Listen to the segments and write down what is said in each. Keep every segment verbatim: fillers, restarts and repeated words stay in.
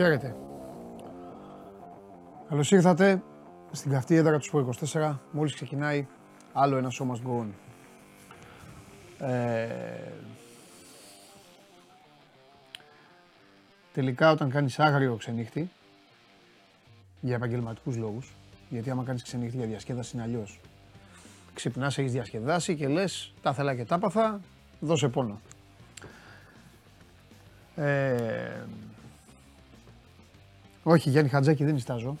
Χαίρετε. Καλώς ήρθατε στην καυτή έδρα του σπορ είκοσι τέσσερα. Μόλις ξεκινάει άλλο ένα show must go on. Ε... Τελικά όταν κάνεις άγριο ξενύχτη, για επαγγελματικούς λόγους, γιατί άμα κάνεις ξενύχτη για διασκέδαση είναι αλλιώς. Ξυπνάς, έχεις διασκεδάσει και λες τα θέλα και τα παθα, δώσε πόνο. Ε... Όχι, Γιάννη Χατζάκη, δεν νιστάζω.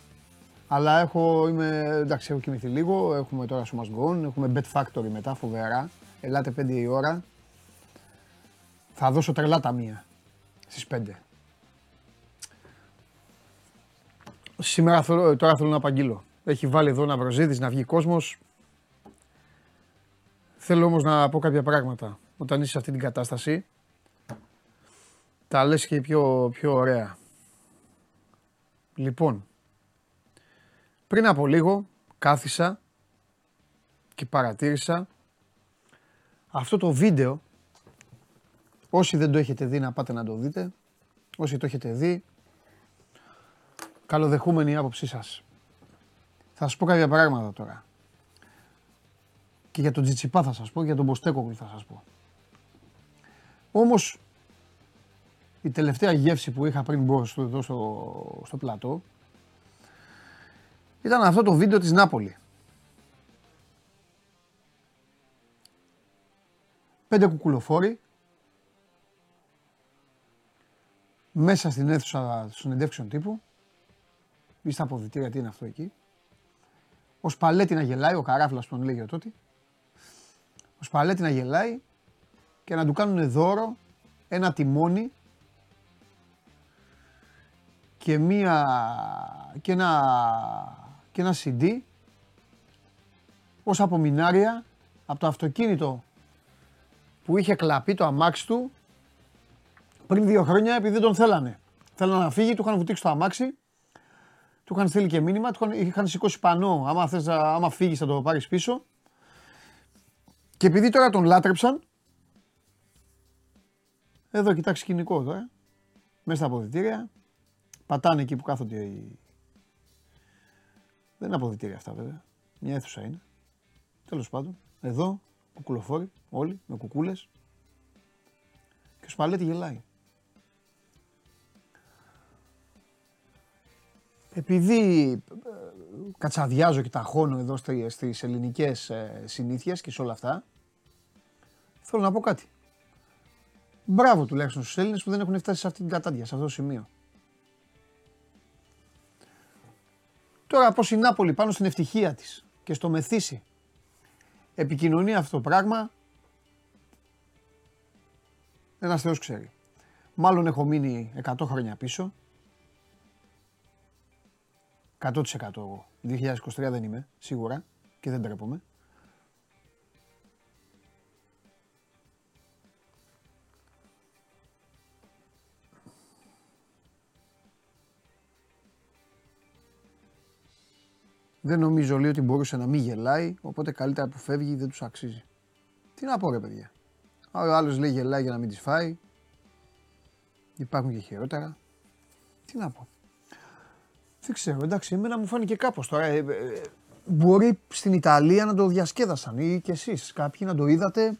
Αλλά έχω, είμαι, εντάξει, έχω κοιμηθεί λίγο, έχουμε τώρα show must go on, έχουμε Bet Factory μετά, φοβερά. Ελάτε πέντε η ώρα. Θα δώσω τρελά ταμεία στις πέντε. Σήμερα θέλω, τώρα θέλω να απαγγείλω. Έχει βάλει εδώ να βροζίδεις, να βγει κόσμος. Θέλω όμως να πω κάποια πράγματα. Όταν είσαι σε αυτή την κατάσταση, τα λες και πιο, πιο ωραία. Λοιπόν, πριν από λίγο κάθισα και παρατήρησα αυτό το βίντεο. Όσοι δεν το έχετε δει να πάτε να το δείτε, όσοι το έχετε δει, καλοδεχούμενη η άποψή σας. Θα σας πω κάποια πράγματα τώρα. Και για τον Τσιτσιπά θα σας πω, για τον Ποστέκογλου θα σας πω. Όμως, η τελευταία γεύση που είχα πριν μπω στο, εδώ στο, στο πλατό, ήταν αυτό το βίντεο της Νάπολη. Πέντε κουκουλοφόροι μέσα στην αίθουσα συνεντεύξεων τύπου ή στα αποδυτήρια, τι είναι αυτό εκεί. Ο Σπαλέτι να γελάει, ο καράφλας που τον λέγει ο τότε. Ο Σπαλέτι να γελάει και να του κάνουν δώρο ένα τιμόνι και, μία, και, ένα, και ένα σι ντι ως απομεινάρια από το αυτοκίνητο που είχε κλαπεί το αμάξι του πριν δύο χρόνια επειδή δεν τον θέλανε. Θέλανε να φύγει, του είχαν βουτήξει το αμάξι, του είχαν στείλει και μήνυμα, του είχαν σηκώσει πανό, άμα, θες, άμα φύγεις θα το πάρεις πίσω. Και επειδή τώρα τον λάτρεψαν, εδώ κοιτάξει σκηνικό τώρα, μέσα στα αποδυτήρια, πατάνε εκεί που κάθονται οι... Δεν είναι αποδυτήρια αυτά βέβαια, μια αίθουσα είναι, τέλος πάντων, εδώ, κουκουλοφόροι, όλοι, με κουκούλες και ο Σπαλέτη γελάει. Επειδή κατσαδιάζω και ταχώνω εδώ στις ελληνικές συνήθειες και σε όλα αυτά, θέλω να πω κάτι. Μπράβο τουλάχιστον στους Έλληνες που δεν έχουν φτάσει σε αυτή την κατάντια, σε αυτό το σημείο. Τώρα πως η Νάπολη πάνω στην ευτυχία της και στο μεθύσι επικοινωνεί αυτό το πράγμα, ένας Θεός ξέρει. Μάλλον έχω μείνει εκατό χρόνια πίσω. εκατό τοις εκατό εγώ. δύο χιλιάδες είκοσι τρία δεν είμαι, σίγουρα, και δεν τρέπομαι. Δεν νομίζω λέει ότι μπορούσε να μην γελάει, οπότε καλύτερα που φεύγει, δεν τους αξίζει. Τι να πω ρε παιδιά. Ο άλλος λέει γελάει για να μην τις φάει. Υπάρχουν και χειρότερα. Τι να πω. Δεν ξέρω, εντάξει, εμένα μου φάνηκε κάπως τώρα. Ε, ε, μπορεί στην Ιταλία να το διασκέδασαν ή κι εσείς κάποιοι να το είδατε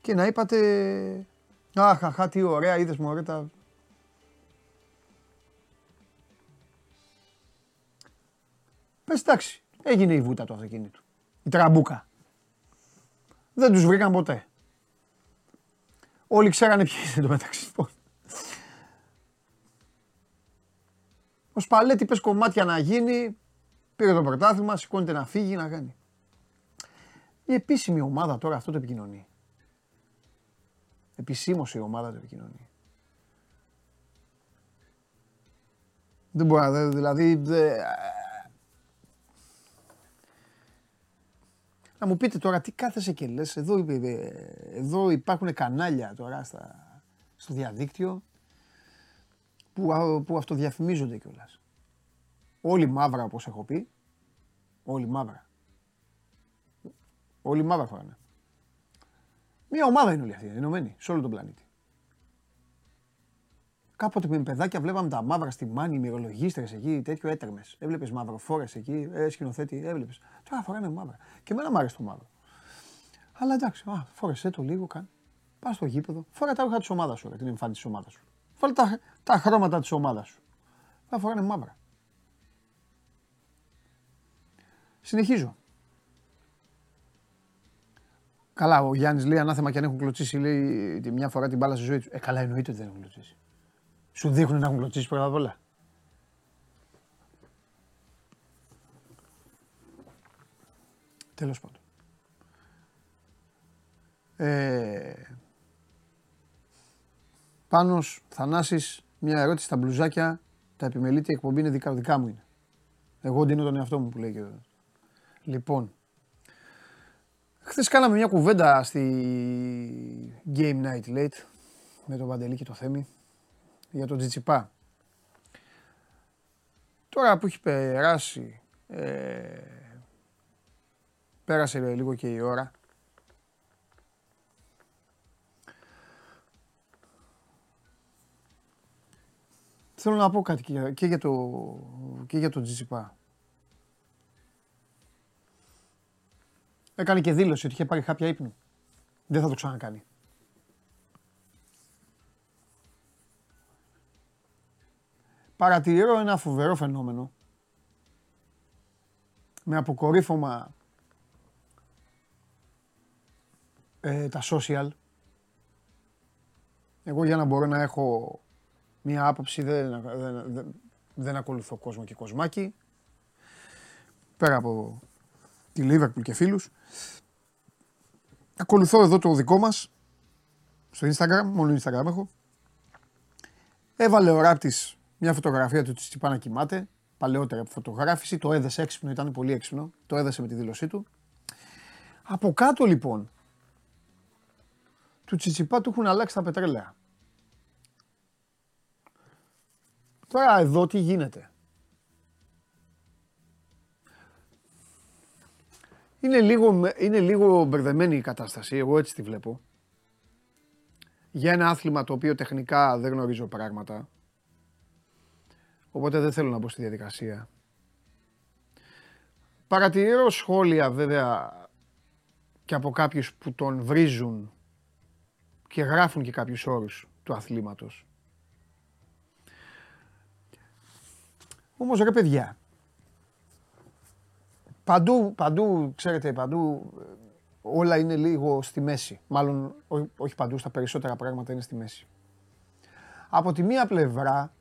και να είπατε αχ, αχ, τι ωραία, είδες μωρέ τα... Πες εντάξει, έγινε η βούτα του αυτοκίνητου, η τραμπούκα. Δεν τους βρήκαν ποτέ. Όλοι ξέρανε ποιοι είναι το μεταξύ. Ο Σπαλέτη πες κομμάτια να γίνει, πήρε το πρωτάθλημα, σηκώνεται να φύγει, να κάνει. Η επίσημη ομάδα τώρα αυτό το επικοινωνεί. Επισήμως η ομάδα το επικοινωνεί. Δεν μπορεί, δηλαδή... Δε... Να μου πείτε τώρα τι κάθεσαι και λες, εδώ, εδώ υπάρχουν κανάλια τώρα στα, στο διαδίκτυο που, που αυτοδιαφημίζονται κιόλας. Όλοι μαύρα όπως έχω πει, όλοι μαύρα. Όλοι μαύρα φοράνε. Μια ομάδα είναι όλοι αυτοί, ενωμένοι, σε όλο τον πλανήτη. Κάποτε πριν παιδάκια βλέπαμε τα μαύρα στη Μάνη, μυρολογίστρες εκεί, τέτοιο έτερμες. Έβλεπες μαυροφόρες εκεί, ε, σκηνοθέτη, έβλεπες. Τώρα φοράνε μαύρα. Και εμένα μου άρεσε το μαύρο. Αλλά εντάξει, α, φόρεσέ το λίγο, κάνε. Πας στο γήπεδο, φορά τα ρούχα της ομάδας σου, την εμφάνιση της ομάδας σου. Φορά τα, τα χρώματα της ομάδας σου. Τώρα φοράνε μαύρα. Συνεχίζω. Καλά, ο Γιάννης λέει ανάθεμα και αν έχουν κλωτσίσει, λέει τη μια φορά την μπάλα στη ζωή του. Ε, καλά, εννοείται ότι δεν έχουν κλωτσίσει. Σου δείχνουν να έχουν κλωτσίσει πρώτα απ' όλα. Τέλος πάντων. Ε, Πάνος, Θανάσης, μια ερώτηση στα μπλουζάκια. Τα επιμελείται η εκπομπή, είναι δικά, δικά μου είναι. Εγώ ντύνω τον εαυτό μου που λέει και εδώ. Λοιπόν, χθες κάναμε μια κουβέντα στη Game Night Late με τον Παντελή και το Θέμη για τον Τσιτσιπά. Τώρα που έχει περάσει, ε, πέρασε λίγο και η ώρα. Θέλω να πω κάτι και για, το, και για τον Τσιτσιπά. Έκανε και δήλωση ότι είχε πάρει χάπια ύπνου. Δεν θα το ξανακάνει. Παρατηρώ ένα φοβερό φαινόμενο. Με αποκορύφωμα ε, τα social. Εγώ για να μπορώ να έχω μία άποψη δεν, δεν, δεν, δεν ακολουθώ κόσμο και κοσμάκι. Πέρα από τη Λίβερπουλ και φίλους. Ακολουθώ εδώ το δικό μας. Στο Instagram, μόνο Instagram έχω. Έβαλε ο Ράπτης μια φωτογραφία του Τσιτσιπά να κοιμάται. Παλαιότερα από φωτογράφηση. Το έδεσε έξυπνο, ήταν πολύ έξυπνο. Το έδεσε με τη δήλωσή του. Από κάτω λοιπόν, του Τσιτσιπά του έχουν αλλάξει τα πετρέλαια. Τώρα εδώ τι γίνεται. Είναι λίγο, είναι λίγο μπερδεμένη η κατάσταση, εγώ έτσι τη βλέπω. Για ένα άθλημα το οποίο τεχνικά δεν γνωρίζω πράγματα. Οπότε δεν θέλω να μπω στη διαδικασία. Παρατηρώ σχόλια βέβαια και από κάποιους που τον βρίζουν και γράφουν και κάποιους όρους του αθλήματος. Όμως ρε παιδιά, παντού, παντού, ξέρετε, παντού όλα είναι λίγο στη μέση. Μάλλον ό, όχι παντού, στα περισσότερα πράγματα είναι στη μέση. Από τη μία πλευρά,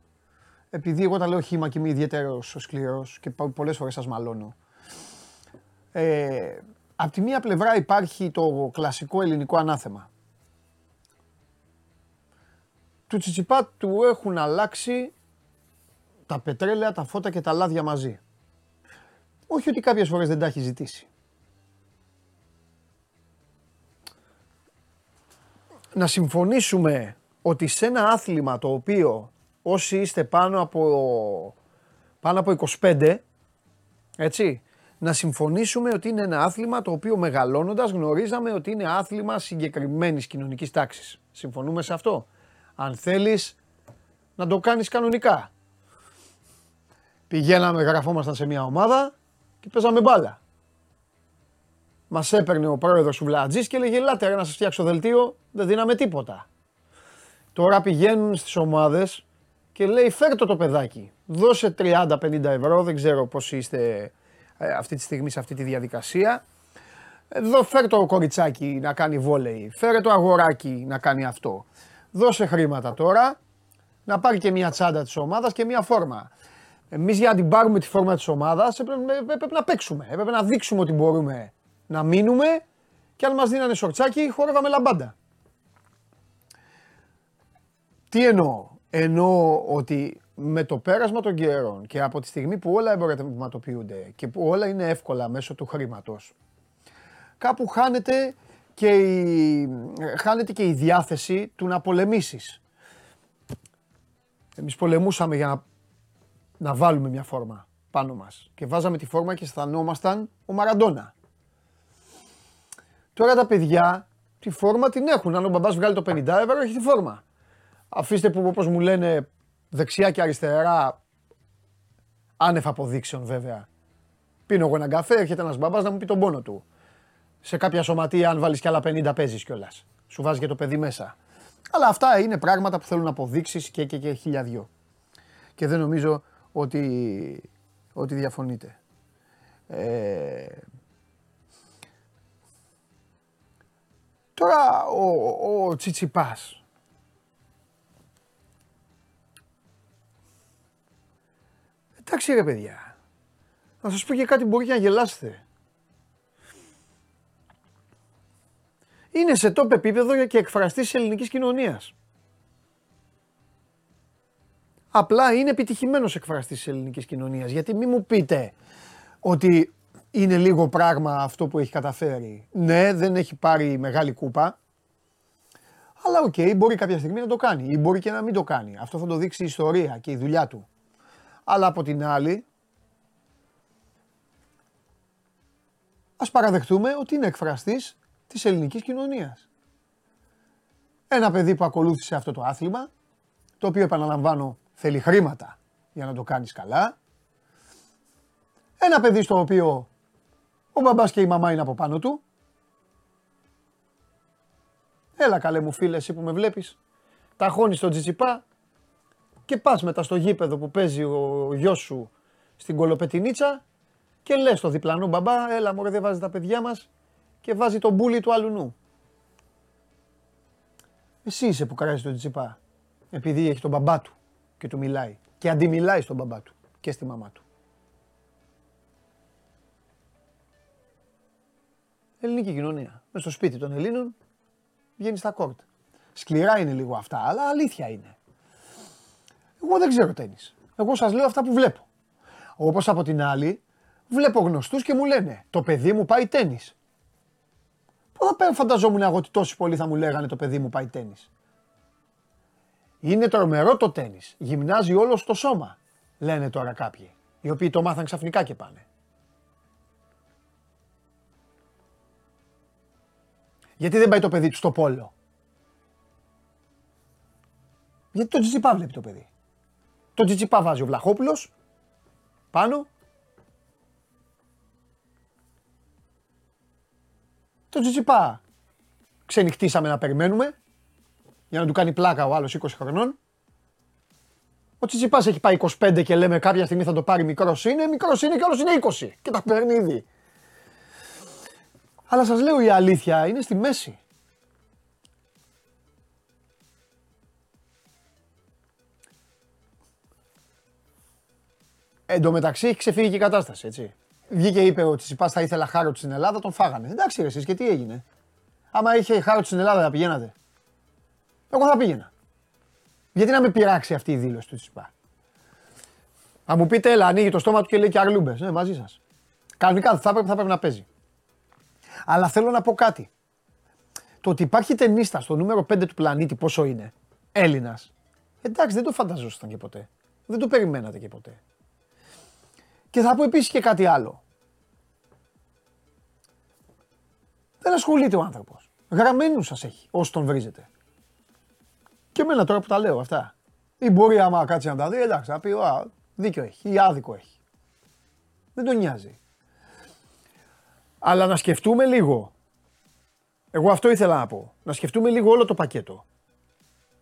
επειδή εγώ τα λέω χήμα και είμαι ιδιαίτερος σκληρός και πολλές φορές σας μαλώνω. Ε, από τη μία πλευρά υπάρχει το κλασικό ελληνικό ανάθεμα. Του Τσιτσιπά του έχουν αλλάξει τα πετρέλαια, τα φώτα και τα λάδια μαζί. Όχι ότι κάποιες φορές δεν τα έχει ζητήσει. Να συμφωνήσουμε ότι σε ένα άθλημα το οποίο όσοι είστε πάνω από, πάνω από είκοσι πέντε, έτσι, να συμφωνήσουμε ότι είναι ένα άθλημα το οποίο μεγαλώνοντας γνωρίζαμε ότι είναι άθλημα συγκεκριμένης κοινωνικής τάξης. Συμφωνούμε σε αυτό. Αν θέλεις να το κάνεις κανονικά. Πηγαίναμε, γραφόμασταν σε μια ομάδα και παίζαμε μπάλα. Μας έπαιρνε ο πρόεδρος του Βλατζής και λέγε ελάτε να σας φτιάξω δελτίο, δεν δίναμε τίποτα. Τώρα πηγαίνουν στις ομάδες και λέει φέρτο το παιδάκι, δώσε τριάντα με πενήντα ευρώ, δεν ξέρω πώς είστε αυτή τη στιγμή σε αυτή τη διαδικασία. Εδώ φέρ το κοριτσάκι να κάνει βόλεϊ, φέρε το αγοράκι να κάνει αυτό. Δώσε χρήματα τώρα, να πάρει και μια τσάντα της ομάδας και μια φόρμα. Εμείς για να την πάρουμε τη φόρμα της ομάδας έπρεπε να παίξουμε, έπρεπε να δείξουμε ότι μπορούμε να μείνουμε και αν μας δίνανε σορτσάκι χόρευαμε λαμπάντα. Τι εννοώ, εννοώ ότι με το πέρασμα των καιρών και από τη στιγμή που όλα εμπορευματοποιούνται και που όλα είναι εύκολα μέσω του χρήματος, κάπου χάνεται και η, χάνεται και η διάθεση του να πολεμήσεις. Εμείς πολεμούσαμε για να να βάλουμε μια φόρμα πάνω μας. Και βάζαμε τη φόρμα και αισθανόμασταν ο Μαραντόνα. Τώρα τα παιδιά τη φόρμα την έχουν. Αν ο μπαμπάς βγάλει το πενήντα ευρώ έχει τη φόρμα. αφήστε που όπως μου λένε δεξιά και αριστερά, άνευ αποδείξεων βέβαια. Πίνω εγώ έναν καφέ, έρχεται ένας μπαμπάς να μου πει τον πόνο του. Σε κάποια σωματεία, αν βάλεις κι άλλα πενήντα, παίζεις κιόλας. Σου βάζει και το παιδί μέσα. Αλλά αυτά είναι πράγματα που θέλουν αποδείξεις και, και, και χίλια δυο. Και δεν νομίζω ότι, ότι διαφωνείτε. Ε... Τώρα ο, ο, ο Τσιτσιπάς. Εντάξει ρε παιδιά, να σας πω και κάτι, μπορεί και να γελάσετε. Είναι σε top επίπεδο και εκφραστής της ελληνικής κοινωνίας. Απλά είναι επιτυχημένος εκφραστής της ελληνικής κοινωνίας. Γιατί μη μου πείτε ότι είναι λίγο πράγμα αυτό που έχει καταφέρει. Ναι, δεν έχει πάρει μεγάλη κούπα. Αλλά οκ, okay, μπορεί κάποια στιγμή να το κάνει ή μπορεί και να μην το κάνει. Αυτό θα το δείξει η ιστορία και η δουλειά του. Αλλά από την άλλη, ας παραδεχτούμε ότι είναι εκφραστής της ελληνικής κοινωνίας. Ένα παιδί που ακολούθησε αυτό το άθλημα, το οποίο επαναλαμβάνω θέλει χρήματα για να το κάνεις καλά. Ένα παιδί στο οποίο ο μπαμπάς και η μαμά είναι από πάνω του. Έλα καλέ μου φίλε, εσύ που με βλέπεις, ταχώνεις τον Τσιτσιπά και πας μετά στο γήπεδο που παίζει ο γιος σου στην Κολοπετινίτσα και λες στο διπλανό μπαμπά, έλα μωρέ δεν βάζει τα παιδιά μας και βάζει τον μπούλι του άλλου νου. Εσύ είσαι που κράζεις τον Τσιτσιπά επειδή έχει τον μπαμπά του και του μιλάει και αντιμιλάει στον μπαμπά του και στη μαμά του. Ελληνική κοινωνία. Μες στο σπίτι των Ελλήνων βγαίνει στα κόρτ. Σκληρά είναι λίγο αυτά, αλλά αλήθεια είναι. Εγώ δεν ξέρω τένις. Εγώ σας λέω αυτά που βλέπω. Όπως από την άλλη, βλέπω γνωστούς και μου λένε το παιδί μου πάει τένις. Πού θα φανταζόμουν εγώ ότι τόσοι πολλοί θα μου λέγανε το παιδί μου πάει τένις. Είναι τρομερό το τένις. Γυμνάζει όλο το σώμα, λένε τώρα κάποιοι, οι οποίοι το μάθαν ξαφνικά και πάνε. Γιατί δεν πάει το παιδί του στο πόλο. Γιατί το Τσιτσιπά βλέπει το παιδί. Το Τσιτσιπά βάζει ο Βλαχόπουλος πάνω. Το Τσιτσιπά ξενυχτήσαμε να περιμένουμε για να του κάνει πλάκα ο άλλος είκοσι χρονών. Ο Τσιτσιπάς έχει πάει είκοσι πέντε και λέμε κάποια στιγμή θα το πάρει, μικρός είναι, μικρός είναι και όλος είναι είκοσι και τα παίρνει ήδη. Αλλά σας λέω η αλήθεια είναι στη μέση. Εν τω μεταξύ έχει ξεφύγει και η κατάσταση, έτσι. Βγήκε είπε ότι ο Τσιτσιπάς θα ήθελα χάρο στην Ελλάδα, τον φάγανε. Εντάξει ρε εσείς και τι έγινε. Άμα είχε χάρο στην Ελλάδα θα πηγαίνατε. Εγώ θα πήγαινα. Γιατί να με πειράξει αυτή η δήλωση του Τσιτσιπά. Αν μου πείτε έλα ανοίγει το στόμα του και λέει και αρλούμπες. Ναι μαζί σας. Κανονικά θα πρέπει, θα πρέπει να παίζει. Αλλά θέλω να πω κάτι. Το ότι υπάρχει τενίστα στο νούμερο πέντε του πλανήτη, πόσο είναι, Έλληνας, εντάξει, δεν το φανταζόσασταν και ποτέ. Δεν το περιμένατε και ποτέ. Και θα πω επίσης και κάτι άλλο. Δεν ασχολείται ο άνθρωπος. Γραμμένους σας έχει, όσοι τον βρίζετε. Και εμένα τώρα που τα λέω αυτά. Ή μπορεί άμα κάτσει να τα δει, εντάξει, θα πει, α, δίκιο έχει ή άδικο έχει. Δεν τον νοιάζει. Αλλά να σκεφτούμε λίγο, εγώ αυτό ήθελα να πω, να σκεφτούμε λίγο όλο το πακέτο.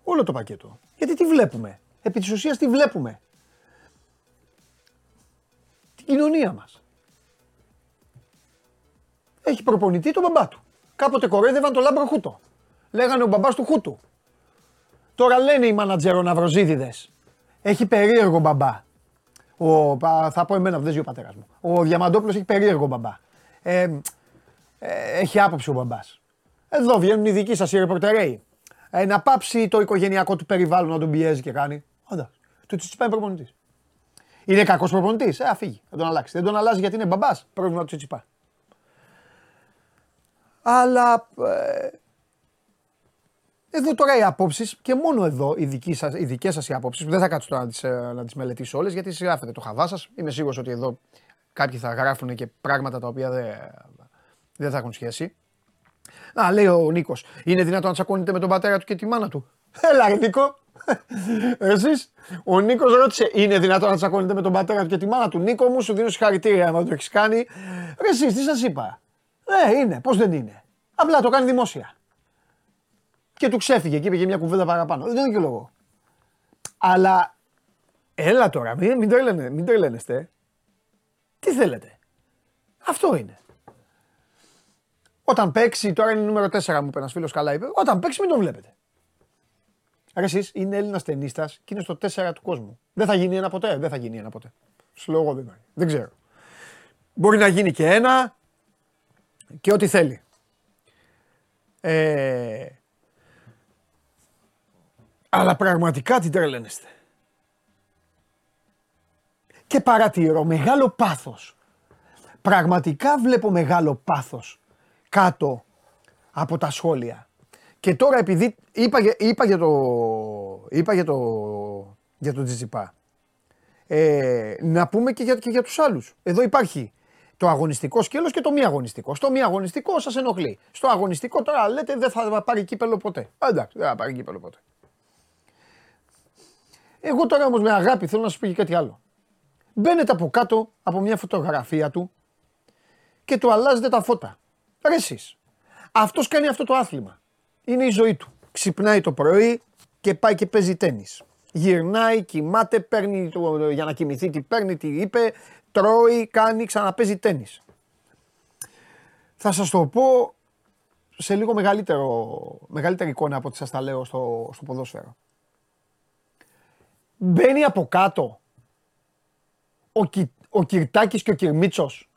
Όλο το πακέτο. Γιατί τι βλέπουμε, επί της ουσίας τι βλέπουμε. Την κοινωνία μας. Έχει προπονητή τον μπαμπά του. Κάποτε κορέδευαν το Λάμπρο Χούτο. Λέγανε ο μπαμπάς του Χούτου. Τώρα λένε οι μάνατζερο ναυροζίδιδες. Έχει περίεργο μπαμπά. Ο, θα πω εμένα που δεν ζει ο πατέρας μου. Ο Διαμαντόπουλος έχει περίεργο μπαμπά. Ε, ε, έχει άποψη ο μπαμπάς. Εδώ βγαίνουν οι δικοί σας οι ρεπορτερέοι. Ε, να πάψει το οικογενειακό του περιβάλλον να τον πιέζει και κάνει. Άντα, του Τσιτσιπά είναι προπονητής. Είναι κακός προπονητής. Ε, αφήγει, θα τον αλλάξει. Δεν τον αλλάζει γιατί είναι μπαμπάς. Πρόβλημα του Τσιτσιπά. Αλλά ε, εδώ τώρα οι απόψεις και μόνο εδώ οι, σας, οι δικές σας οι απόψεις, δεν θα κάτσω τώρα να τις, να τις μελετήσω όλες γιατί συγγράφετε το χαβά σας. Είμαι σίγουρος ότι εδώ. Κάποιοι θα γράφουν και πράγματα τα οποία δεν δε θα έχουν σχέση. Να λέει ο Νίκος, είναι δυνατόν να τσακώνεται με τον πατέρα του και τη μάνα του. Έλα ρε Νίκο, Εσείς, ο Νίκος ρώτησε, είναι δυνατόν να τσακώνετε με τον πατέρα του και τη μάνα του? Νίκο μου, σου δίνω συγχαρητήρια να το έχεις κάνει. Εσείς, τι σας είπα? Ναι, είναι, πώς δεν είναι. Απλά το κάνει δημόσια. Και του ξέφυγε και πήγε μια κουβέντα παραπάνω. Δεν είναι και λόγο. Αλλά έλα τώρα, μην, μην, τρελαίνε, μην τρελαίνεστε. Τι θέλετε. Αυτό είναι. Όταν παίξει, τώρα είναι νούμερο τέσσερα μου είπε ένας φίλος, καλά είπε. Όταν παίξει, μην τον βλέπετε. Άρα εσείς, είναι Έλληνας ταινίστας και είναι στο τέσσερα του κόσμου. Δεν θα γίνει ένα ποτέ, δεν θα γίνει ένα ποτέ. Σλόγο δεν, δεν ξέρω. Μπορεί να γίνει και ένα και ό,τι θέλει. Ε... Αλλά πραγματικά τι τρελαίνεστε. Και παρατηρώ μεγάλο πάθος. Πραγματικά βλέπω μεγάλο πάθος κάτω από τα σχόλια. Και τώρα επειδή είπα, είπα για το, είπα για το, για το Τσιτσιπά, ε, να πούμε και για, και για τους άλλους. Εδώ υπάρχει το αγωνιστικό σκέλος και το μη αγωνιστικό. Στο μη αγωνιστικό σας ενοχλεί. Στο αγωνιστικό τώρα λέτε δεν θα πάρει κύπελο ποτέ. Εντάξει, δεν θα πάρει κύπελο ποτέ. Εγώ τώρα όμως με αγάπη θέλω να σας πω και κάτι άλλο. Μπαίνετε από κάτω από μια φωτογραφία του και του αλλάζετε τα φώτα. Ρε εσείς. Αυτός κάνει αυτό το άθλημα. Είναι η ζωή του. Ξυπνάει το πρωί και πάει και παίζει τένις. Γυρνάει, κοιμάται, παίρνει το, για να κοιμηθεί τι παίρνει, τι είπε, τρώει, κάνει, ξαναπέζει τένις. Θα σας το πω σε λίγο μεγαλύτερο, μεγαλύτερη εικόνα από ό,τι σας τα λέω στο, στο ποδόσφαιρο. Μπαίνει από κάτω ο, Κι, ο Κυρτάκης και ο Κυρμίτσος.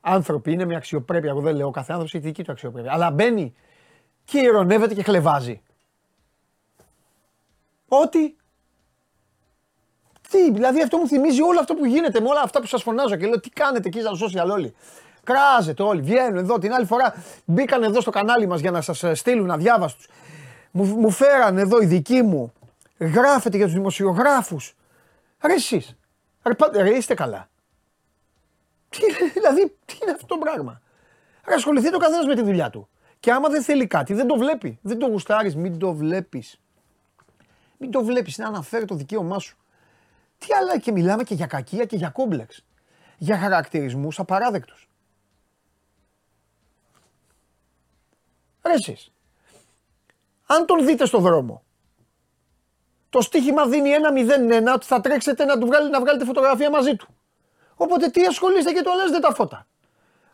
Άνθρωποι είναι με αξιοπρέπεια, εγώ δεν λέω, κάθε άνθρωπος έχει δική του αξιοπρέπεια. Αλλά μπαίνει και ειρωνεύεται και χλεβάζει. Ότι, τι, δηλαδή αυτό μου θυμίζει όλο αυτό που γίνεται με όλα αυτά που σας φωνάζω και λέω τι κάνετε εκεί στα social όλοι. Κράζετε όλοι, βγαίνουν εδώ, την άλλη φορά μπήκαν εδώ στο κανάλι μας για να σας στείλουν αδιάβαστους. Μου, μου φέραν εδώ οι δικοί μου, γράφετε για τους δημοσιογράφους. Ρε εσείς, ρε, ρε είστε καλά. Τι, δηλαδή, τι είναι αυτό το πράγμα. Ρε ασχοληθεί το καθένας με τη δουλειά του. Και άμα δεν θέλει κάτι, δεν το βλέπει. Δεν το γουστάρεις, μην το βλέπεις. Μην το βλέπεις, να αναφέρει το δικαίωμά σου. Τι άλλα, και μιλάμε και για κακία και για κόμπλεξ. Για χαρακτηρισμούς απαράδεκτους. Ρε εσείς, αν τον δείτε στο δρόμο, το στοίχημα δίνει ένα μηδέν ένα ότι θα τρέξετε να, του βγάλει, να βγάλετε φωτογραφία μαζί του. Οπότε τι ασχολείστε και του αλλάζετε τα φώτα.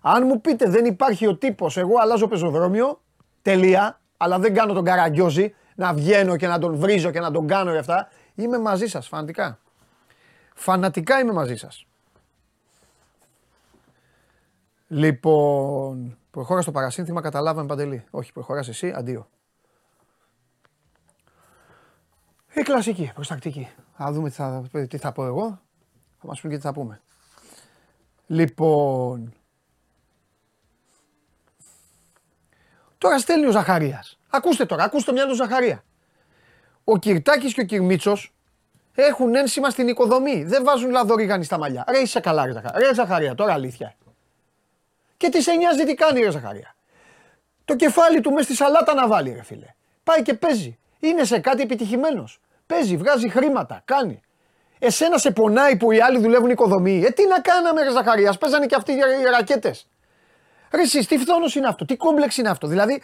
Αν μου πείτε δεν υπάρχει ο τύπος, εγώ αλλάζω πεζοδρόμιο, τελεία, αλλά δεν κάνω τον καραγκιόζη, να βγαίνω και να τον βρίζω και να τον κάνω για αυτά. Είμαι μαζί σας, φανατικά. Φανατικά είμαι μαζί σας. Λοιπόν, προχώρα στο παρασύνθημα, καταλάβαμε Παντελή. Όχι, προχωράς εσύ, αντίο. Η κλασική, προστακτική. Θα δούμε τι θα, τι θα πω εγώ. Θα μας πούν και τι θα πούμε. Λοιπόν... Τώρα στέλνει ο Ζαχαρίας. Ακούστε τώρα, ακούστε το μυαλό του Ζαχαρία. Ο Κυρτάκης και ο Κυρμίτσος έχουν ένσημα στην οικοδομή. Δεν βάζουν λαδορίγανη στα μαλλιά. Ρε είσαι καλά ρε Ζαχαρία. Ρε Ζαχαρία, τώρα αλήθεια. Και τι σε νοιάζει τι κάνει ρε Ζαχαρία. Το κεφάλι του μες στη σαλάτα να βάλει ρε φίλε. Πάει και παίζει. Είναι σε κάτι επιτυχημένος. Παίζει, βγάζει χρήματα, κάνει. Εσένα σε πονάει που οι άλλοι δουλεύουν οικοδομή. Ε, τι να κάναμε, ρε Ζαχαρία, παίζανε και αυτοί οι ρακέτες. Ρε εσείς, τι φθόνος είναι αυτό, τι κόμπλεξ είναι αυτό. Δηλαδή,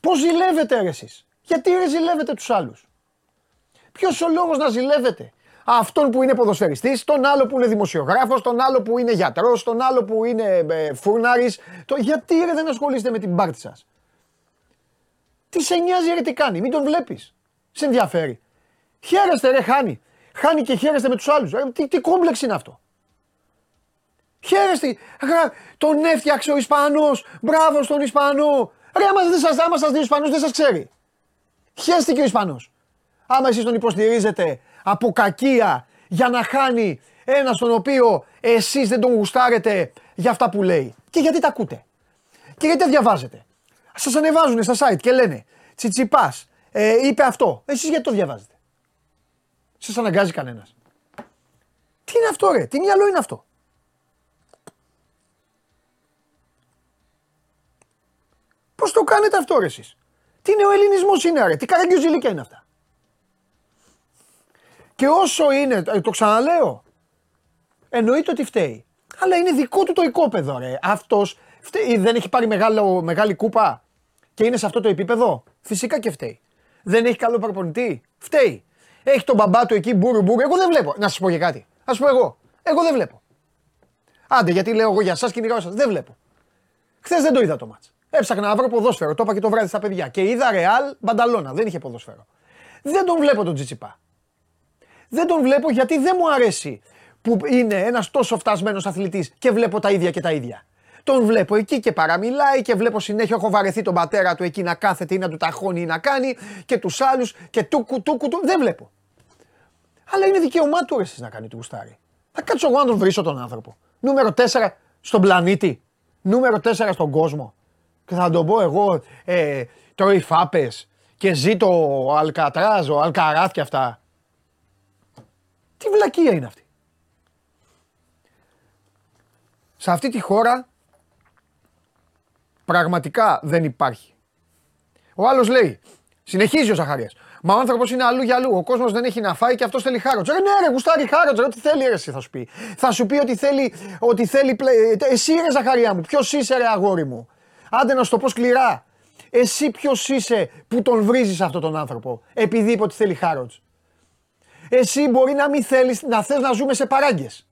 πώς ζηλεύετε, ρε εσείς. Γιατί ρε ζηλεύετε τους άλλους. Ποιος ο λόγος να ζηλεύετε. Αυτόν που είναι ποδοσφαιριστής, τον άλλο που είναι δημοσιογράφος, τον άλλο που είναι γιατρός, τον άλλο που είναι ε, φούρναρης. Το... Γιατί ρε δεν ασχολείστε με την πάρτι σας. Τι σε νοιάζει ρε τι κάνει, μην τον βλέπεις. Σε ενδιαφέρει. Χαίρεστε ρε, χάνει. Χάνει και χαίρεστε με τους άλλους. Ρε, τι, τι κόμπλεξ είναι αυτό. Χαίρεστε. Τον έφτιαξε ο Ισπανός. Μπράβο στον Ισπανό. Ρε άμα δεν σας, άμα σας δει ο Ισπανός δεν σας ξέρει. Χαίστηκε ο Ισπανός. Άμα εσείς τον υποστηρίζετε από κακία για να χάνει ένα στον οποίο εσείς δεν τον γουστάρετε για αυτά που λέει. Και γιατί τα ακούτε. Και γιατί τα διαβάζετε. Σας ανεβάζουν στα site και λένε Τσιτσιπάς, ε, είπε αυτό. Εσείς γιατί το διαβάζετε. Σας αναγκάζει κανένας. Τι είναι αυτό ρε, τι μυαλό είναι αυτό. Πώς το κάνετε αυτό ρε εσείς. Τι νεοελληνισμός είναι ρε, τι καραγκιουζιλίκια είναι αυτά. Και όσο είναι, το ξαναλέω, εννοείται ότι φταίει. Αλλά είναι δικό του το οικόπεδο, ρε. Αυτός φταίει, δεν έχει πάρει μεγάλο, μεγάλη κούπα και είναι σε αυτό το επίπεδο. Φυσικά και φταίει. Δεν έχει καλό παραπονητή. Φταίει. Έχει τον μπαμπά του εκεί, μπούρου μπούρου. Εγώ δεν βλέπω. Να σας πω και κάτι. Ας πω εγώ. Εγώ δεν βλέπω. Άντε, γιατί λέω εγώ για σας κυνηγάω εσάς. Δεν βλέπω. Χθες δεν το είδα το μάτς. Έψαχνα να βρω ποδόσφαιρο. Το είπα και το βράδυ στα παιδιά. Και είδα Ρεάλ Μπανταλώνα. Δεν είχε ποδόσφαιρο. Δεν τον βλέπω τον Τσιτσιπά. Δεν τον βλέπω γιατί δεν μου αρέσει που είναι ένας τόσο φτασμένος αθλητής και βλέπω τα ίδια και τα ίδια. Τον βλέπω εκεί και παραμιλάει και βλέπω συνέχεια. Έχω βαρεθεί τον πατέρα του εκεί να κάθεται ή να του ταχώνει ή να κάνει και τους άλλους και τούκου τούκου. Του, δεν βλέπω. Αλλά είναι δικαίωμά του εσείς να κάνει του γουστάρι. Θα κάτσω εγώ να τον βρίσω τον άνθρωπο. Νούμερο τέσσερα στον πλανήτη. Νούμερο τέσσερα στον κόσμο. Και θα τον πω εγώ ε, τρώει φάπες και ζει το Αλκατράζ, ο Αλκαράθ και αυτά. Τι βλακεία είναι αυτή. Σε αυτή τη χώρα πραγματικά δεν υπάρχει. Ο άλλος λέει, συνεχίζει ο Ζαχαρίας, μα ο άνθρωπος είναι αλλού για αλλού, ο κόσμος δεν έχει να φάει και αυτός θέλει χάροτσα. Ρε ναι ρε γουστάρει χάροτσα, ό,τι θέλει ρε εσύ θα σου πει. Θα σου πει ότι θέλει, ότι θέλει πλε... εσύ ρε Ζαχαρία μου, ποιος είσαι ρε αγόρι μου. Άντε να σου το πω σκληρά, εσύ ποιος είσαι που τον βρίζεις αυτόν τον άνθρωπο, επειδή είπε ότι θέλει χάροτσα. Εσύ μπορεί να μην θέλεις, να θες να ζούμε σε παράγκες.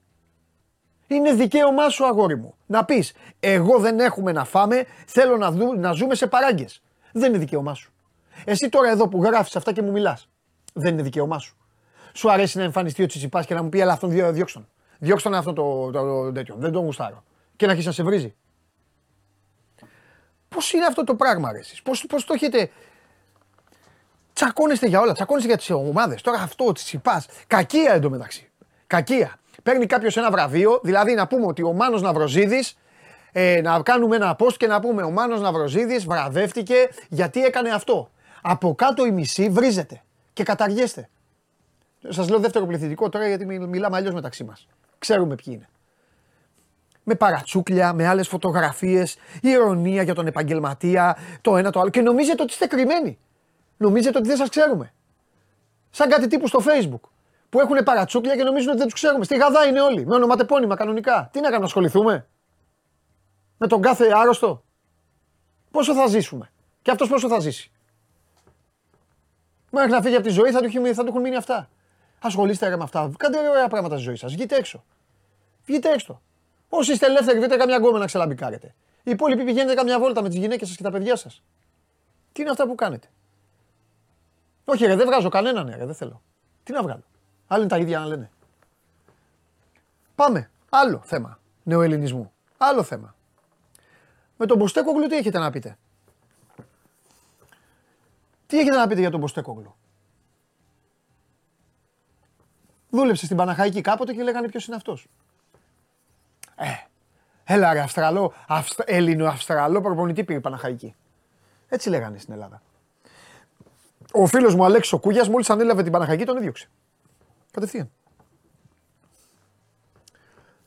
Είναι δικαίωμά σου αγόρι μου. Να πεις, εγώ δεν έχουμε να φάμε, θέλω να, δου, να ζούμε σε παράγκες. Δεν είναι δικαίωμά σου. Εσύ τώρα εδώ που γράφεις αυτά και μου μιλάς, δεν είναι δικαίωμά σου. Σου αρέσει να εμφανιστεί ο Τσιτσιπάς και να μου πει, αλλά αυτόν δύο διώξτον. Διώξτον αυτόν το, το, το, το τέτοιο, δεν τον γουστάρω. Και να έχεις να σε βρίζει. Πώς είναι αυτό το πράγμα ρε εσείς, πώς, πώς το έχετε... Τσακώνεστε για όλα, τσακώνεστε για τις ομάδες. Τώρα αυτό ο Τσιτσιπάς, κακία εντωμεταξύ. Κακία. Παίρνει κάποιος ένα βραβείο, δηλαδή να πούμε ότι ο Μάνος Ναυροζίδης, ε, να κάνουμε ένα post και να πούμε ο Μάνος Ναυροζίδης βραβεύτηκε γιατί έκανε αυτό. Από κάτω η μισή βρίζεται και καταργέστε. Σας λέω δεύτερο πληθυντικό τώρα γιατί μιλάμε αλλιώς μεταξύ μας. Ξέρουμε ποιοι είναι. Με παρατσούκλια, με άλλες φωτογραφίες, ηρωνία για τον επαγγελματία, το ένα το άλλο. Και νομίζετε ότι είστε κρυμμένοι. Νομίζετε ότι δεν σας ξέρουμε. Σαν κάτι τύπου στο Facebook. Που έχουν παρατσούκλια και νομίζουν ότι δεν τους ξέρουμε. Στη Γαδά είναι όλοι. Με ονοματεπώνυμα κανονικά. Τι να κάνουμε, να ασχοληθούμε. Με τον κάθε άρρωστο. Πόσο θα ζήσουμε. Και αυτός πόσο θα ζήσει. Μέχρι να φύγει από τη ζωή θα του, θα του έχουν μείνει αυτά. Ασχολείστε με αυτά. Κάντε ωραία πράγματα στη ζωή σας. Βγείτε έξω. Βγείτε έξω. Όσοι είστε ελεύθεροι, βρείτε καμιά γκόμενα να ξελαμπικάρετε. Οι υπόλοιποι πηγαίνετε καμιά βόλτα με τις γυναίκες σας και τα παιδιά σας. Τι είναι αυτά που κάνετε. Όχι ρε, δεν βγάζω κανέναν, ρε, δεν θέλω. Τι να βγάλω. Άλλοι είναι τα ίδια να λένε. Πάμε. Άλλο θέμα νεοελληνισμού. Άλλο θέμα. Με τον Ποστέκογλου τι έχετε να πείτε. Τι έχετε να πείτε για τον Ποστέκογλου. Δούλεψε στην Παναχαϊκή κάποτε και λέγανε ποιος είναι αυτός. Ε, έλα ρε Αυστραλό, αυστρα, Έλληνο-Αυστραλό προπονητή πήρε Παναχαϊκή. Έτσι λέγανε στην Ελλάδα. Ο φίλος μου Αλέξης ο Κούγιας μόλις ανέλαβε την Παναχαϊκή τον έδιωξε. Κατευθείαν.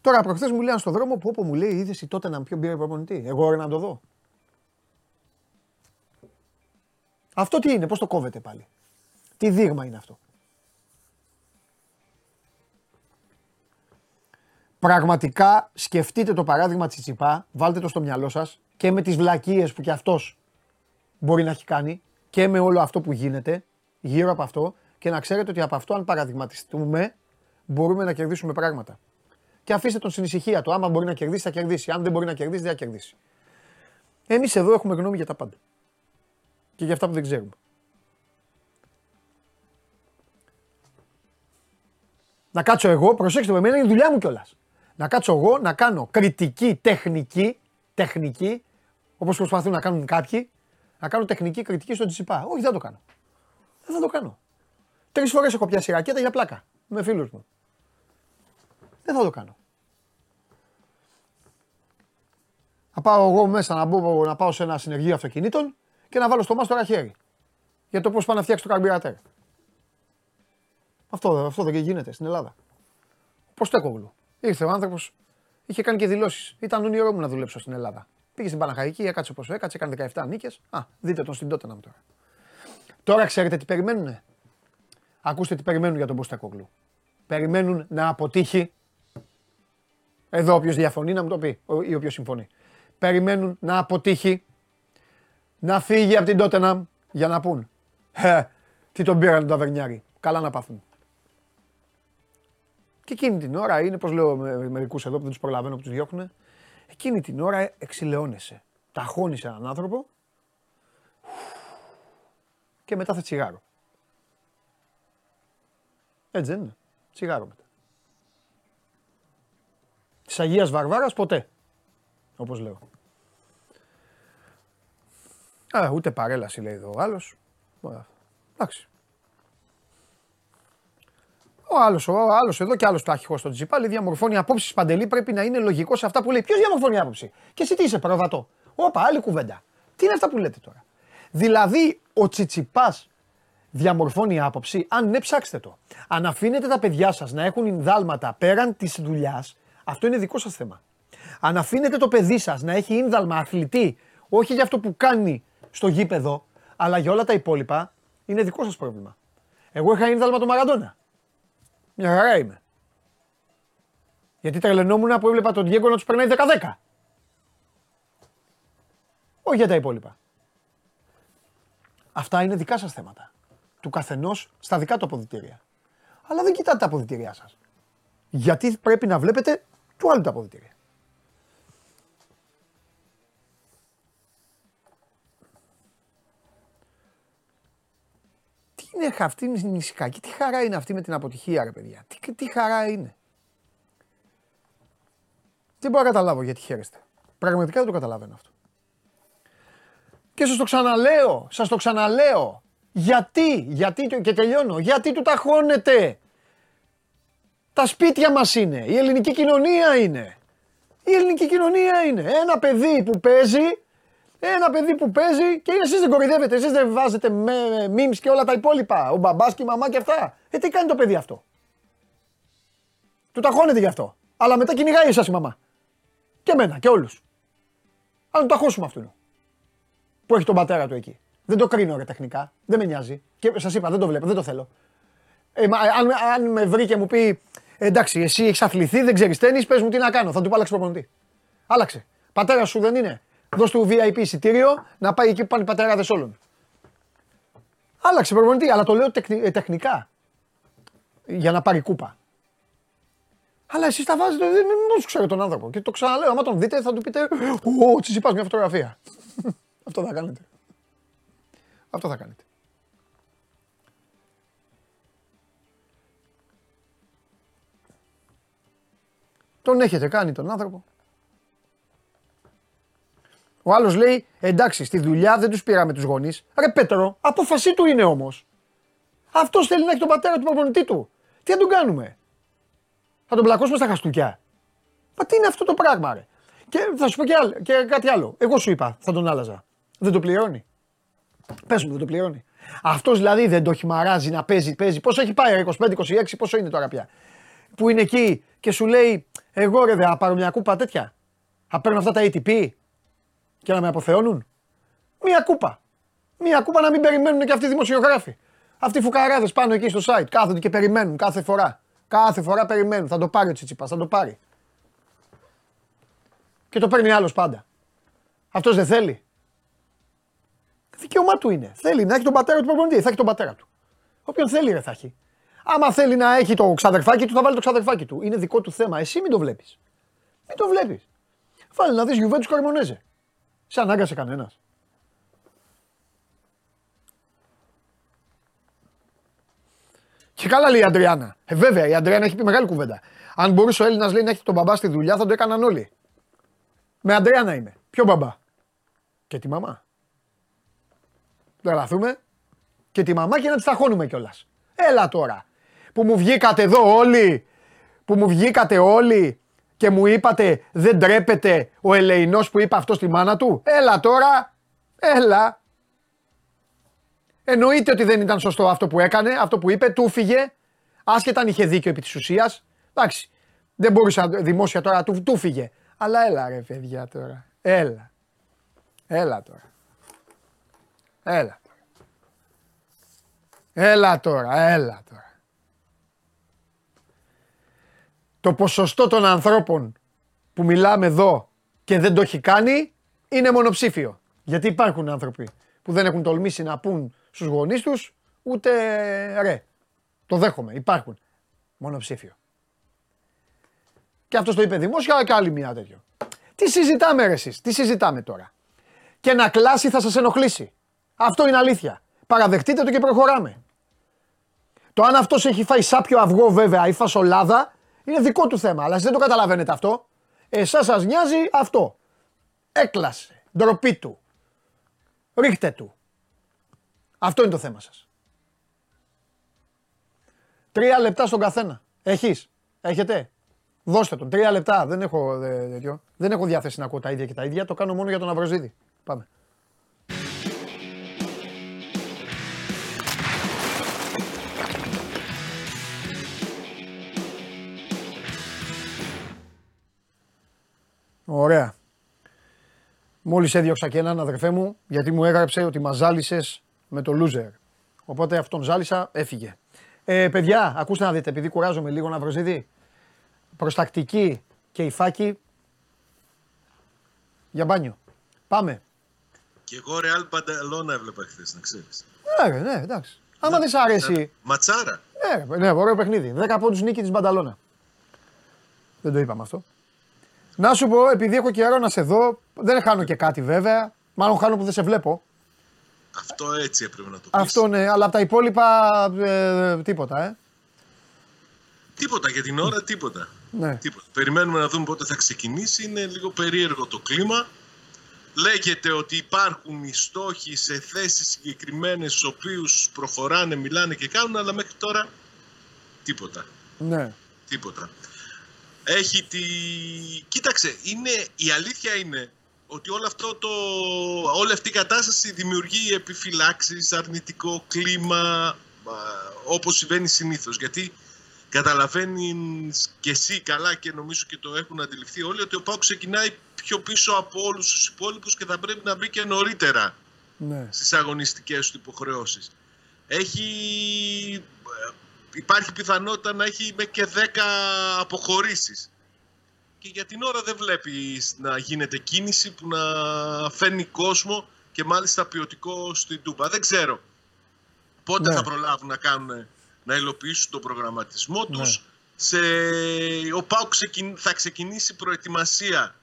Τώρα προχθές μου λένε στον δρόμο που όπου μου λέει είδες η Τότεναμ ποιον πήρε προπονητή. Εγώ ρε να το δω. Αυτό τι είναι, πώς το κόβετε πάλι. Τι δείγμα είναι αυτό. Πραγματικά σκεφτείτε το παράδειγμα Τσιτσιπά, βάλτε το στο μυαλό σας και με τις βλακίες που κι αυτός μπορεί να έχει κάνει. Και με όλο αυτό που γίνεται γύρω από αυτό και να ξέρετε ότι από αυτό αν παραδειγματιστούμε μπορούμε να κερδίσουμε πράγματα. Και αφήστε τον στην ησυχία του. Άμα μπορεί να κερδίσει θα κερδίσει. Αν δεν μπορεί να κερδίσει δεν θα κερδίσει. Εμείς εδώ έχουμε γνώμη για τα πάντα. Και για αυτά που δεν ξέρουμε. Να κάτσω εγώ, προσέξτε με εμένα είναι η δουλειά μου κιόλας. Να κάτσω εγώ να κάνω κριτική τεχνική, τεχνική όπως προσπαθούν να κάνουν κάποιοι. Να κάνω τεχνική κριτική στον Τσιτσιπά. Όχι, δεν το κάνω. Δεν θα το κάνω. Τρεις φορές έχω πιάσει ρακέτα για πλάκα. Με φίλους μου. Δεν θα το κάνω. Να πάω εγώ μέσα να, μπω, να πάω σε ένα συνεργείο αυτοκινήτων και να βάλω στο μάστορα χέρι. Για το πώς πάνε να φτιάξει το καρμπυρατέρ. Αυτό, αυτό δεν γίνεται στην Ελλάδα. Ποστέκογλου. Ήρθε ο άνθρωπος, είχε κάνει και δηλώσεις. Ήταν όνειρό μου να δουλέψω στην Ελλάδα. Πήγε στην Παναχαϊκή, έκατσε πόσο έκατσε, έκανε δεκαεπτά νίκες. Α, δείτε τον στην Τότεναμ τώρα. Τώρα ξέρετε τι περιμένουνε. Ακούστε τι περιμένουν για τον Ποστακόγλου. Περιμένουν να αποτύχει. Εδώ όποιος διαφωνεί να μου το πει ή όποιος συμφωνεί. Περιμένουν να αποτύχει, να φύγει από την Τότεναμ για να πούν ε, τι τον πήραν τον ταβερνιάρη. Καλά να πάθουν. Και εκείνη την ώρα είναι, πως λέω με μερικούς εδώ που δεν τους προλαβαίνω που τους διώχνουν, εκείνη την ώρα εξηλαιώνεσαι. Ταχώνεις έναν άνθρωπο και μετά θα τσιγάρω. Έτσι δεν είναι. Τσιγάρο μετά. Της Αγίας Βαρβάρας ποτέ. Όπως λέω. Α, ούτε παρέλαση λέει εδώ ο άλλος. Εντάξει. Ο άλλος, ο άλλος εδώ και άλλος το άχυχο στο Τσιτσιπά διαμορφώνει απόψεις, Παντελή, πρέπει να είναι λογικός σε αυτά που λέει. Ποιος διαμορφώνει άποψη? Και εσύ τι είσαι, παραβατό? Όπα, άλλη κουβέντα. Τι είναι αυτά που λέτε τώρα? Δηλαδή, ο Τσιτσιπάς διαμορφώνει άποψη, αν ναι, ψάξτε το. Αν αφήνετε τα παιδιά σας να έχουν ινδάλματα πέραν της δουλειάς, αυτό είναι δικό σας θέμα. Αν αφήνετε το παιδί σας να έχει ίνδαλμα αθλητή, όχι για αυτό που κάνει στο γήπεδο, αλλά για όλα τα υπόλοιπα, είναι δικό σας πρόβλημα. Εγώ είχα ίνδαλμα το Μαραντόνα. Μια χαρά είμαι. Γιατί τρελαινόμουν που έβλεπα τον Διέγκο να τους περνάει δέκα δέκα. Όχι για τα υπόλοιπα. Αυτά είναι δικά σας θέματα. Του καθενός στα δικά του αποδυτήρια. Αλλά δεν κοιτάτε τα αποδυτήριά σας. Γιατί πρέπει να βλέπετε του άλλου τα αποδυτήρια. Τι είναι αυτή η νησικάκη, τι χαρά είναι αυτή με την αποτυχία, ρε παιδιά. Τι, τι χαρά είναι. Δεν μπορώ να καταλάβω γιατί χαίρεστε. Πραγματικά δεν το καταλαβαίνω αυτό. Και σας το ξαναλέω, σας το ξαναλέω. Γιατί, γιατί, και τελειώνω, γιατί του ταχώνετε. Τα σπίτια μας είναι, η ελληνική κοινωνία είναι. Η ελληνική κοινωνία είναι. Ένα παιδί που παίζει, ένα παιδί που παίζει και εσείς δεν κορυδεύετε, εσείς δεν βάζετε memes και όλα τα υπόλοιπα. Ο μπαμπάς και η μαμά και αυτά. Ε, τι κάνει το παιδί αυτό? Του ταχώνετε γι' αυτό. Αλλά μετά κυνηγάει εσάς η μαμά. Και εμένα και όλους. Αν του ταχώσουμε αυτού που έχει τον πατέρα του εκεί. Δεν το κρίνω ρε τεχνικά, δεν με νοιάζει. Και σας είπα, δεν το βλέπω, δεν το θέλω. Ε, μα, αν, αν με βρει και μου πει, εντάξει, εσύ έχεις αθληθεί, δεν ξέρεις τένις, πες μου τι να κάνω, θα του πω άλλαξε προπονητή. Άλλαξε. Πατέρα σου δεν είναι. Δώσ' του βι άι πι εισιτήριο να πάει εκεί που πάνε οι πατεράδες όλων. Άλλαξε προπονητή, αλλά το λέω τεκ, ε, τεχνικά. Για να πάρει κούπα. Αλλά εσείς τα βάζετε, δεν τους ξέρω τον άνθρωπο. Και το ξαναλέω, άμα τον δείτε θα του πείτε, ο Τσιτσιπάς μια φωτογραφία. Αυτό θα κάνετε. Αυτό θα κάνετε. Τον έχετε κάνει τον άνθρωπο. Ο άλλος λέει, εντάξει, στη δουλειά δεν τους πήραμε τους γονείς. Ρε Πέτρο, απόφασή του είναι όμως. Αυτός θέλει να έχει τον πατέρα του προπονητή του. Τι θα τον κάνουμε? Θα τον πλακώσουμε στα χαστούκια? Μα τι είναι αυτό το πράγμα ρε? Και θα σου πω και, άλλο, και κάτι άλλο. Εγώ σου είπα, θα τον άλλαζα. Δεν το πληρώνει. Πες μου, δεν το πληρώνει. Αυτός δηλαδή δεν το χυμαράζει να παίζει, παίζει. Πόσο έχει πάει, είκοσι πέντε είκοσι έξι, πόσο είναι τώρα πια. Που είναι εκεί και σου λέει, εγώ ρε, θα πάρω μια κούπα τέτοια. Θα παίρνω αυτά τα έι τι πι και να με αποθεώνουν. Μια κούπα. Μια κούπα να μην περιμένουν και αυτοί οι δημοσιογράφοι. Αυτοί οι φουκαράδες πάνω εκεί στο site. Κάθονται και περιμένουν κάθε φορά. Κάθε φορά περιμένουν. Θα το πάρει ο Τσιτσιπάς, θα το πάρει. Και το παίρνει άλλος πάντα. Αυτός δεν θέλει. Δικαίωμά του είναι. Θέλει να έχει τον πατέρα του προπονητή. Θα έχει τον πατέρα του. Όποιον θέλει ρε θα έχει. Άμα θέλει να έχει το ξαδερφάκι του, θα βάλει το ξαδερφάκι του. Είναι δικό του θέμα. Εσύ μην το βλέπεις. Μην το βλέπεις. Βάλει να δεις Γιουβέντους Κορμονέζε. Σε ανάγκασε κανένας? Και καλά λέει η Αντριάννα. Ε, βέβαια η Αντριάννα έχει πει μεγάλη κουβέντα. Αν μπορούσε ο Έλληνας λέει να έχει τον μπαμπά στη δουλειά, θα το έκαναν όλοι. Με Αντριάννα είμαι. Ποιο μπαμπά? Και τη μαμά. Να λαθούμε και τη μαμά και να τη ταχώνουμε κιόλας. Έλα τώρα. Που μου βγήκατε εδώ όλοι. Που μου βγήκατε όλοι και μου είπατε δεν ντρέπεται ο ελεηνός που είπε αυτό στη μάνα του. Έλα τώρα. Έλα. Εννοείται ότι δεν ήταν σωστό αυτό που έκανε, αυτό που είπε, του φύγε. Άσχετα αν είχε δίκιο επί της ουσίας. Εντάξει. Δεν μπορούσε δημόσια τώρα, του, του φύγε. Αλλά έλα ρε παιδιά τώρα. Έλα. Έλα τώρα. Έλα. Έλα τώρα, έλα τώρα. Το ποσοστό των ανθρώπων που μιλάμε εδώ και δεν το έχει κάνει είναι μονοψήφιο. Γιατί υπάρχουν άνθρωποι που δεν έχουν τολμήσει να πούν στους γονείς τους ούτε ρε. Το δέχομαι, υπάρχουν. Μονοψήφιο. Και αυτός το είπε δημόσια και άλλη μια τέτοιο. Τι συζητάμε ρε εσείς, τι συζητάμε τώρα. Και να κλάσει θα σας ενοχλήσει. Αυτό είναι αλήθεια. Παραδεχτείτε το και προχωράμε. Το αν αυτός έχει φάει σάπιο αυγό βέβαια ή φασολάδα είναι δικό του θέμα, αλλά εσείς δεν το καταλαβαίνετε αυτό. Εσάς σας νοιάζει αυτό. Έκλασε, ντροπή του. Ρίχτε του. Αυτό είναι το θέμα σας. Τρία λεπτά στον καθένα. Έχεις, έχετε. Δώστε τον, τρία λεπτά. Δεν έχω, δε, δε, δε, δεν έχω διάθεση να ακούω τα ίδια και τα ίδια. Το κάνω μόνο για τον Αυροζίδη. Πάμε. Ωραία. Μόλις έδιωξα και έναν αδερφέ μου, γιατί μου έγραψε ότι μας ζάλισες με το loser. Οπότε αυτόν ζάλισα, έφυγε. Ε, παιδιά, ακούστε να δείτε, επειδή κουράζομαι λίγο να Αυροζίδη. Προστακτική και υφάκι για μπάνιο. Πάμε. Και εγώ Real Badalona έβλεπα χθες, να ξέρεις. Ναι, ναι, εντάξει. Άμα δεν σ' αρέσει. Ματσάρα. Ναι, ναι, ωραίο παιχνίδι. δέκα πόντους νίκη της Μπανταλώνα. Δεν το είπαμε αυτό. Να σου πω, επειδή έχω καιρό να σε δω, δεν χάνω και κάτι βέβαια. Μάλλον χάνω που δεν σε βλέπω. Αυτό έτσι έπρεπε να το πεις. Αυτό ναι, αλλά από τα υπόλοιπα ε, τίποτα, ε. Τίποτα για την ώρα, τίποτα. Ναι. Τίποτα. Περιμένουμε να δούμε πότε θα ξεκινήσει. Είναι λίγο περίεργο το κλίμα. Λέγεται ότι υπάρχουν οι στόχοι σε θέσεις συγκεκριμένες, στους οποίους προχωράνε, μιλάνε και κάνουν, αλλά μέχρι τώρα τίποτα. Ναι. Τίποτα. Έχει τη... Κοίταξε, είναι... η αλήθεια είναι ότι όλο αυτό το... όλη αυτή η κατάσταση δημιουργεί επιφυλάξεις, αρνητικό κλίμα, όπως συμβαίνει συνήθως. Γιατί καταλαβαίνεις και εσύ καλά και νομίζω και το έχουν αντιληφθεί όλοι ότι ο ΠΑΟΚ ξεκινάει πιο πίσω από όλους τους υπόλοιπους και θα πρέπει να μπει και νωρίτερα ναι. στις αγωνιστικές του υποχρεώσεις. Έχει... Υπάρχει πιθανότητα να έχει και δέκα αποχωρήσεις. Και για την ώρα δεν βλέπεις να γίνεται κίνηση που να φέρνει κόσμο και μάλιστα ποιοτικό στην Τούμπα. Δεν ξέρω πότε ναι. θα προλάβουν να κάνουν... να υλοποιήσουν τον προγραμματισμό τους. Ναι. Σε... Ο ΠΑΟΚ θα ξεκινήσει προετοιμασία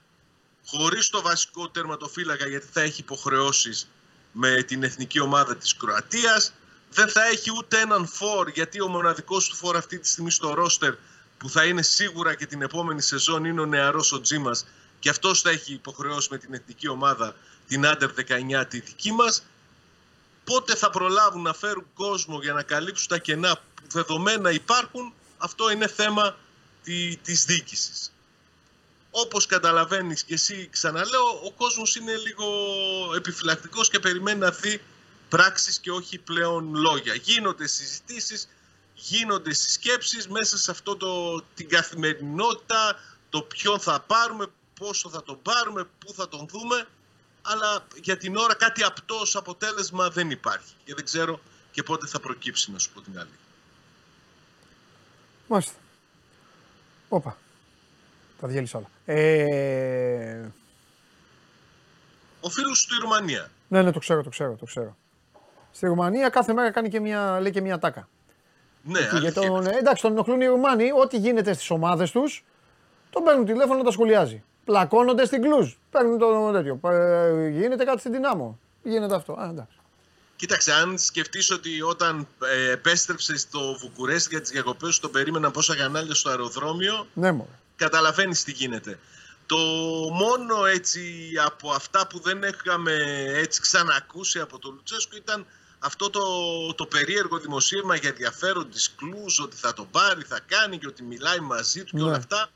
χωρίς το βασικό τερματοφύλακα γιατί θα έχει υποχρεώσεις με την εθνική ομάδα της Κροατίας. Δεν θα έχει ούτε έναν φορ γιατί ο μοναδικός του φορ αυτή τη στιγμή στο ρόστερ που θα είναι σίγουρα και την επόμενη σεζόν είναι ο νεαρός ο Τζίμας και αυτός θα έχει υποχρεώσει με την εθνική ομάδα την άντερ δεκαεννιά τη δική μας. Πότε θα προλάβουν να φέρουν κόσμο για να καλύψουν τα κενά που δεδομένα υπάρχουν, αυτό είναι θέμα της διοίκησης. Όπως καταλαβαίνεις και εσύ ξαναλέω, ο κόσμος είναι λίγο επιφυλακτικός και περιμένει να δει πράξεις και όχι πλέον λόγια. Γίνονται συζητήσεις, γίνονται συσκέψεις μέσα σε αυτό το, την καθημερινότητα, το ποιον θα πάρουμε, πόσο θα τον πάρουμε, πού θα τον δούμε. Αλλά για την ώρα κάτι απτό ως αποτέλεσμα δεν υπάρχει. Και δεν ξέρω και πότε θα προκύψει, να σου πω την άλλη. Μάλιστα. Όπα. Τα διέλυσα όλα. Ε... Ο φίλος σου στη Ρουμανία. Ναι, ναι, το ξέρω, το ξέρω, το ξέρω. Στη Ρουμανία κάθε μέρα κάνει και μια, λέει και μια τάκα. Ναι, αλήθεια. Τον... Εντάξει, τον ενοχλούν οι Ρουμάνοι. Ό,τι γίνεται στις ομάδες τους, τον παίρνουν τηλέφωνο να τα σχολιάζει. Πλακώνονται στην Κλουζ. Παίρνουν το τέτοιο. Γίνεται κάτι στην Δυνάμω. Γίνεται αυτό. Α, εντάξει. Κοίταξε, αν σκεφτείς ότι όταν ε, επέστρεψε στο Βουκουρέστι για τις διακοπές, τον περίμεναν πόσα κανάλια στο αεροδρόμιο. Ναι, μωρέ. Καταλαβαίνεις τι γίνεται. Το μόνο έτσι από αυτά που δεν έχαμε έτσι ξανακούσει από τον Λουτσέσκου ήταν αυτό το, το περίεργο δημοσίευμα για ενδιαφέρον της Κλουζ, ότι θα τον πάρει, θα κάνει και ότι μιλάει μαζί του ναι. και όλα αυτά.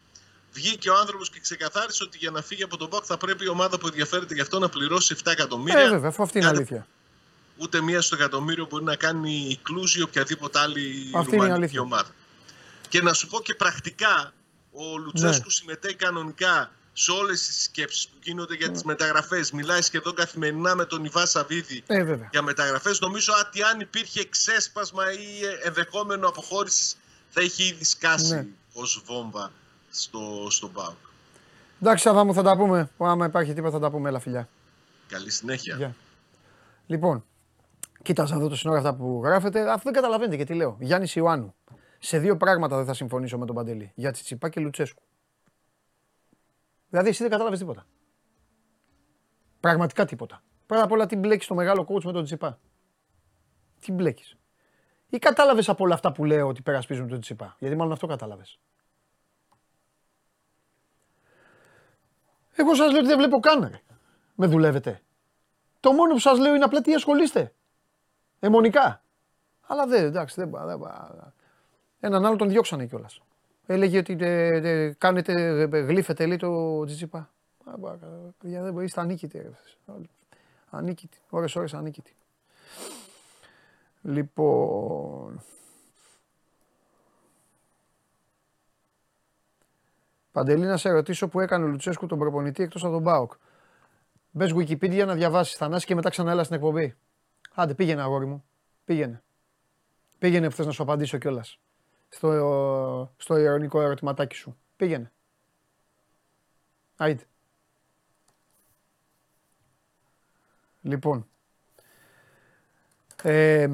Βγήκε ο άνθρωπος και ξεκαθάρισε ότι για να φύγει από τον ΠΑΟΚ θα πρέπει η ομάδα που ενδιαφέρεται γι' αυτό να πληρώσει επτά εκατομμύρια. Ε, βέβαια, αυτή είναι η αλήθεια. Ούτε μία στο εκατομμύριο μπορεί να κάνει η Κλουζ ή οποιαδήποτε άλλη ρουμανική ομάδα. Και να σου πω και πρακτικά, ο Λουτσέσκου ναι. συμμετέχει κανονικά σε όλες τις σκέψεις που γίνονται για τις μεταγραφές. Μιλάει σχεδόν καθημερινά με τον Ιβά Σαββίδη ε, για μεταγραφές. Νομίζω ότι αν υπήρχε ξέσπασμα ή ενδεχόμενο αποχώρηση, θα είχε ήδη σκάσει ναι. ως βόμβα στο, στο ΠΑΟΚ. Εντάξει, Αδά μου, θα τα πούμε. Άμα υπάρχει τίποτα, θα τα πούμε. Έλα, φιλιά. Καλή συνέχεια. Yeah. Λοιπόν, κοίταζα εδώ το σύνορα αυτά που γράφετε. Αυτό δεν καταλαβαίνετε γιατί λέω. Γιάννης Ιωάννου. Σε δύο πράγματα δεν θα συμφωνήσω με τον Παντελή. Για Τσιτσιπά και Λουτσέσκου. Δηλαδή, εσύ δεν κατάλαβες τίποτα. Πραγματικά τίποτα. Πρώτα απ' όλα, τι μπλέκεις το μεγάλο coach με τον Τσιτσιπά. Τι μπλέκεις. Ή κατάλαβες από όλα αυτά που λέω ότι περασπίζουν τον Τσιτσιπά. Γιατί μάλλον αυτό κατάλαβες. Εγώ σας λέω ότι δεν βλέπω καν. Ρε. Με δουλεύετε. Το μόνο που σας λέω είναι απλά τι ασχολείστε. Αιμονικά. Αλλά δεν, εντάξει, δεν πάει. Έναν άλλο τον διώξανε κιόλας. Έλεγε ότι ε, ε, κάνετε, ε, γλύφετε, λέει το Τσιτσιπά. Είστε ανίκητοι. Ανίκητοι. Ώρες, ώρες ανίκητοι. Λοιπόν... Παντελή, να σε ρωτήσω που έκανε ο Λουτσέσκου τον προπονητή εκτός από τον ΠΑΟΚ. Μπες Wikipedia να διαβάσεις, Θανάση, και μετά ξανά έλα στην εκπομπή. Άντε, πήγαινε, αγόρι μου. Πήγαινε. Πήγαινε που θες να σου απαντήσω κιόλας. Στο, στο ειρωνικό ερωτηματάκι σου. Πήγαινε. Άιντε. Λοιπόν. Ε,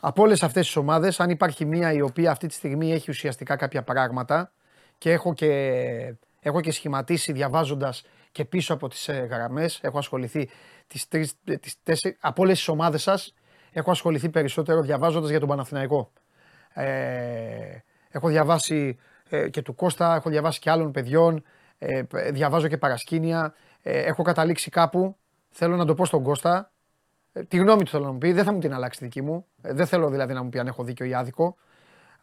από όλες αυτές τις ομάδες, αν υπάρχει μία η οποία αυτή τη στιγμή έχει ουσιαστικά κάποια πράγματα... Και έχω, και έχω και σχηματίσει διαβάζοντας και πίσω από τις ε, γραμμές. Έχω ασχοληθεί τις τρεις, τις τέσσερι, από όλες τις ομάδες σας. Έχω ασχοληθεί περισσότερο διαβάζοντας για τον Παναθηναϊκό. Ε, έχω διαβάσει ε, και του Κώστα, έχω διαβάσει και άλλων παιδιών. Ε, διαβάζω και παρασκήνια. Ε, έχω καταλήξει κάπου. Θέλω να το πω στον Κώστα. Ε, τη γνώμη του θέλω να μου πει. Δεν θα μου την αλλάξει τη δική μου. Ε, δεν θέλω δηλαδή να μου πει αν έχω δίκιο ή άδικο.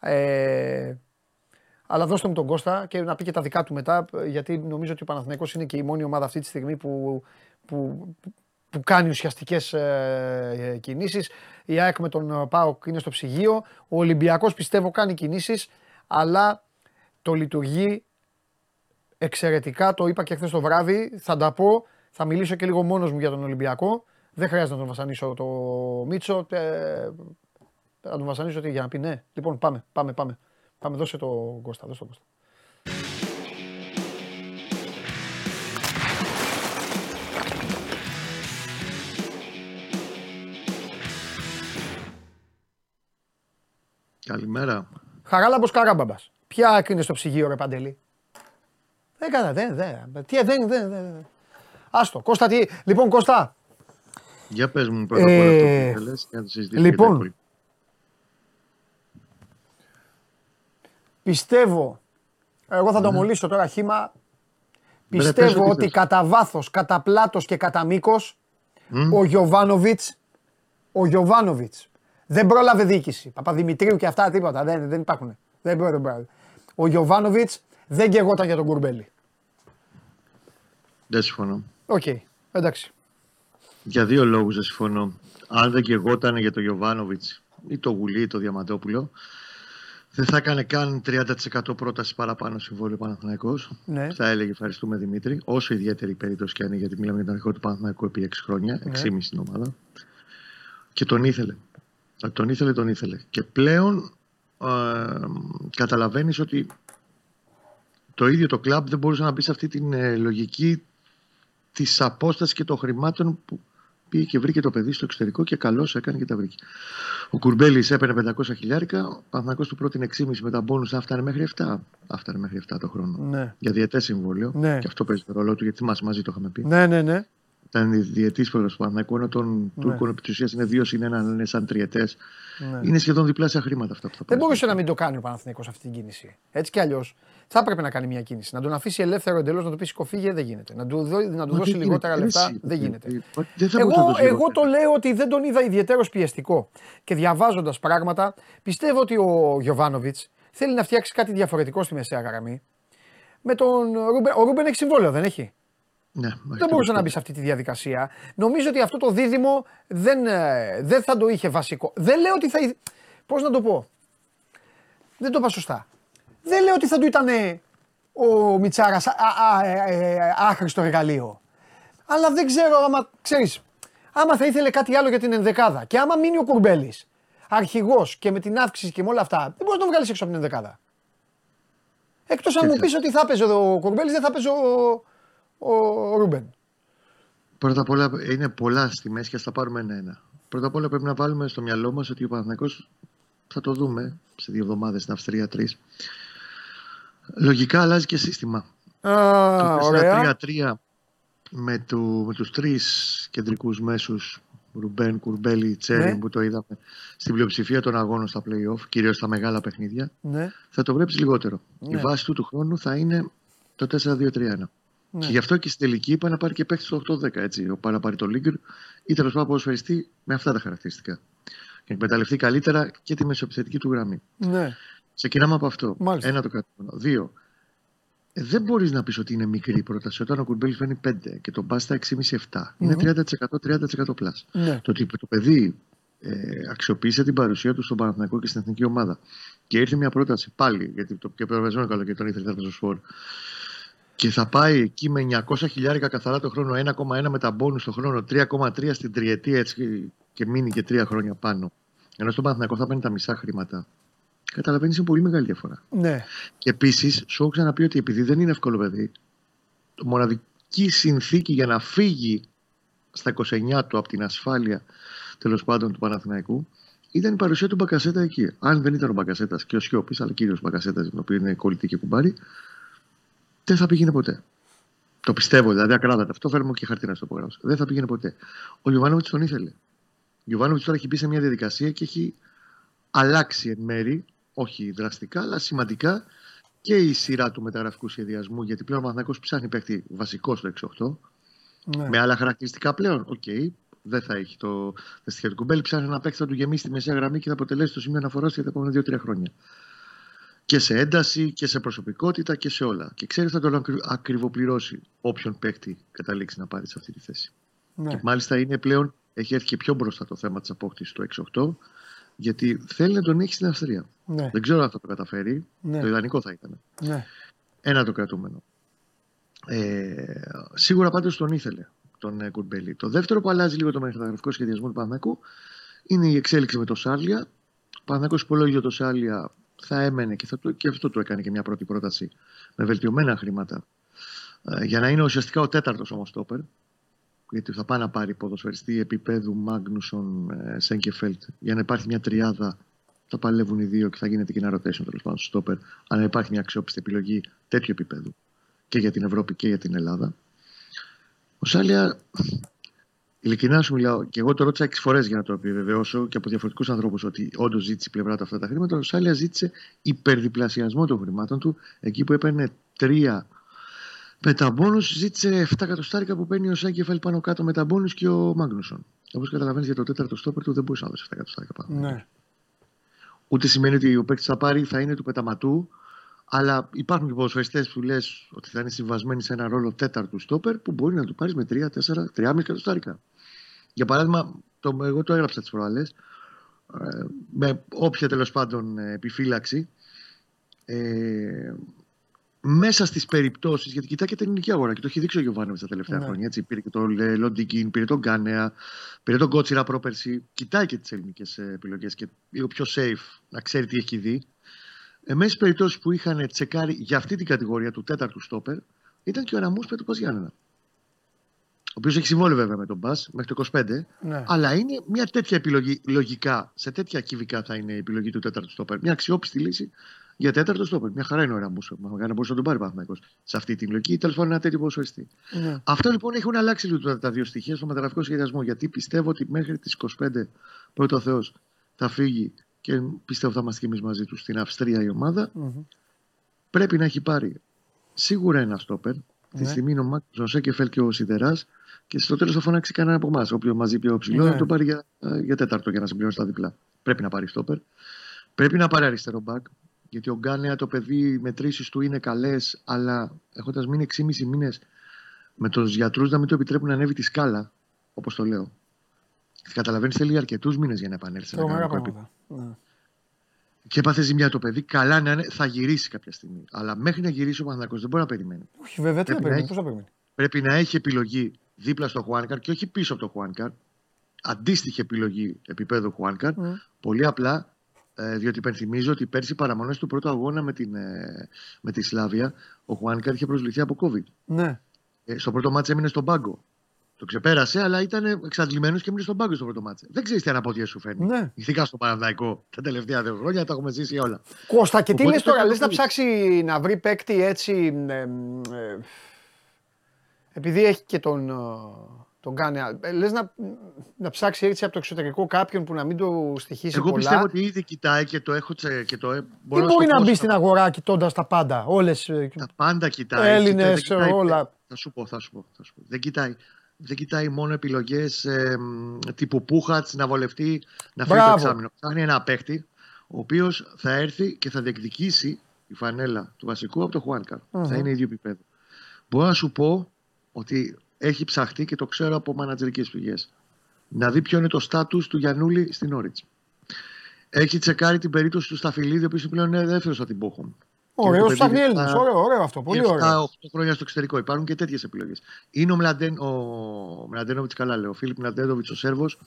Ε, Αλλά δώστε μου τον Κώστα και να πει και τα δικά του μετά, γιατί νομίζω ότι ο Παναθηναϊκός είναι και η μόνη ομάδα αυτή τη στιγμή που, που, που κάνει ουσιαστικές ε, κινήσεις. Η ΑΕΚ με τον ΠΑΟΚ είναι στο ψυγείο. Ο Ολυμπιακός πιστεύω κάνει κινήσεις, αλλά το λειτουργεί εξαιρετικά. Το είπα και χθες το βράδυ. Θα τα πω, θα μιλήσω και λίγο μόνος μου για τον Ολυμπιακό. Δεν χρειάζεται να τον βασανίσω το Μίτσο. Ε, θα τον βασανίσω για να πει ναι. Λοιπόν, πάμε, πάμε, πάμε. Πάμε, δώσε το Κώστα, δώσε το Κώστα. Καλημέρα. Χαράλαμπος Καράμπαμπας. Ποια άκρη είναι στο ψυγείο, ρε Παντελή. Δεν κάνα, δεν, δεν. Τι, δεν, δεν, δεν. Άστο, Κώστα, τι. Λοιπόν, Κώστα. Για πες μου πρώτα απ' όλα αυτό που θέλεις και να το συζητήσουμε. Λοιπόν. Πιστεύω, εγώ θα το μολύσω τώρα χήμα, πιστεύω ότι κατά βάθος, κατά πλάτος και κατά μήκος, mm. ο Γιωβάνοβιτς, ο Γιωβάνοβιτς δεν πρόλαβε διοίκηση. Παπαδημητρίου και αυτά τίποτα, δεν, δεν υπάρχουν. Δεν πρόλαβε. Ο Γιωβάνοβιτς δεν γεγόταν για τον Κουρμπέλη. Δεν συμφωνώ. Οκ, okay. εντάξει. Για δύο λόγους δεν συμφωνώ. Αν δεν γεγόταν για τον Γιωβάνοβιτς ή το Γουλί ή το Διαμαντόπουλο, δεν θα έκανε καν τριάντα τοις εκατό πρόταση παραπάνω συμβόλαιο Παναθηναϊκός. Ναι. Θα έλεγε ευχαριστούμε Δημήτρη. Όσο ιδιαίτερη περίπτωση και αν είναι, γιατί μιλάμε για τον αρχηγό του Παναθηναϊκού επί έξι χρόνια, ναι. έξι και μισό στην ομάδα. Και τον ήθελε. Τον ήθελε, τον ήθελε. Και πλέον ε, καταλαβαίνεις ότι το ίδιο το κλαμπ δεν μπορούσε να μπει σε αυτή την ε, λογική της απόστασης και των χρημάτων που πήγε και βρήκε το παιδί στο εξωτερικό και καλώς έκανε και τα βρήκε. Ο Κουρμπέλης έπαιρνε πεντακόσια χιλιάρικα, ο Παναθηναϊκός του πρώτην έξι και μισό με τα μπόνους έφτανε μέχρι εφτά. Έφτανε μέχρι εφτά το χρόνο. Ναι. Για διετές συμβόλαιο. Ναι. Και αυτό παίζει το ρόλο του, γιατί θυμάσαι, μαζί το είχαμε πει. Ναι, ναι, ναι. Ήταν διετής πρόεδρος του Παναθηναϊκού, ενώ των ναι. Τούρκων επί της ουσίας είναι δύο συν ένα, αλλά είναι σαν τριετές. Ναι. Είναι σχεδόν διπλάσια χρήματα αυτά που θα πάρει. Δεν μπορούσε να μην το κάνει ο Παναθηναϊκός αυτή την κίνηση. Έτσι κι αλλιώς θα έπρεπε να κάνει μια κίνηση. Να τον αφήσει ελεύθερο εντελώς, να του πει σκοφίγε, δεν γίνεται. Να του, δω, να του δώσει γίνεται, λιγότερα λεφτά, εσύ, δεν γίνεται. Δεν θα εγώ, το εγώ το λέω ότι δεν τον είδα ιδιαίτερος πιεστικό. Και διαβάζοντας πράγματα, πιστεύω ότι ο Γιωβάνοβιτς θέλει να φτιάξει κάτι διαφορετικό στη μεσαία γραμμή. Με τον Ρούμπεν, ο Ρούμπεν έχει συμβόλαιο, δεν έχει. Ναι, δεν μπορούσε να μπει σε αυτή τη διαδικασία. Νομίζω ότι αυτό το δίδυμο δεν, δεν θα το είχε βασικό. Δεν λέω ότι θα. Πώς να το πω. Δεν το είπα σωστά. Δεν λέω ότι θα του ήταν ο Μιτσάρας άχρηστο εργαλείο. Αλλά δεν ξέρω άμα, ξέρεις, άμα θα ήθελε κάτι άλλο για την ενδεκάδα και άμα μείνει ο Κουρμπέλης αρχηγός και με την αύξηση και με όλα αυτά, δεν μπορείς να τον βγάλεις έξω από την ενδεκάδα. Εκτός αν μου πεις ότι θα παίζει ο Κουρμπέλης, δεν θα παίζει ο, ο... ο Ρούμπεν. Πρώτα απ' όλα είναι πολλά στη μέση και θα πάρουμε ένα-ένα. Πρώτα απ' όλα πρέπει να βάλουμε στο μυαλό μας ότι ο Παναθηναϊκός θα το δούμε σε δύο εβδομάδες στην Αυστρία, τρεις. Λογικά αλλάζει και σύστημα. Ah, το τέσσερα τρία τρία με, το, με τους τρεις κεντρικούς μέσους, Ρουμπέν, Κουρμπέλη, Τσέριν, ναι, που το είδαμε στην πλειοψηφία των αγώνων στα play-off, κυρίως στα μεγάλα παιχνίδια, ναι, θα το βλέπεις λιγότερο. Ναι. Η βάση του του χρόνου θα είναι το τέσσερα δύο τρία ένα. Ναι. Και γι' αυτό και στην τελική είπα να πάρει και παίχτη στο οκτώ δέκα, έτσι. Ο Πάρα πάρει το Λίγκρ ή τέλος πάντων ποδοσφαιριστή με αυτά τα χαρακτηριστικά. Και εκμεταλλευτεί καλύτερα και τη μεσοεπιθετική του γραμμή. Ναι. Ξεκινάμε από αυτό. Μάλιστα. Ένα το κρατούμενο. Δύο. Δεν μπορείς να πεις ότι είναι μικρή η πρόταση όταν ο Κουρμπέλης φαίνει πέντε και τον πας στα έξι κόμμα πέντε επτά. Είναι τριάντα τοις εκατό τριάντα τοις εκατό πλάς. Ναι. Το ότι το παιδί ε, αξιοποίησε την παρουσία του στον Παναθηναϊκό και στην εθνική ομάδα και ήρθε μια πρόταση πάλι, γιατί το πιο περασμένο καλό και τον ήθελε να παίζει στο και θα πάει εκεί με εννιακόσια χιλιάρικα καθαρά το χρόνο, ένα κόμμα ένα με τα μπόνους το χρόνο, τρία κόμμα τρία στην τριετία έτσι και μείνει και τρία χρόνια πάνω. Ενώ στον Παναθηναϊκό θα παίρνει τα μισά χρήματα. Καταλαβαίνεις, είναι πολύ μεγάλη διαφορά. Ναι. Και επίσης, σου έχω ξαναπεί ότι επειδή δεν είναι εύκολο παιδί, η μοναδική συνθήκη για να φύγει στα είκοσι εννιά του από την ασφάλεια τέλος πάντων του Παναθηναϊκού ήταν η παρουσία του Μπακασέτα εκεί. Αν δεν ήταν ο Μπακασέτας και ο Σιώπης, αλλά κύριος Μπακασέτας, τον οποίο είναι κολλητή και κουμπάρι, δεν θα πήγαινε ποτέ. Το πιστεύω, δηλαδή ακράδαντα. Αυτό φέρνω και χαρτί να στο υπογράψω. Δεν θα πήγαινε ποτέ. Ο Γιωβάνοβιτς τον ήθελε. Ο Γιωβάνοβιτς τώρα έχει μπει σε μια διαδικασία και έχει αλλάξει εν μέρη, όχι δραστικά, αλλά σημαντικά και η σειρά του μεταγραφικού σχεδιασμού. Γιατί πλέον ο Παναθηναϊκός ψάχνει παίκτη βασικό στο εξήντα οκτώ. Ναι. Με άλλα χαρακτηριστικά πλέον. Οκ, okay, δεν θα έχει το στοιχείο του Κουμπέλη. Ψάχνει ένα παίκτη, θα του γεμίσει τη μεσαία γραμμή και θα αποτελέσει το σημείο αναφοράς για τα επόμενα δύο τρία χρόνια. Και σε ένταση και σε προσωπικότητα και σε όλα. Και ξέρει θα τον ακριβοπληρώσει όποιον παίκτη καταλήξει να πάρει σε αυτή τη θέση. Ναι. Και μάλιστα είναι πλέον, έχει έρθει και πιο μπροστά το θέμα τη απόκτηση του εξήντα οκτώ. Γιατί θέλει να τον έχει στην Αυστρία. Ναι. Δεν ξέρω αν θα το καταφέρει. Ναι. Το ιδανικό θα ήταν. Ναι. Ένα το κρατούμενο. Ε, σίγουρα πάντως τον ήθελε τον Κουρμπέλη. Το δεύτερο που αλλάζει λίγο το μεταγραφικό σχεδιασμό του Παναθηναϊκού είναι η εξέλιξη με το Σάλια. Ο Παναθηναϊκός υπολόγιζε το Σάλια θα έμενε και, θα το, και αυτό του έκανε και μια πρώτη πρόταση με βελτιωμένα χρήματα. Ε, για να είναι ουσιαστικά ο τέταρτος όμως στόπερ. Γιατί θα πάει να πάρει ποδοσφαιριστή επίπεδου Μάγνουσον, Σέγκεφελτ, για να υπάρχει μια τριάδα. Θα παλεύουν οι δύο και θα γίνεται και ένα rotation τέλος πάντων στο στόπερ. Αλλά υπάρχει μια αξιόπιστη επιλογή τέτοιου επίπεδου και για την Ευρώπη και για την Ελλάδα. Ο Σάλια, ειλικρινά σου μιλάω, και εγώ το ρώτησα έξι φορές για να το επιβεβαιώσω και από διαφορετικούς ανθρώπους ότι όντως ζήτησε η πλευρά του αυτά τα χρήματα. Ο Σάλια ζήτησε υπερδιπλασιασμό των χρημάτων του εκεί που έπαιρνε τρία. Με τα μπόνους ζήτησε επτά εκατοστάρικα που παίρνει ο Σέγκεφελ πάνω κάτω με τα μπόνους και ο Μάγνουσον. Όπως καταλαβαίνεις, για το τέταρτο στόπερ του δεν μπορούσε να δώσει επτά εκατοστάρικα πάνω. Ναι. Ούτε σημαίνει ότι ο παίκτης θα πάρει θα είναι του πεταματού, αλλά υπάρχουν και ποδοσφαιριστές που λες ότι θα είναι συμβασμένοι σε ένα ρόλο τέταρτου στόπερ που μπορεί να του πάρεις με τρία, τέσσερα, τρία κόμμα πέντε εκατοστάρικα. Για παράδειγμα, το, εγώ το έγραψα τις προάλλες, με όποια τέλος πάντων επιφύλαξη. Ε, Μέσα στις περιπτώσεις, γιατί κοιτάει και την ελληνική αγορά και το έχει δείξει ο Γιωβάνοβιτς τα τελευταία ναι. χρόνια. Έτσι. Πήρε και τον Λοντιγκίν, πήρε τον Γκάνεα, πήρε τον Κότσιρα πρόπερση. Κοιτάει και τις ελληνικές επιλογές και λίγο πιο safe να ξέρει τι έχει δει. Ε, μέσα στις περιπτώσεις που είχαν τσεκάρει για αυτή την κατηγορία του τέταρτου στόπερ ήταν και ο Ραμούς με τον Παζιάννα. Ο οποίος έχει συμβόλαιο βέβαια με τον Μπας μέχρι το είκοσι πέντε, ναι. αλλά είναι μια τέτοια επιλογή. Λογικά, σε τέτοια κυβικά θα είναι η επιλογή του τέταρτου στόπερ. Μια αξιόπιστη λύση. Για τέταρτο στόπερ, μια χαρά είναι ο Ραμούς. Για να μπορούσε να τον πάρει ο Παναθηναϊκός σε αυτή την λογική, τέλος πάντων ένα τέτοιο ποσοστή. Yeah. Αυτό λοιπόν έχουν αλλάξει λίγο τα δύο στοιχεία στο μεταγραφικό σχεδιασμό. Γιατί πιστεύω ότι μέχρι τις είκοσι πέντε πρώτο ο Θεός θα φύγει και πιστεύω θα είμαστε κι εμείς μαζί του στην Αυστρία η ομάδα. Mm-hmm. Πρέπει να έχει πάρει σίγουρα ένα στόπερ. Yeah. Τη στιγμή είναι ο Μάκος, ο Σέκεφελ και ο Σιδεράς. Και στο τέλος θα φωνάξει κανένα από εμάς. Όποιο μαζί πιο ψηλό yeah. να το πάρει για, για τέταρτο για να συμπληρώσει τα διπλά. Πρέπει να πάρει στόπερ. Πρέπει να πάρει αριστερό μπακ. Γιατί ο Γκάνεα το παιδί, οι μετρήσεις του είναι καλές, αλλά έχοντας μείνει έξι και μισό μήνες με τους γιατρούς να μην το επιτρέπουν να ανέβει τη σκάλα, όπως το λέω. Καταλαβαίνεις, θέλει αρκετούς μήνες για να επανέλθει. Το μεγάλο επίπεδο. Και έπαθε ζημιά το παιδί. Καλά να είναι, θα γυρίσει κάποια στιγμή. Αλλά μέχρι να γυρίσει ο Παναθηναϊκός δεν μπορεί να περιμένει. Όχι, βέβαια, τι να περιμένει, πώς θα περιμένει. Πρέπει να έχει επιλογή δίπλα στο Χουάνκαρ και όχι πίσω από το Χουάνκαρ. Αντίστοιχη επιλογή επίπεδου Χουάνκαρ. Mm. Πολύ απλά, ε, διότι υπενθυμίζω ότι πέρσι παραμονές του πρώτου αγώνα με, την, ε, με τη Σλάβια, ο Χουάνκαρ είχε προσβληθεί από COVID. Ναι. Ε, στο πρώτο μάτς έμεινε στον πάγκο. Το ξεπέρασε, αλλά ήταν εξαντλημένος και μείνει στον πάγκο στο πρώτο μάτσε. Δεν ξέρεις τι αναποδίες σου φέρνει. Ναι. Ειδικά στο Παναθηναϊκό τα τελευταία δύο χρόνια τα έχουμε ζήσει όλα. Κώστα, και τι λες τώρα, λες να ψάξει να βρει παίκτη έτσι. Ε, ε, ε, επειδή έχει και τον, τον κάνει. Ε, λες να, να ψάξει έτσι από το εξωτερικό κάποιον που να μην του στοιχήσει εγώ πολλά. Εγώ πιστεύω ότι ήδη κοιτάει και το έχω. Τσε, και το, ε, τι μπορεί να μπει στην αγορά κοιτώντας τα πάντα. Όλες, τα πάντα κοιτάει. Έλληνες, κοιτάει, όλα. Θα σου πω, θα σου πω. Θα σου πω. Δεν κοιτάει. Δεν κοιτάει μόνο επιλογές ε, τύπου Πούχατς να βολευτεί, να φύγει το εξάμηνο. Ψάχνει ένα παίχτη, ο οποίος θα έρθει και θα διεκδικήσει η φανέλα του βασικού από το Χουάνκαρ. Mm-hmm. Θα είναι ίδιο επίπεδο. Μπορώ να σου πω ότι έχει ψαχτεί και το ξέρω από μανατζερικές πηγές. Να δει ποιο είναι το στάτους του Γιαννούλη στην Όριτς. Έχει τσεκάρει την περίπτωση του Σταφυλίδη, ο οποίος πλέον είναι ελεύθερος από την Πόχομ. Ωραίο, ψάχνει Έλληνες. Ωραίο, ωραίο αυτό. Πολύ ωραίο. επτά οκτώ χρόνια στο εξωτερικό. Υπάρχουν και τέτοιες επιλογές. Είναι ο, Μλαντέν, ο... Μλαντένοβιτς, καλά λέω. Ο Φίλιπ Μλαντένοβιτς, ο Σέρβος, ο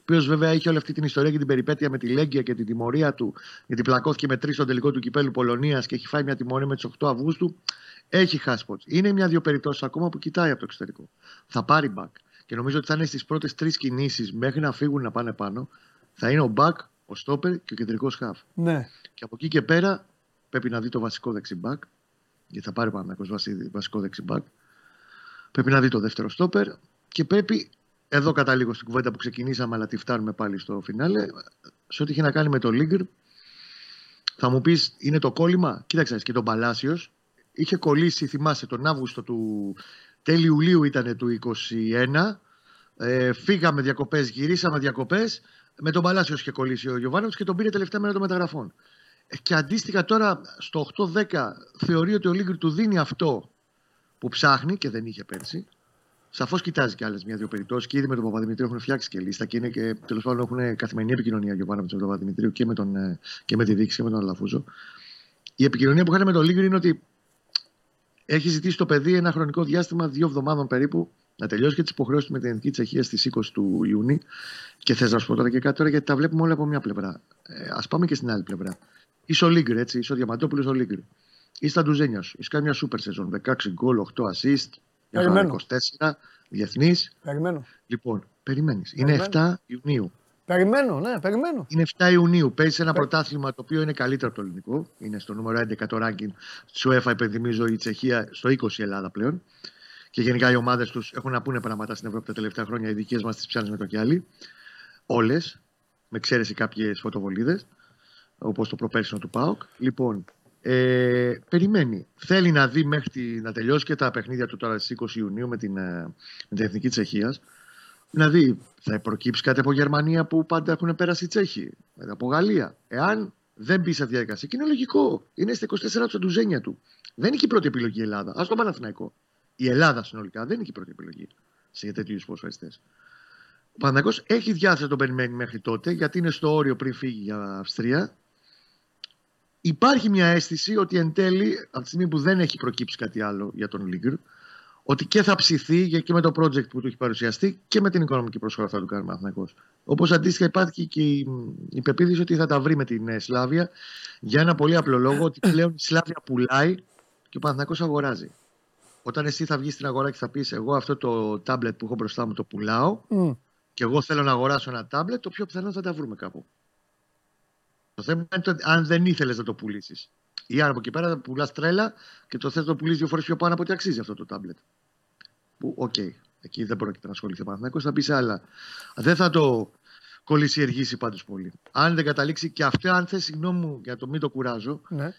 οποίος βέβαια είχε όλη αυτή την ιστορία και την περιπέτεια με τη Λέγκια και την τιμωρία του, γιατί πλακώθηκε με τρεις στον τελικό του κυπέλου Πολωνίας και έχει φάει μια τιμωρία με τις οκτώ Αυγούστου. Έχει χάσποτ. Είναι μια-δύο περιπτώσεις ακόμα που κοιτάει από το εξωτερικό. Θα πάρει μπακ. Και νομίζω ότι θα είναι στις πρώτες τρεις κινήσεις μέχρι να φύγουν να πάνε πάνω. Θα είναι ο μπακ, ο στόπερ και ο κεντρικός χαφ. Ναι. Και από εκεί και πέρα. Πρέπει να δει το βασικό δεξιμπάκ, γιατί θα πάρει πάνω ένα βασικό δεξιμπάκ. Πρέπει να δει το δεύτερο στόπερ και πρέπει, εδώ καταλήγω στην κουβέντα που ξεκινήσαμε, αλλά τη φτάνουμε πάλι στο φινάλε, σε ό,τι είχε να κάνει με το Λίγκρ. Θα μου πεις, είναι το κόλλημα. Κοίταξε, και τον Παλάσιος είχε κολλήσει, θυμάσαι, τον Αύγουστο του τέλη Ιουλίου ήταν του είκοσι ένα. Ε, φύγαμε διακοπές, γυρίσαμε διακοπές. Με τον Παλάσιος είχε κολλήσει ο Γιωβάνοβιτς και τον πήρε τελευταία μέρα των μεταγραφών. Και αντίστοιχα τώρα στο οκτώ δέκα θεωρεί ότι ο Λίγκρ του δίνει αυτό που ψάχνει και δεν είχε πέρσι. Σαφώς κοιτάζει και άλλες μια-δύο περιπτώσεις και ήδη με τον Παπαδημητρίου έχουν φτιάξει και λίστα και, είναι και τέλος πάντων έχουν καθημερινή επικοινωνία και πάνω από τον Παπαδημητρίου και με, τον, και με τη Δίκη και με τον Αλαφούζο. Η επικοινωνία που είχαν με τον Λίγκρ είναι ότι έχει ζητήσει το παιδί ένα χρονικό διάστημα, δύο εβδομάδων περίπου, να τελειώσει και τις υποχρεώσεις του με την Εθνική Τσεχία στις είκοσι του Ιούνιου. Και θες να σου πω τώρα και κάτι τώρα, γιατί τα βλέπουμε όλα από μια πλευρά. Ε, ας πάμε και στην άλλη πλευρά. Είσαι ο Λίγκρ, έτσι. Είσαι ο Διαμαντόπουλος ο Λίγκρ. Είσαι τα ντουζένια σου. Είσαι κάνει μια σούπερ σεζόν. δεκαέξι γκολ, οκτώ ασίστ. είκοσι τέσσερα. Διεθνής. Περιμένω. Λοιπόν, περιμένεις. Είναι εφτά Ιουνίου. Περιμένω, ναι, περιμένω. Είναι εφτά Ιουνίου. Παίζει ένα Πε... πρωτάθλημα το οποίο είναι καλύτερο από το ελληνικό. Είναι στο νούμερο έντεκα το ranking τη UEFA, υπενθυμίζω, η Τσεχία, στο είκοσι η Ελλάδα πλέον. Και γενικά οι ομάδες τους έχουν να πούνε πράγματα στην Ευρώπη τα τελευταία χρόνια. Οι δικές μας τις πιάνουν με το κι άλλοι. Όλες. Με εξαίρεση κάποιες φωτοβολίδες. Όπως το προπέρσινο του ΠΑΟΚ. Λοιπόν, ε, περιμένει. Θέλει να δει μέχρι τη, να τελειώσει και τα παιχνίδια του τώρα στις είκοσι Ιουνίου με την, με την Εθνική Τσεχίας. Να δει, θα προκύψει κάτι από Γερμανία που πάντα έχουν πέρασει οι Τσέχοι. Μετά από Γαλλία. Εάν δεν μπει σε διαδικασία. Και είναι λογικό. Είναι στα είκοσι τέσσερα του αντουζένια του. Δεν είναι και η πρώτη επιλογή η Ελλάδα. Ας το Παναθηναϊκό. Η Ελλάδα συνολικά δεν είναι και η πρώτη επιλογή σε τέτοιου ποδοσφαιριστές. Ο Παναθηναϊκός έχει διάθεση να τον περιμένει μέχρι τότε, γιατί είναι στο όριο πριν φύγει για Αυστρία. Υπάρχει μια αίσθηση ότι εν τέλει, από τη στιγμή που δεν έχει προκύψει κάτι άλλο για τον Λίγκρ, ότι και θα ψηθεί και με το project που του έχει παρουσιαστεί και με την οικονομική προσφορά που θα του κάνει ο Παναθηναϊκός. Όπως αντίστοιχα υπάρχει και η πεποίθηση ότι θα τα βρει με την Σλάβια για ένα πολύ απλό λόγο, ότι πλέον η Σλάβια πουλάει και ο Παναθηναϊκός αγοράζει. Όταν εσύ θα βγεις στην αγορά και θα πεις: εγώ αυτό το τάμπλετ που έχω μπροστά μου το πουλάω, mm. και εγώ θέλω να αγοράσω ένα τάμπλετ, το πιο πιθανό θα τα βρούμε κάπου. Το θέμα είναι το, αν δεν ήθελες να το πουλήσεις. Ή αν από εκεί πέρα θα πουλάς τρέλα και το θες να το πουλήσεις δύο φορές πιο πάνω από ό,τι αξίζει αυτό το τάμπλετ. Που, οκ, okay, εκεί δεν πρόκειται να ασχοληθεί ο Παναθηναϊκός, θα πει σε άλλα. Δεν θα το κολλησιεργήσει πάντως πολύ. Αν δεν καταλήξει και αυτό, αν θες, συγγνώμη μου για το μην το κουράζω, ναι.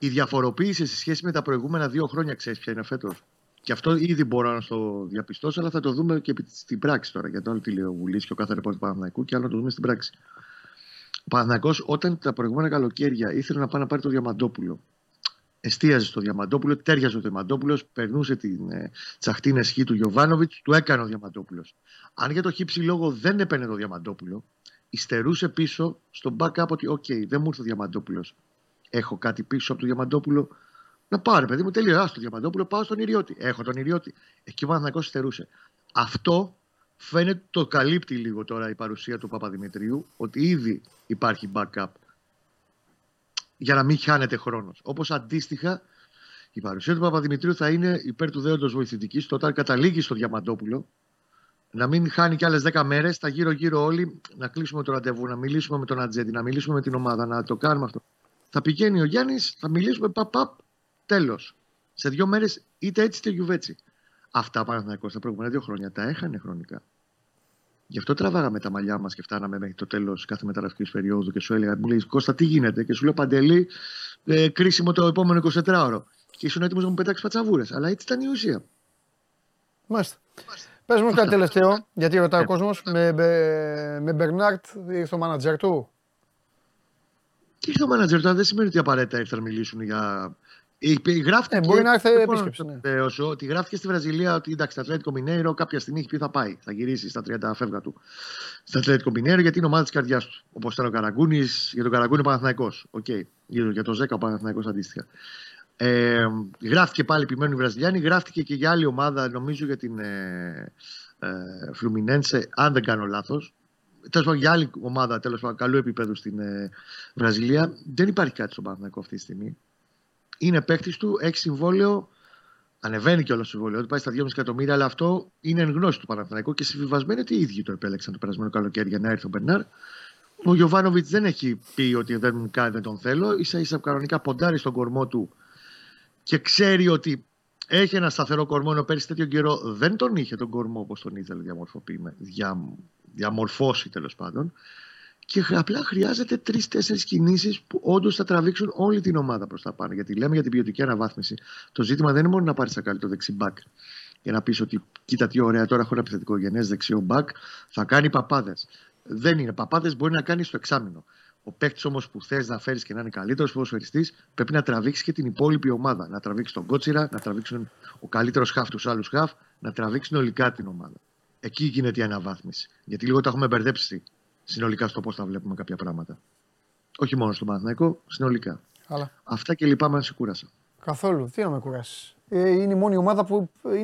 Η διαφοροποίηση σε σχέση με τα προηγούμενα δύο χρόνια, ξέρεις ποια είναι φέτος. Και αυτό ήδη μπορώ να το διαπιστώσω, αλλά θα το δούμε και στην πράξη τώρα. Γιατί όλη τη τηλεοβουλή και ο κάθε ρεπόρτερ του Παναθηναϊκού και άλλο να το δούμε στην πράξη. Ο Παναθηναϊκός όταν τα προηγούμενα καλοκαίρια ήθελε να πάει να πάρει το Διαμαντόπουλο, εστίαζε στο Διαμαντόπουλο, τέριαζε ο Διαμαντόπουλος, περνούσε την ε, τσαχτίνε χ του Γιωβάνοβιτς, του έκανε ο Διαμαντόπουλος. Αν για το χύψη λόγο δεν έπαιρνε το Διαμαντόπουλο, υστερούσε πίσω στον backup ότι οκ, okay, δεν μου ήρθε ο Διαμαντόπουλος. Έχω κάτι πίσω από τον Διαμαντόπουλο. Να πάρε, παιδί μου, τελείω. Άστο τον Διαμαντόπουλο, πάω στον Ιριώτη. Έχω τον Ιριώτη. Εκεί ο Παναθηναϊκός υστερούσε. Αυτό φαίνεται το καλύπτει λίγο τώρα η παρουσία του Παπαδημητρίου, ότι ήδη υπάρχει backup. Για να μην χάνεται χρόνος. Όπως αντίστοιχα, η παρουσία του Παπαδημητρίου θα είναι υπέρ του δέοντος βοηθητικής, όταν καταλήγει στο Διαμαντόπουλο. Να μην χάνει κι άλλες δέκα μέρες, τα γύρω-γύρω όλοι, να κλείσουμε το ραντεβού, να μιλήσουμε με τον ατζέντη, να μιλήσουμε με την ομάδα, να το κάνουμε αυτό. Θα πηγαίνει ο Γιάννης, θα μιλήσουμε, παπ-παπ, τέλος. Σε δύο μέρες, είτε έτσι είτε γιουβέτσι. Αυτά Παναθηναϊκός τα προηγούμενα δύο χρόνια τα έχανε χρονικά. Γι' αυτό τραβάγαμε τα μαλλιά μας και φτάναμε μέχρι το τέλος κάθε μεταγραφικής περίοδου και σου έλεγα, μου λέει Κώστα, τι γίνεται, και σου λέω Παντελή, ε, κρίσιμο το επόμενο εικοσιτετράωρο. Και ήσουν έτοιμος να μου πετάξεις πατσαβούρες, αλλά έτσι ήταν η ουσία. Μάλιστα. Πες μου κάτι τελευταίο, γιατί ρωτάει ο κόσμος, με, με, με Μπερνάρτ ήρθε ο μάνατζερ του. Τι ήρθε ο μάνατζερ του, δεν σημαίνει ότι απαραίτητα ήρθε να μιλήσουν για... Γράφτηκε, ε, μπορεί να έρθει επίσκεψη. Ναι. Ότι γράφτηκε στη Βραζιλία ότι εντάξει, το Ατλέτικο Μινέιρο κάποια στιγμή έχει πει θα πάει. Θα γυρίσει στα τριάντα φεύγα του. Στο Ατλέτικο Μινέιρο γιατί είναι ομάδα τη καρδιά του. Όπως ήταν ο Καραγκούνης, για τον Καραγκούνη ο Παναθηναϊκός. Okay. Για τον Ζέκα ο Παναθηναϊκός αντίστοιχα. Ε, γράφτηκε πάλι επιμένουν οι Βραζιλιάνοι, γράφτηκε και για άλλη ομάδα, νομίζω για την ε, ε, Φλουμινένσε, αν δεν κάνω λάθος. Τέλος πάντων, για άλλη ομάδα τέλος πάντων καλού επίπεδου στην ε, Βραζιλία. Δεν υπάρχει κάτι στον Παναθηναϊκό αυτή τη στιγμή. Είναι παίκτης του, έχει συμβόλαιο, ανεβαίνει και όλο το συμβόλαιο, πάει στα δυόμισι εκατομμύρια, αλλά αυτό είναι εν γνώση του Παναθηναϊκού και συμβιβασμένοι ότι οι ίδιοι το επέλεξαν το περασμένο καλοκαίρι για να έρθει ο Μπερνάρ. Ο Γιωβάνοβιτς δεν έχει πει ότι δεν, δεν τον θέλω, ίσα ίσα κανονικά ποντάρει στον κορμό του και ξέρει ότι έχει ένα σταθερό κορμό, ενώ πέρυσι τέτοιο καιρό δεν τον είχε τον κορμό όπως τον ήθελε δια, διαμορφώσει τέλος πάντων. Και απλά χρειάζεται τρεις-τέσσερις κινήσεις που όντως θα τραβήξουν όλη την ομάδα προς τα πάνω. Γιατί λέμε για την ποιοτική αναβάθμιση. Το ζήτημα δεν είναι μόνο να πάρεις τα καλύτερο δεξί μπακ για να πεις ότι κοίτα τι ωραία, τώρα έχω ένα επιθετικογενές δεξιό μπακ, θα κάνει παπάδες. Δεν είναι παπάδες, μπορεί να κάνει στο εξάμηνο. Ο παίκτης όμως που θες να φέρεις και να είναι καλύτερος ποδοσφαιριστής πρέπει να τραβήξει και την υπόλοιπη ομάδα. Να τραβήξει τον Κότσιρα, να τραβήξουν ο καλύτερος χαφ τους άλλους χαφ, να τραβήξουν ολικά την ομάδα. Εκεί γίνεται η αναβάθμιση. Γιατί λίγο τα έχουμε μπερδέψει. Συνολικά στο πώς θα βλέπουμε κάποια πράγματα. Όχι μόνο στον Παναθηναϊκό, συνολικά. Αλλά. Αυτά και λυπάμαι αν σε κούρασα. Καθόλου. Τι να με κουράσει. Ε, είναι, είναι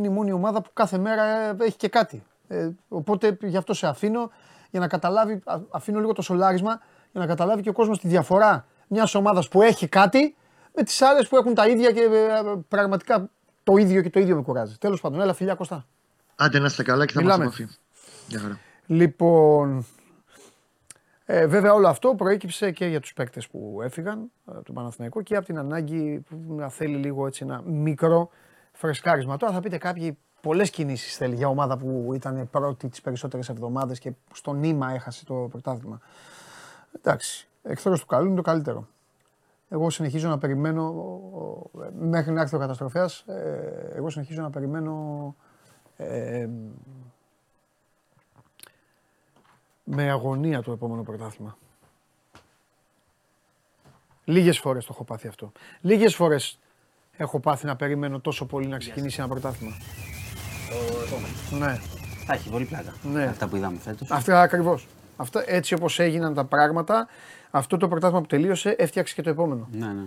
η μόνη ομάδα που κάθε μέρα έχει και κάτι. Ε, οπότε γι' αυτό σε αφήνω, για να καταλάβει, α, αφήνω λίγο το σολάρισμα, για να καταλάβει και ο κόσμος τη διαφορά μιας ομάδας που έχει κάτι με τις άλλες που έχουν τα ίδια και ε, πραγματικά το ίδιο και το ίδιο με κουράζει. Τέλος πάντων, έλα φιλιά Κωστά. Άντε να είστε καλά και θα μιλάμε. Μας επαφή. Γεια χαρά. Λοιπόν. Ε, βέβαια όλο αυτό προέκυψε και για τους παίκτες που έφυγαν από τον Παναθηναϊκό και από την ανάγκη που να θέλει λίγο έτσι ένα μικρό φρεσκάρισμα. Τώρα θα πείτε κάποιοι πολλές κινήσεις θέλει για ομάδα που ήταν πρώτη τις περισσότερες εβδομάδες και στο νήμα έχασε το πρωτάθλημα. Εντάξει, εχθρός του καλού είναι το καλύτερο. Εγώ συνεχίζω να περιμένω, μέχρι να έρθει ο καταστροφέας, εγώ συνεχίζω να περιμένω... Ε, με αγωνία το επόμενο πρωτάθλημα. Λίγες φορές το έχω πάθει αυτό. Λίγες φορές έχω πάθει να περιμένω τόσο πολύ να ξεκινήσει ένα πρωτάθλημα. Το επόμενο. Ναι. Θα έχει πολύ πλάκα. Ναι. Αυτά που είδαμε φέτος. Αυτά ακριβώς. Αυτά, έτσι όπως έγιναν τα πράγματα, αυτό το πρωτάθλημα που τελείωσε έφτιαξε και το επόμενο. Ναι, ναι, ναι.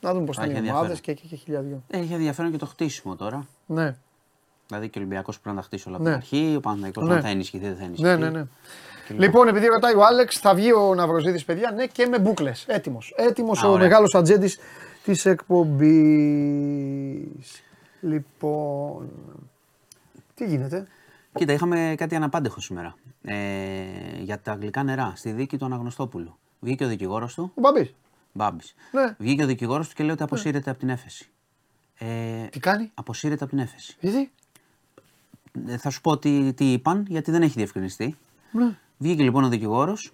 Να δούμε πώς θα είναι οι ομάδες και, και, και χιλιάδιο. Έχει ενδιαφέρον και το χτίσιμο τώρα. Ναι. Δηλαδή και ο Ολυμπιακός πρέπει να τα χτίσει όλα από την αρχή, ο Παναθηναϊκός ναι. θα ενισχυθεί, δεν θα ενισχυθεί. Ναι, ναι, ναι. Λοιπόν, λοιπόν, επειδή ρωτάει ο Άλεξ, θα βγει ο Ναυροζίδης, παιδιά, ναι, και με μπούκλες. Έτοιμος. Έτοιμος Α, ο μεγάλος ατζέντης της εκπομπής. Λοιπόν, τι γίνεται. Κοίτα, είχαμε κάτι αναπάντεχο σήμερα ε, για τα αγγλικά νερά στη δίκη του Αναγνωστόπουλου. Βγήκε ο δικηγόρος του. Ο Μπάμπης. Μπάμπης. Ναι. Βγήκε ο δικηγόρος του και λέει ότι αποσύρεται ναι. από την έφεση. Ε, τι κάνει. Αποσύρεται από την έφεση. Γιατί. Θα σου πω τι, τι είπαν, γιατί δεν έχει διευκρινιστεί. Ναι. Βγήκε λοιπόν ο δικηγόρος,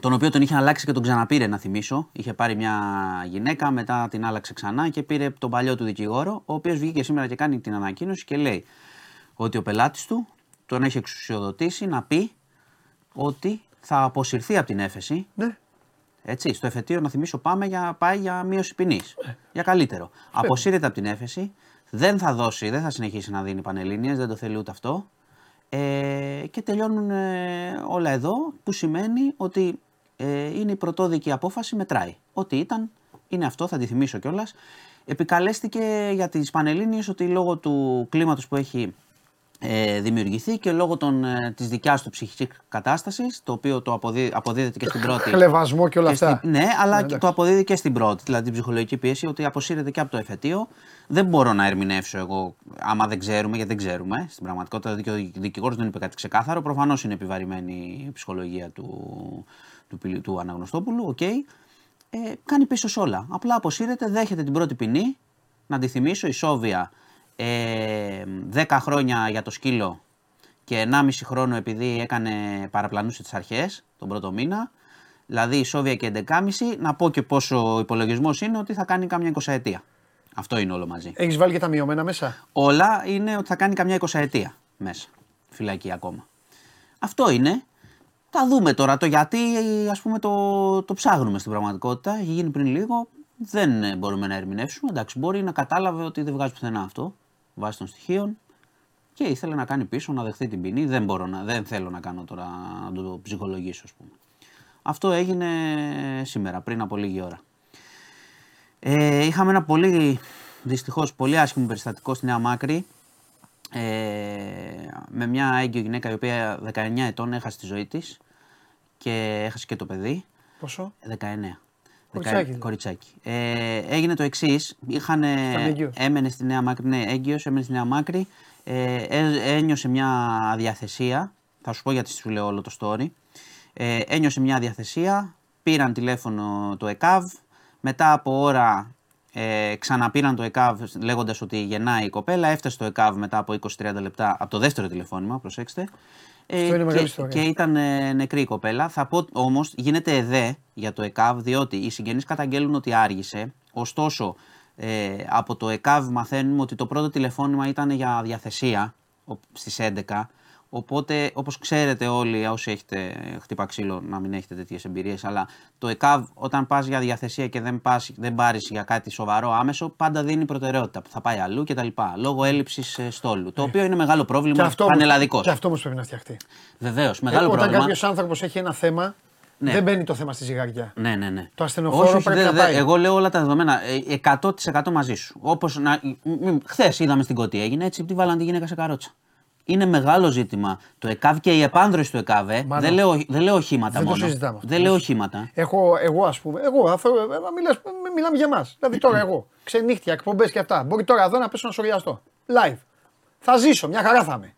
τον οποίο τον είχε αλλάξει και τον ξαναπήρε, να θυμίσω. Είχε πάρει μια γυναίκα, μετά την άλλαξε ξανά και πήρε τον παλιό του δικηγόρο, ο οποίος βγήκε σήμερα και κάνει την ανακοίνωση και λέει ότι ο πελάτης του τον έχει εξουσιοδοτήσει να πει ότι θα αποσυρθεί από την έφεση. Ναι. Έτσι, στο εφετείο, να θυμίσω, πάμε για, πάει για μείωση ποινής. Ναι. Για καλύτερο. Φέβαια. Αποσύρεται από την έφεση. Δεν θα δώσει, δεν θα συνεχίσει να δίνει πανελλήνιες, δεν το θέλει ούτε αυτό. Ε, και τελειώνουν ε, όλα εδώ, που σημαίνει ότι ε, είναι η πρωτόδικη απόφαση, μετράει. Ό,τι ήταν, είναι αυτό, θα τη θυμίσω κιόλας. Επικαλέστηκε για τις Πανελλήνιες ότι λόγω του κλίματος που έχει ε, δημιουργηθεί και λόγω των, ε, της δικιάς του ψυχικής κατάστασης, το οποίο το αποδί, αποδίδεται και στην πρώτη. Χλεβασμό και όλα και αυτά. Στη, ναι, αλλά ναι, το αποδίδει και στην πρώτη, δηλαδή την ψυχολογική πίεση, ότι αποσύρεται και από το εφετείο. Δεν μπορώ να ερμηνεύσω εγώ, άμα δεν ξέρουμε, γιατί δεν ξέρουμε. Στην πραγματικότητα, και ο δικηγόρος δεν είπε κάτι ξεκάθαρο. Προφανώς είναι επιβαρημένη η ψυχολογία του, του, του, του Αναγνωστόπουλου. Οκ. Okay. Ε, κάνει πίσω όλα. Απλά αποσύρεται, δέχεται την πρώτη ποινή. Να τη θυμίσω, η Σόβια ε, δέκα χρόνια για το σκύλο και ενάμιση χρόνο επειδή έκανε, παραπλανούσε τις αρχές τον πρώτο μήνα. Δηλαδή η Σόβια και έντεκα κόμμα πέντε. Να πω και πόσο υπολογισμός είναι ότι θα κάνει κάμια εικοσαετία. Αυτό είναι όλο μαζί. Έχεις βάλει και τα μειωμένα μέσα. Όλα είναι ότι θα κάνει καμιά εικοσαετία μέσα. Φυλακή ακόμα. Αυτό είναι. Τα δούμε τώρα το γιατί, ας πούμε, το, το ψάχνουμε στην πραγματικότητα. Έχει γίνει πριν λίγο. Δεν μπορούμε να ερμηνεύσουμε. Εντάξει, μπορεί να κατάλαβε ότι δεν βγάζει πουθενά αυτό βάσει των στοιχείων και ήθελε να κάνει πίσω, να δεχθεί την ποινή. Δεν, μπορώ να, δεν θέλω να κάνω τώρα να το ψυχολογήσω, ας πούμε. Αυτό έγινε σήμερα, πριν από λίγη ώρα. Ε, είχαμε ένα πολύ, δυστυχώς, πολύ άσχημο περιστατικό στη Νέα Μάκρη ε, με μια έγκυο γυναίκα η οποία δεκαεννιά ετών έχασε τη ζωή της και έχασε και το παιδί. Πόσο? δεκαεννιά. Κοριτσάκι. Ε, έγινε το εξής, έμενε στη Νέα Μάκρη, ναι, έγκυος, έμενε στη Νέα Μάκρη, ε, ένιωσε μια αδιαθεσία, θα σου πω γιατί σου λέω όλο το story, ε, ένιωσε μια αδιαθεσία, πήραν τηλέφωνο το ΕΚΑΒ. Μετά από ώρα ε, ξαναπήραν το ΕΚΑΒ λέγοντας ότι γεννάει η κοπέλα. Έφτασε το ΕΚΑΒ μετά από είκοσι με τριάντα λεπτά από το δεύτερο τηλεφώνημα, προσέξτε. Ε, και, και ήταν ε, νεκρή η κοπέλα. Θα πω όμως, γίνεται εδέ για το ΕΚΑΒ, διότι οι συγγενείς καταγγέλνουν ότι άργησε. Ωστόσο, ε, από το ΕΚΑΒ μαθαίνουμε ότι το πρώτο τηλεφώνημα ήταν για διαθεσία στις έντεκα. Οπότε, όπως ξέρετε όλοι όσοι έχετε χτύπα ξύλο, να μην έχετε τέτοιες εμπειρίες, αλλά το ΕΚΑΒ όταν πας για διαθεσία και δεν, πας, δεν πάρεις για κάτι σοβαρό άμεσο, πάντα δίνει προτεραιότητα που θα πάει αλλού κτλ. Λόγω έλλειψης στόλου. Το οποίο είναι μεγάλο πρόβλημα πανελλαδικό. Και αυτό όμως πρέπει να φτιαχτεί. Βεβαίως, μεγάλο ε, όταν πρόβλημα. Όταν κάποιος άνθρωπος έχει ένα θέμα, ναι, δεν μπαίνει το θέμα στη ζυγαριά. Ναι, ναι, ναι. Το ασθενοφόρο πρέπει δε, να πάει. Δε, εγώ λέω όλα τα δεδομένα. εκατό τοις εκατό μαζί σου. Όπως χθες είδαμε στην Κωτή, έγινε έτσι, τι βάλανε τη γυναίκα σε καρότσα. Είναι μεγάλο ζήτημα. Το ΕΚΑΒ και η επάνδρωση του ΕΚΑΒ. Δεν λέω, δεν λέω οχήματα δεν μόνο. Το συζητάμε. Δεν λέω οχήματα. Έχω, εγώ, ας πούμε, εγώ, αφού, μιλάς, μιλάμε για εμάς. Δηλαδή τώρα εγώ, ξενύχτια, εκπομπές και αυτά. Μπορεί τώρα εδώ να πέσω να σωριαστώ. Live. Θα ζήσω, μια χαρά θα είμαι.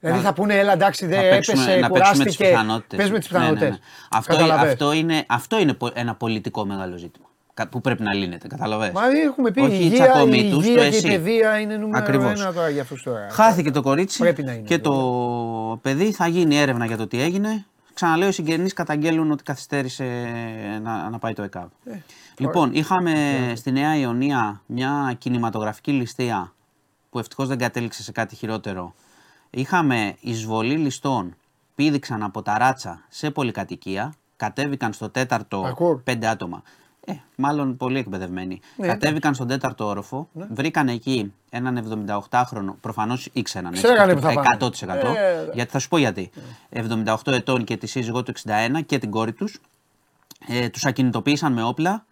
Δηλαδή θα πούνε, έλα εντάξει, δεν έπεσε, κουράστηκε. Πες με τις πιθανότητες. Ναι, ναι, ναι. αυτό, αυτό, είναι, αυτό είναι ένα πολιτικό μεγάλο ζήτημα. Που πρέπει να λύνεται, καταλαβαίνεις. Μα έχουμε πει όχι η υγεία, η υγεία τους, και εσύ. Η παιδεία είναι νούμερο Ακριβώς. ένα τώρα για αυτούς τώρα. Χάθηκε το κορίτσι και βέβαια. Το παιδί, θα γίνει έρευνα για το τι έγινε. Ξαναλέω, οι συγγενείς καταγγέλουν ότι καθυστέρησε να, να πάει το ΕΚΑΒ. Ε, λοιπόν, είχαμε ε, στη Νέα Ιωνία μια κινηματογραφική ληστεία που ευτυχώς δεν κατέληξε σε κάτι χειρότερο. Είχαμε εισβολή ληστών, πήδηξαν από τα ράτσα σε πολυκατοικία, κατέβηκαν στο τέταρτο Ακού. πέντε άτομα. Ε, μάλλον πολύ εκπαιδευμένοι. Ναι, κατέβηκαν ναι. στον τέταρτο όροφο, ναι. βρήκαν εκεί έναν εβδομηνταοκτάχρονο, προφανώς ήξεραν εκατό τοις εκατό, ε, γιατί θα σου πω γιατί, ε. εβδομηνταοκτώ ετών και τη σύζυγό του εξήντα ένα και την κόρη τους, ε, τους ακινητοποίησαν με όπλα,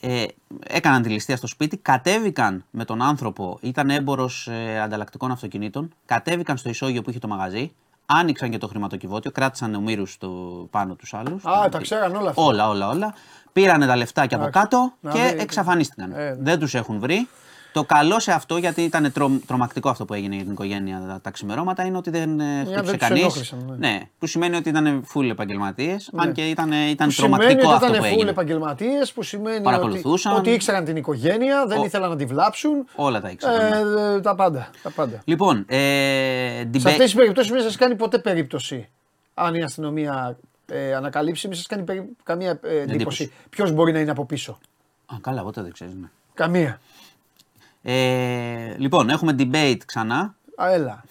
ε, έκαναν τη ληστεία στο σπίτι, κατέβηκαν με τον άνθρωπο, ήταν έμπορος ε, ανταλλακτικών αυτοκινήτων, κατέβηκαν στο ισόγειο που είχε το μαγαζί, άνοιξαν και το χρηματοκιβώτιο, κράτησαν ομήρους του, πάνω τους άλλους. Α, το, τα ξέραν όλα αυτά. Όλα, όλα, όλα. Πήρανε τα λεφτά και από κάτω να, και ναι, εξαφανίστηκαν. Ε, ναι. Δεν τους έχουν βρει. Το καλό σε αυτό, γιατί ήταν τρο, τρομακτικό αυτό που έγινε για την οικογένεια τα, τα ξημερώματα, είναι ότι δεν χτύπησε κανείς. Ναι. Ναι, που σημαίνει ότι ήταν φουλ επαγγελματίες. Ναι. Αν και ήταν, ήταν τρομακτικό αυτό που έγινε. Ήταν φουλ επαγγελματίες, που σημαίνει παρακολουθούσαν, ότι, ότι ήξεραν την οικογένεια, δεν ο, ήθελαν να τη βλάψουν. Όλα τα ήξεραν. Ε, ναι. τα, πάντα, τα πάντα. Λοιπόν, ε, σε αυτές τις περιπτώσεις μην σας κάνει ποτέ περίπτωση αν η αστυνομία. Ε, ανακαλύψει, μην σας κάνει περί... καμία ε, εντύπωση. Ποιος μπορεί να είναι από πίσω. Α, καλά, εγώ δεν ξέρεις. Ναι. Καμία. Ε, λοιπόν, έχουμε debate ξανά. Α, έλα.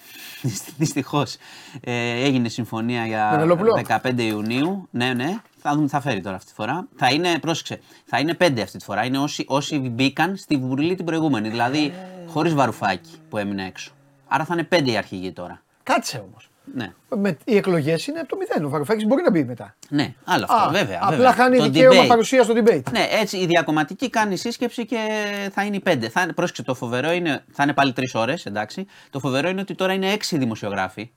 Δυστυχώς ε, έγινε συμφωνία για δεκαπέντε Ιουνίου. Ναι, ναι. Θα δούμε τι θα φέρει τώρα αυτή τη φορά. Θα είναι, πρόσεξε, θα είναι πέντε αυτή τη φορά. Είναι όσοι, όσοι μπήκαν στη βουλή την προηγούμενη. Δηλαδή, χωρίς Βαρουφάκη που έμεινε έξω. Άρα θα είναι πέντε οι αρχηγοί τώρα. Κάτσε όμως. Ναι. Με, οι εκλογές είναι από το μηδέν. Ο Βαρουφάκης μπορεί να μπει μετά. Ναι, άλλο αυτό. Α, βέβαια. Απλά βέβαια. Χάνει δικαίωμα παρουσία στο debate. Ναι, έτσι η διακομματική κάνει σύσκεψη και θα είναι οι πέντε. Θα, πρόσεξε, το φοβερό είναι. Θα είναι πάλι τρεις ώρες, εντάξει. Το φοβερό είναι ότι τώρα είναι έξι δημοσιογράφοι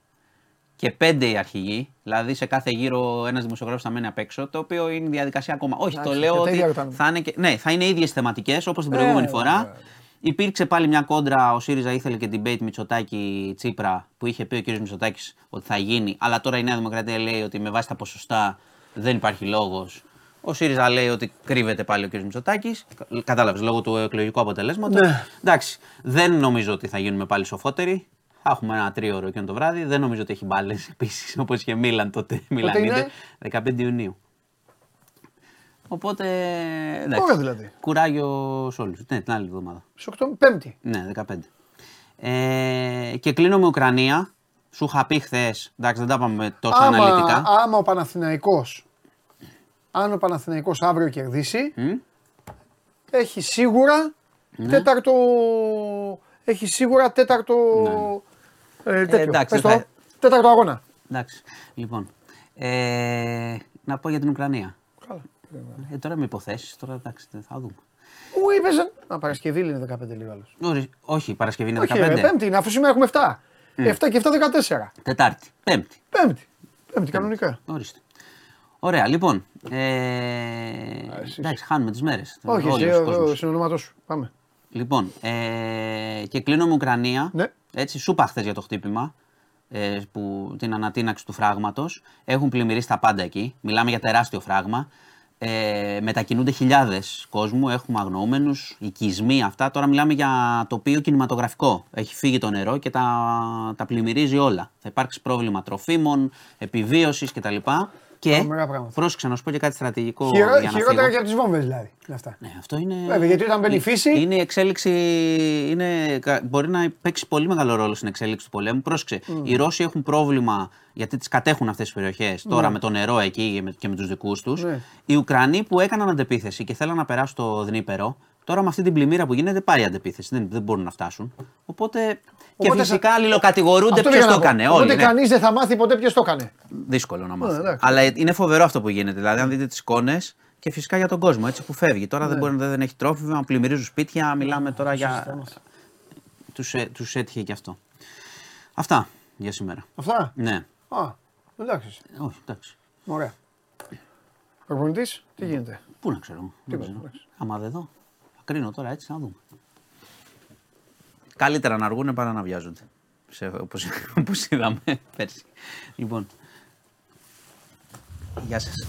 και πέντε οι αρχηγοί. Δηλαδή σε κάθε γύρο ένας δημοσιογράφος θα μένει απ' έξω. Το οποίο είναι διαδικασία ακόμα. Όχι, εντάξει, το λέω ότι. Θα είναι, και, ναι, θα είναι ίδιες θεματικές όπως την προηγούμενη ε, φορά. Ε, ε, ε. Υπήρξε πάλι μια κόντρα, ο ΣΥΡΙΖΑ ήθελε και debate Μητσοτάκη-Τσίπρα που είχε πει ο κ. Μητσοτάκης ότι θα γίνει, αλλά τώρα η Νέα Δημοκρατία λέει ότι με βάση τα ποσοστά δεν υπάρχει λόγος. Ο ΣΥΡΙΖΑ λέει ότι κρύβεται πάλι ο κ. Μητσοτάκης, κατάλαβες, λόγω του εκλογικού αποτελέσματος. Ναι. Εντάξει, δεν νομίζω ότι θα γίνουμε πάλι σοφότεροι. Θα έχουμε ένα τρίωρο εκείνο το βράδυ. Δεν νομίζω ότι έχει μπάλες επίσης όπως και Μίλαν τότε. Μιλανίδε, δεκαπέντε Ιουνίου. Οπότε. Τώρα δηλαδή. Κουράγιο σε όλους. Ναι, την άλλη εβδομάδα. Στις οκτώ, πέμπτη. Ναι, δεκαπέντε. Ε, και κλείνω με Ουκρανία. Σου είχα πει χθες. Εντάξει, δεν τα πάμε τόσο άμα, αναλυτικά. Άμα ο Παναθηναϊκός. Αν ο Παναθηναϊκός αύριο κερδίσει. Mm? Έχει σίγουρα. Ναι. Τέταρτο. Έχει σίγουρα τέταρτο. Ναι. Ε, τέτοιο, ε, εντάξει, θα... τέταρτο αγώνα. Εντάξει. Λοιπόν. Ε, να πω για την Ουκρανία. Καλά. Ε, τώρα με υποθέσεις, τώρα εντάξει, θα δούμε. Μου είπες. Α, Παρασκευή είναι δεκαπέντε λίγο άλλο. Όχι, Παρασκευή είναι δεκαπέντε. Όχι, ρε, Πέμπτη είναι, αφού σήμερα έχουμε εφτά. Mm. εφτά και εφτά δεκατέσσερα. Τετάρτη. Πέμπτη. Πέμπτη. Πέμπτη, κανονικά. Ορίστε. Ωραία, λοιπόν. Ε... Εντάξει, χάνουμε τις μέρες. Όχι, εσύ, ο συνονόματός σου. Πάμε. Λοιπόν, ε... και κλείνω με Ουκρανία. Ναι. Έτσι, σούπα χθες για το χτύπημα. Ε, που... την ανατείναξη του φράγματος. Έχουν πλημμυρίσει τα πάντα εκεί. Μιλάμε για τεράστιο φράγμα. Ε, μετακινούνται χιλιάδες κόσμου, έχουμε αγνοούμενους, οικισμοί αυτά. Τώρα μιλάμε για τοπίο κινηματογραφικό. Έχει φύγει το νερό και τα, τα πλημμυρίζει όλα. Θα υπάρξει πρόβλημα τροφίμων, επιβίωσης κτλ. Και πρόσεξα να σου πω και κάτι στρατηγικό. Χειρό, για χειρότερα και από τις βόμβες δηλαδή. Αυτά. Ναι, αυτό είναι. Βέβαια, γιατί όταν μπαίνει η φύση. Είναι η εξέλιξη. Είναι, μπορεί να παίξει πολύ μεγάλο ρόλο στην εξέλιξη του πολέμου. Πρόσεξε. Mm. Οι Ρώσοι έχουν πρόβλημα γιατί τις κατέχουν αυτές τις περιοχές. Mm. Τώρα με το νερό εκεί και με τους δικούς τους. Mm. Οι Ουκρανοί που έκαναν αντεπίθεση και θέλαν να περάσουν το Δνίπερο. Τώρα με αυτή την πλημμύρα που γίνεται πάει η αντεπίθεση. Δεν, δεν μπορούν να φτάσουν. Οπότε. Και οπότε φυσικά θα... αλληλοκατηγορούνται ποιος το έκανε. Οπότε ναι. Κανείς δεν θα μάθει ποτέ ποιος το έκανε. Δύσκολο να μάθει. Ναι, αλλά είναι φοβερό αυτό που γίνεται. Δηλαδή, αν δείτε τις εικόνες και φυσικά για τον κόσμο έτσι που φεύγει. Τώρα ναι. δεν, μπορεί, δεν έχει τρόφιμα, πλημμυρίζουν σπίτια. Μιλάμε τώρα για. Τους, ε, τους έτυχε και αυτό. Αυτά για σήμερα. Αυτά? Ναι. Α, εντάξει. Όχι, εντάξει. Ωραία. Προπονητής, τι γίνεται. Πού να ξέρω. Άμα δεν δω. Κρίνω τώρα έτσι να δούμε. Καλύτερα να αργούν παρά να βιάζονται. Όπως, όπως είδαμε πέρσι. Λοιπόν. Γεια σας.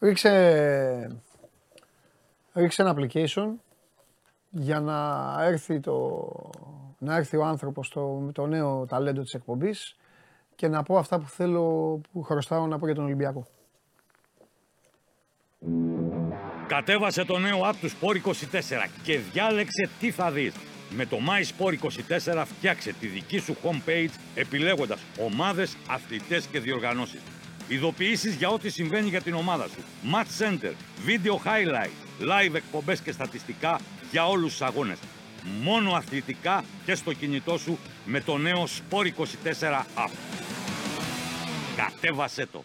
Ρίξε, ρίξε ένα application για να έρθει, το, να έρθει ο άνθρωπος το, το νέο ταλέντο της εκπομπής. Και να πω αυτά που θέλω, που χρωστάω να πω για τον Ολυμπιακό. Κατέβασε το νέο app του σπορτ είκοσι τέσσερα και διάλεξε τι θα δεις. Με το μάι σπορτ είκοσι τέσσερα φτιάξε τη δική σου homepage επιλέγοντας ομάδες, αθλητές και διοργανώσεις. Ειδοποιήσεις για ό,τι συμβαίνει για την ομάδα σου. Match center, video highlight, live εκπομπές και στατιστικά για όλους τους αγώνες. Μόνο αθλητικά και στο κινητό σου με το νέο σπορτ είκοσι τέσσερα app. Κατέβασέ το.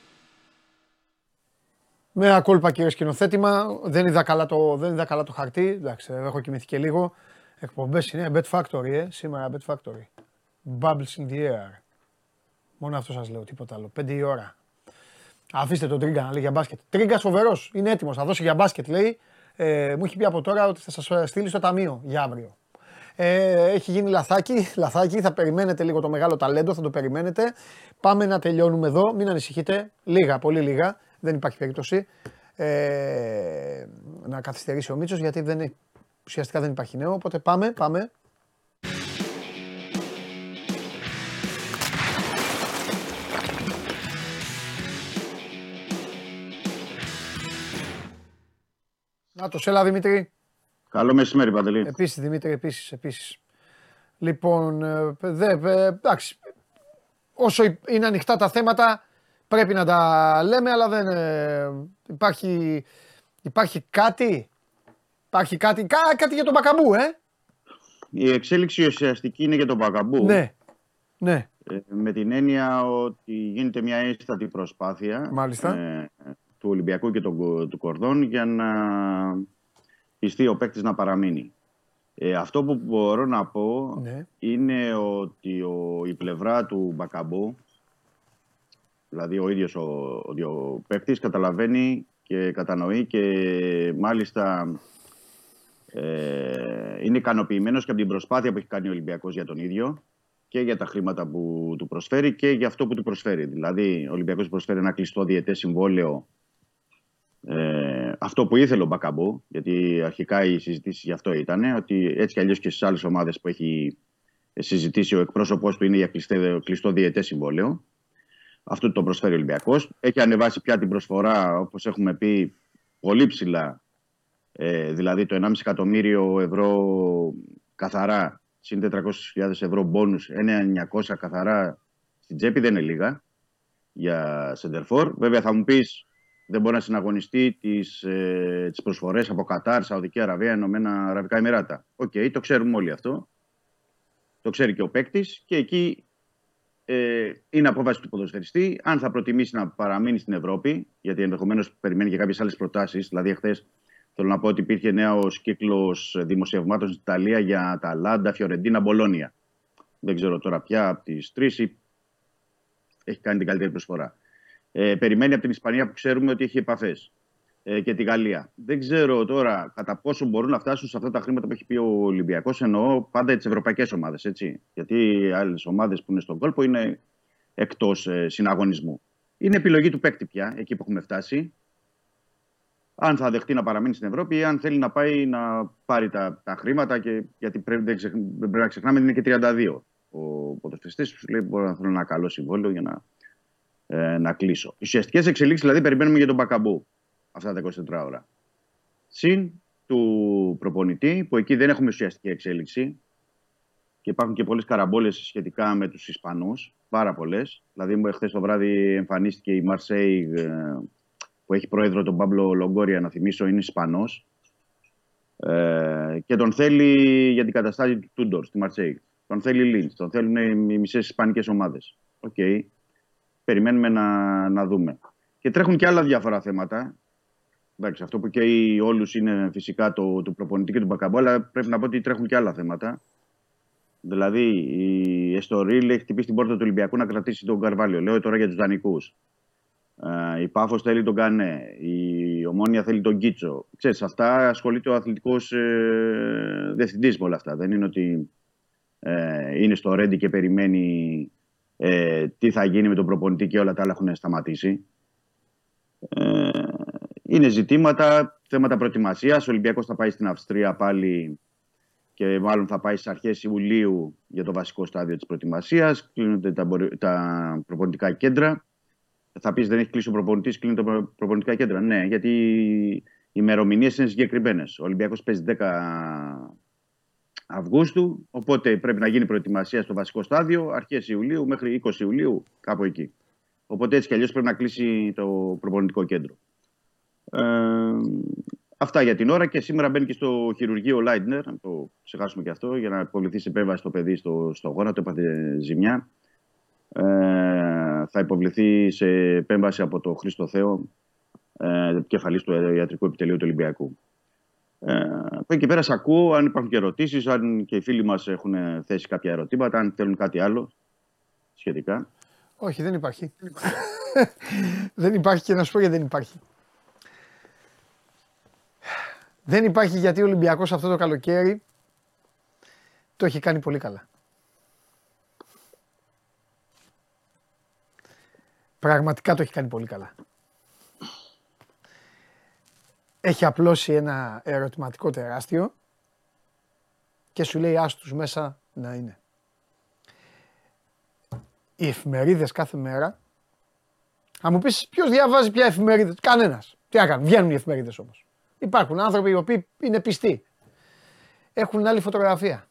Με ακόλπα κύριε σκηνοθέτημα, δεν είδα καλά το, δεν είδα καλά το χαρτί, εντάξει, έχω κοιμηθεί και λίγο. Εκπομπές είναι, Bet Factory, ε, σήμερα Bet Factory. Bubbles in the air. Μόνο αυτό σας λέω, τίποτα άλλο, πέντε η ώρα. Αφήστε τον Τρίγκα να λέει για μπάσκετ. Τρίγκας φοβερός, είναι έτοιμος, θα δώσει για μπάσκετ λέει. Ε, μου έχει πει από τώρα ότι θα σας στείλει στο ταμείο για αύριο. Ε, έχει γίνει λαθάκι, λαθάκι, θα περιμένετε λίγο το μεγάλο ταλέντο, θα το περιμένετε. Πάμε να τελειώνουμε εδώ, μην ανησυχείτε, λίγα, πολύ λίγα, δεν υπάρχει περίπτωση ε, να καθυστερήσει ο Μίτσος γιατί δεν, ουσιαστικά δεν υπάρχει νέο, οπότε πάμε, πάμε. Να το σέλα Δημήτρη. Καλό μεσημέρι Παντελή. Επίσης Δημήτρη, επίσης, επίσης. Λοιπόν, δε, δε, εντάξει, όσο είναι ανοιχτά τα θέματα Πρέπει να τα λέμε, αλλά δεν ε, υπάρχει, υπάρχει κάτι, υπάρχει κάτι, κά, κάτι για τον Μπακαμπού, ε. Η εξέλιξη ουσιαστική είναι για τον Μπακαμπού. Ναι, ναι. Ε, με την έννοια ότι γίνεται μια έστατη προσπάθεια ε, του Ολυμπιακού και του, του Κορδόν για να πιστεί ο παίκτης να παραμείνει. Ε, αυτό που μπορώ να πω ναι. είναι ότι ο, η πλευρά του Μπακαμπού, δηλαδή ο ίδιος ο, ο, ο παίκτης, καταλαβαίνει και κατανοεί και μάλιστα ε, είναι ικανοποιημένος και από την προσπάθεια που έχει κάνει ο Ολυμπιακός για τον ίδιο και για τα χρήματα που του προσφέρει και για αυτό που του προσφέρει. Δηλαδή ο Ολυμπιακός προσφέρει ένα κλειστό διετές συμβόλαιο, ε, αυτό που ήθελε ο Μπακαμπού, γιατί αρχικά οι συζητήσεις γι' αυτό ήταν, ότι έτσι κι αλλιώς και στις άλλες ομάδες που έχει συζητήσει ο εκπρόσωπός του είναι για κλειστό, κλειστό διετές συμβόλαιο. Αυτό το προσφέρει ο Ολυμπιακός. Έχει ανεβάσει πια την προσφορά, όπως έχουμε πει, πολύ ψηλά. Ε, δηλαδή το ενάμισι εκατομμύριο ευρώ καθαρά, συν τετρακόσιες χιλιάδες ευρώ μπόνους, εννιακόσια καθαρά στην τσέπη, δεν είναι λίγα για σεντερφόρ. Βέβαια θα μου πεις, δεν μπορεί να συναγωνιστεί τις, ε, τις προσφορές από Κατάρ, Σαουδική Αραβία, Ενωμένα Αραβικά Εμιράτα. Οκ, okay, το ξέρουμε όλοι αυτό. Το ξέρει και ο παίκτης και εκεί... Ε, είναι απόφαση του ποδοσφαιριστή αν θα προτιμήσει να παραμείνει στην Ευρώπη, γιατί ενδεχομένως περιμένει και κάποιες άλλες προτάσεις. Δηλαδή, χθες θέλω να πω ότι υπήρχε νέος κύκλος δημοσιευμάτων στην Ιταλία για τα Αταλάντα, Φιωρεντίνα, Μπολόνια. Δεν ξέρω τώρα πια από τις τρεις έχει κάνει την καλύτερη προσφορά. Ε, περιμένει από την Ισπανία που ξέρουμε ότι έχει επαφές ε, και τη Γαλλία. Δεν ξέρω τώρα κατά πόσο μπορούν να φτάσουν σε αυτά τα χρήματα που έχει πει ο Ολυμπιακός. Εννοώ πάντα τις ευρωπαϊκές ομάδες, έτσι. Γιατί οι άλλες ομάδες που είναι στον κόλπο είναι εκτός ε, συναγωνισμού. Είναι επιλογή του παίκτη πια, εκεί που έχουμε φτάσει. Αν θα δεχτεί να παραμείνει στην Ευρώπη ή αν θέλει να πάει να πάρει τα, τα χρήματα, και, γιατί πρέπει, δεν ξεχ, πρέπει να ξεχνάμε ότι είναι και τριάντα δύο. Ο ποδοσφαιριστής λέει: μπορώ να θέλω ένα καλό συμβόλαιο για να, ε, να κλείσω. Ουσιαστικές εξελίξεις δηλαδή περιμένουμε για τον Μπακαμπού αυτά τα είκοσι τέσσερις ώρα. Συν του προπονητή, που εκεί δεν έχουμε ουσιαστική εξέλιξη και υπάρχουν και πολλές καραμπόλες σχετικά με τους Ισπανούς, πάρα πολλές. Δηλαδή, χθες το βράδυ εμφανίστηκε η Μαρσέιγ, που έχει πρόεδρο τον Παύλο Λογκόρια, να θυμίσω, είναι Ισπανός, ε, και τον θέλει για την καταστάση του Τούντορ στη Μαρσέιγ. Τον θέλει Λίντς, τον θέλουν οι μισές ισπανικές ομάδες. Οκ. Okay. Περιμένουμε να, να δούμε. Και τρέχουν και άλλα διάφορα θέματα. Εντάξει, αυτό που καίει όλους είναι φυσικά το, το προπονητή και του Μπακαμπού, αλλά πρέπει να πω ότι τρέχουν και άλλα θέματα. Δηλαδή, η Εστορίλ έχει χτυπήσει την πόρτα του Ολυμπιακού να κρατήσει τον Καρβάλιο. Λέω τώρα για τους δανεικούς. Ε, η Πάφος θέλει τον Κανέ. Η Ομόνια θέλει τον Κίτσο. Ξέρεις, αυτά ασχολείται ο αθλητικός ε, διευθυντής με όλα αυτά. Δεν είναι ότι ε, είναι στο ρέντι και περιμένει ε, τι θα γίνει με τον προπονητή και όλα τα άλλα έχουν σταματήσει. Ε, είναι ζητήματα, θέματα προετοιμασίας. Ο Ολυμπιακός θα πάει στην Αυστρία πάλι και μάλλον θα πάει στις αρχές Ιουλίου για το βασικό στάδιο της προετοιμασίας. Κλείνονται τα, τα προπονητικά κέντρα. Θα πεις δεν έχει κλείσει ο προπονητής, κλείνουν τα προπονητικά κέντρα. Ναι, γιατί οι ημερομηνίες είναι συγκεκριμένες. Ο Ολυμπιακός παίζει δέκα Αυγούστου, οπότε πρέπει να γίνει προετοιμασία στο βασικό στάδιο αρχές Ιουλίου μέχρι είκοσι Ιουλίου, κάπου εκεί. Οπότε έτσι κι αλλιώς πρέπει να κλείσει το προπονητικό κέντρο. Ε, αυτά για την ώρα, και σήμερα μπαίνει και στο χειρουργείο Λάιντνερ, να το ξεχάσουμε και αυτό, για να υποβληθεί σε επέμβαση το παιδί στο, στο γόνατο, έπαθε ζημιά. Ε, θα υποβληθεί σε επέμβαση από τον Χρήστο Θεό, ε, κεφαλής του ιατρικού επιτελείου του Ολυμπιακού. Ε, από εκεί πέρα σε ακούω, αν υπάρχουν και ερωτήσεις, αν και οι φίλοι μας έχουν θέσει κάποια ερωτήματα, αν θέλουν κάτι άλλο σχετικά. Όχι, δεν υπάρχει. Δεν υπάρχει, και να σου πω γιατί δεν υπάρχει. Δεν υπάρχει, γιατί ο Ολυμπιακός αυτό το καλοκαίρι το έχει κάνει πολύ καλά. Πραγματικά το έχει κάνει πολύ καλά. Έχει απλώσει ένα ερωτηματικό τεράστιο και σου λέει άστους μέσα να είναι. Οι εφημερίδες κάθε μέρα. Αν μου πεις ποιος διαβάζει πια εφημερίδες, κανένας. Τι να κάνουν, βγαίνουν οι εφημερίδες όμως. Υπάρχουν άνθρωποι οι οποίοι είναι πιστοί. Έχουν άλλη φωτογραφία.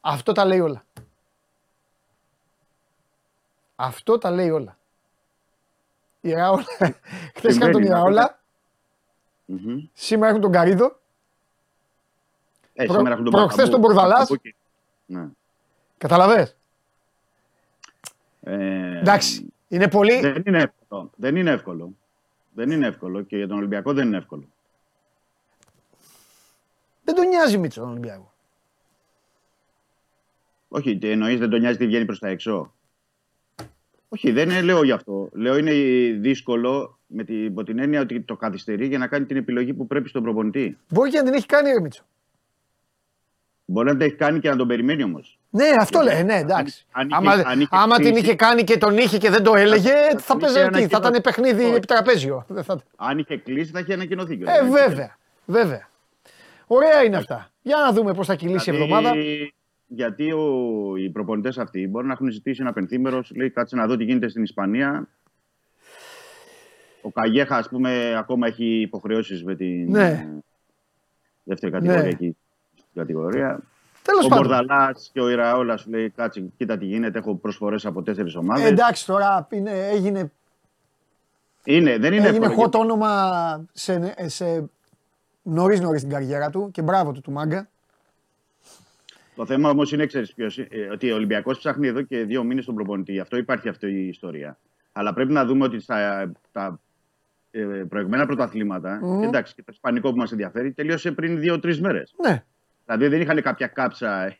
Αυτό τα λέει όλα. Αυτό τα λέει όλα. Η Ραόλα. Χθες είχαν τον Ραόλα. Mm-hmm. Σήμερα έχουν τον Καρίδο. Ε, Προ... τον προχθές τον Μπορδαλάς. Ναι. Καταλαβες. Ε, Εντάξει. Είναι πολύ... δεν, είναι εύκολο. δεν είναι εύκολο. Δεν είναι εύκολο και για τον Ολυμπιακό δεν είναι εύκολο. Δεν τον νοιάζει Μίτσο τον Ολυμπιακό. Όχι, εννοείς δεν τον νοιάζει τι βγαίνει προς τα έξω. Όχι, δεν λέω γι' αυτό. Λέω είναι δύσκολο με την, με την έννοια ότι το καθυστερεί για να κάνει την επιλογή που πρέπει στον προπονητή. Μπορεί και να την έχει κάνει ο Μίτσο. Μπορεί να την έχει κάνει και να τον περιμένει όμως. Ναι, αυτό λέει. Ναι, εντάξει. Αν, αν, άμα, αν είχε, άμα την είχε κάνει και τον είχε και δεν το έλεγε, θα, θα παίζει εκεί. Θα ήταν παιχνίδι επιτραπέζιο. Αν είχε κλείσει, θα είχε ανακοινωθεί. Ε, βέβαια. βέβαια. Ωραία είναι αυτά. Για να δούμε πώς θα κυλήσει η εβδομάδα. Γιατί ο, οι προπονητές αυτοί μπορεί να έχουν ζητήσει ένα πενθήμερος, λέει κάτσε να δω τι γίνεται στην Ισπανία. Ο Καγιέχα, ας πούμε, ακόμα έχει υποχρεώσεις με την ναι. δεύτερη κατηγορία ναι. εκεί. Κατηγορία. Τέλος ο Μπορδαλάς και ο Ιραόλα σου λέει κάτσε, κοίτα τι γίνεται. Έχω προσφορές από τέσσερις ομάδες. Ε, εντάξει τώρα είναι, έγινε. Είναι, δεν είναι έγινε hot όνομα σε, σε νωρίς νωρίς την καριέρα του και μπράβο του του Μάγκα. Το θέμα όμως είναι, ξέρεις ποιος, ε, ότι ο Ολυμπιακός ψάχνει εδώ και δύο μήνες τον προπονητή. Γι' αυτό υπάρχει αυτή η ιστορία. Αλλά πρέπει να δούμε ότι στα, τα ε, προηγούμενα πρωταθλήματα, mm. εντάξει, και το ισπανικό που μας ενδιαφέρει, τελείωσε πριν δύο-τρεις μέρες. Ναι. Δηλαδή δεν είχαν κάποια κάψα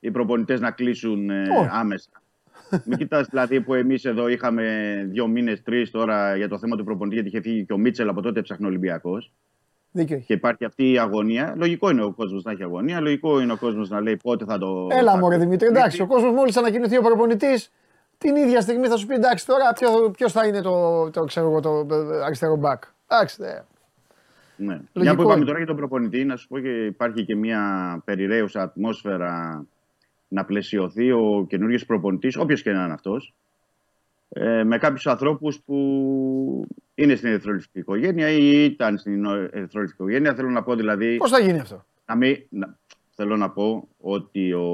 οι προπονητές να κλείσουν ε, oh. άμεσα. Μην κοιτάς δηλαδή που εμείς εδώ είχαμε δύο μήνες, τρεις τώρα για το θέμα του προπονητή, γιατί είχε φύγει και ο Μίτσελ από τότε ψάχνει ο Ολυμπιακός. Δίκαιο. Και υπάρχει αυτή η αγωνία. Λογικό είναι ο κόσμος να έχει αγωνία. Λογικό είναι ο κόσμος να λέει πότε θα το. Έλα, μωρέ Δημήτρη. Εντάξει, ο κόσμος μόλις ανακοινωθεί ο προπονητής, την ίδια στιγμή θα σου πει εντάξει τώρα ποιος θα είναι το, το, ξέρω, το, το αριστερό μπακ. Εντάξει. Ναι. Μια που είπαμε τώρα για τον προπονητή, να σου πω και υπάρχει και μια περιραίουσα ατμόσφαιρα να πλαισιωθεί ο καινούριος προπονητής, όποιος και να είναι αυτός, ε, με κάποιους ανθρώπους που είναι στην ερυθρολευκή οικογένεια ή ήταν στην ερυθρολευκή οικογένεια. Θέλω να πω δηλαδή. Πώς θα γίνει αυτό. Να μην, να, θέλω να πω ότι ο,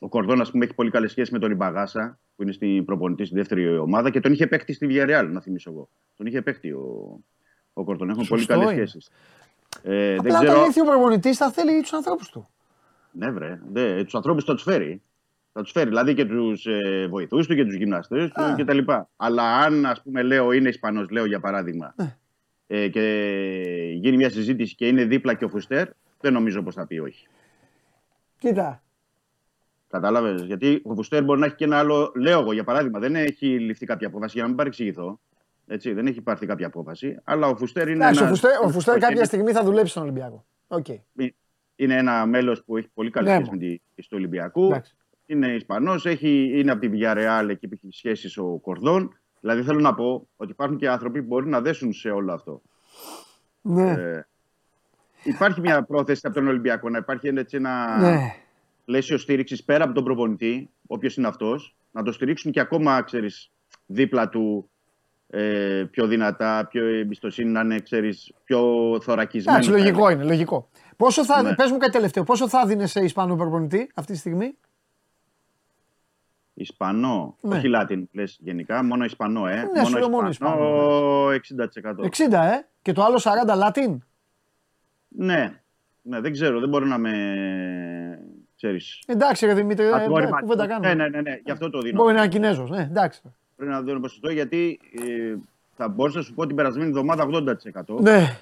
ο Κορδόν, ας πούμε, έχει πολύ καλές σχέσεις με τον Ιμπαγάσα, που είναι στην προπονητή στη δεύτερη ομάδα και τον είχε παίκτη στη Villarreal, να θυμίσω εγώ. Τον είχε παίκτη ο, ο Κορδόν. Έχουν πολύ καλές σχέσεις. Ε, απλά δεν ξέρω... ο προπονητής θα θέλει τους ανθρώπους του. Ναι, βρε. Δε, τους ανθρώπους θα τους φέρει. Θα τους φέρει δηλαδή και τους ε, βοηθούς του και τους γυμναστές του κτλ. Αλλά αν, ας πούμε, λέω είναι Ισπανός, λέω για παράδειγμα, ε. Ε, και γίνει μια συζήτηση και είναι δίπλα και ο Φουστέρ, δεν νομίζω πως θα πει όχι. Κοίτα. Κατάλαβες. Γιατί ο Φουστέρ μπορεί να έχει και ένα άλλο. Λέω εγώ για παράδειγμα, δεν έχει ληφθεί κάποια απόφαση για να μην παρεξηγηθώ. Έτσι, δεν έχει πάρθει κάποια απόφαση. Αλλά ο Φουστέρ είναι. Εντάξει, ένας... ο Φουστέρ, ο Φουστέρ κάποια είναι... στιγμή θα δουλέψει στον Ολυμπιακό. Okay. Είναι ένα μέλος που έχει πολύ καλή σχέση με του Ολυμπιακού. Εντάξει. Είναι Ισπανός, έχει, είναι από τη Villarreal εκεί που έχει σχέσεις ο Κορδόν. Δηλαδή θέλω να πω ότι υπάρχουν και άνθρωποι που μπορεί να δέσουν σε όλο αυτό. Ναι. Ε, υπάρχει μια πρόθεση από τον Ολυμπιακό να υπάρχει έτσι ένα ναι. πλαίσιο στήριξης πέρα από τον προπονητή, όποιος είναι αυτός, να το στηρίξουν και ακόμα, ξέρεις, δίπλα του ε, πιο δυνατά, πιο εμπιστοσύνη να είναι, ξέρεις, πιο θωρακισμένο. Εντάξει, λογικό είναι, λογικό. Πόσο θα, ναι. πες μου κάτι τελευταίο, πόσο θα δίνεις σε Ισπανό προπονητή αυτή τη στιγμή? Ισπανό, ναι. όχι Λάτιν, λες γενικά, μόνο Ισπανό, ε. Ναι, μόνο, Ισπανό, μόνο Ισπανό, εξήντα τοις εκατό. εξήντα τοις εκατό, ε. Και το άλλο σαράντα τοις εκατό Λάτιν. Ναι, ναι, δεν ξέρω, δεν μπορώ να με, ξέρεις. Εντάξει, ρε Δημήτρη, ε, κουβέντα κάνουμε. Ναι, ναι, ναι, ναι, γι' αυτό το δίνω. Μπορεί να είναι Κινέζος, ναι, εντάξει. Πρέπει να δω ένα ποσοστό, γιατί ε, θα μπορούσα να σου πω την περασμένη εβδομάδα ογδόντα τοις εκατό. Ναι.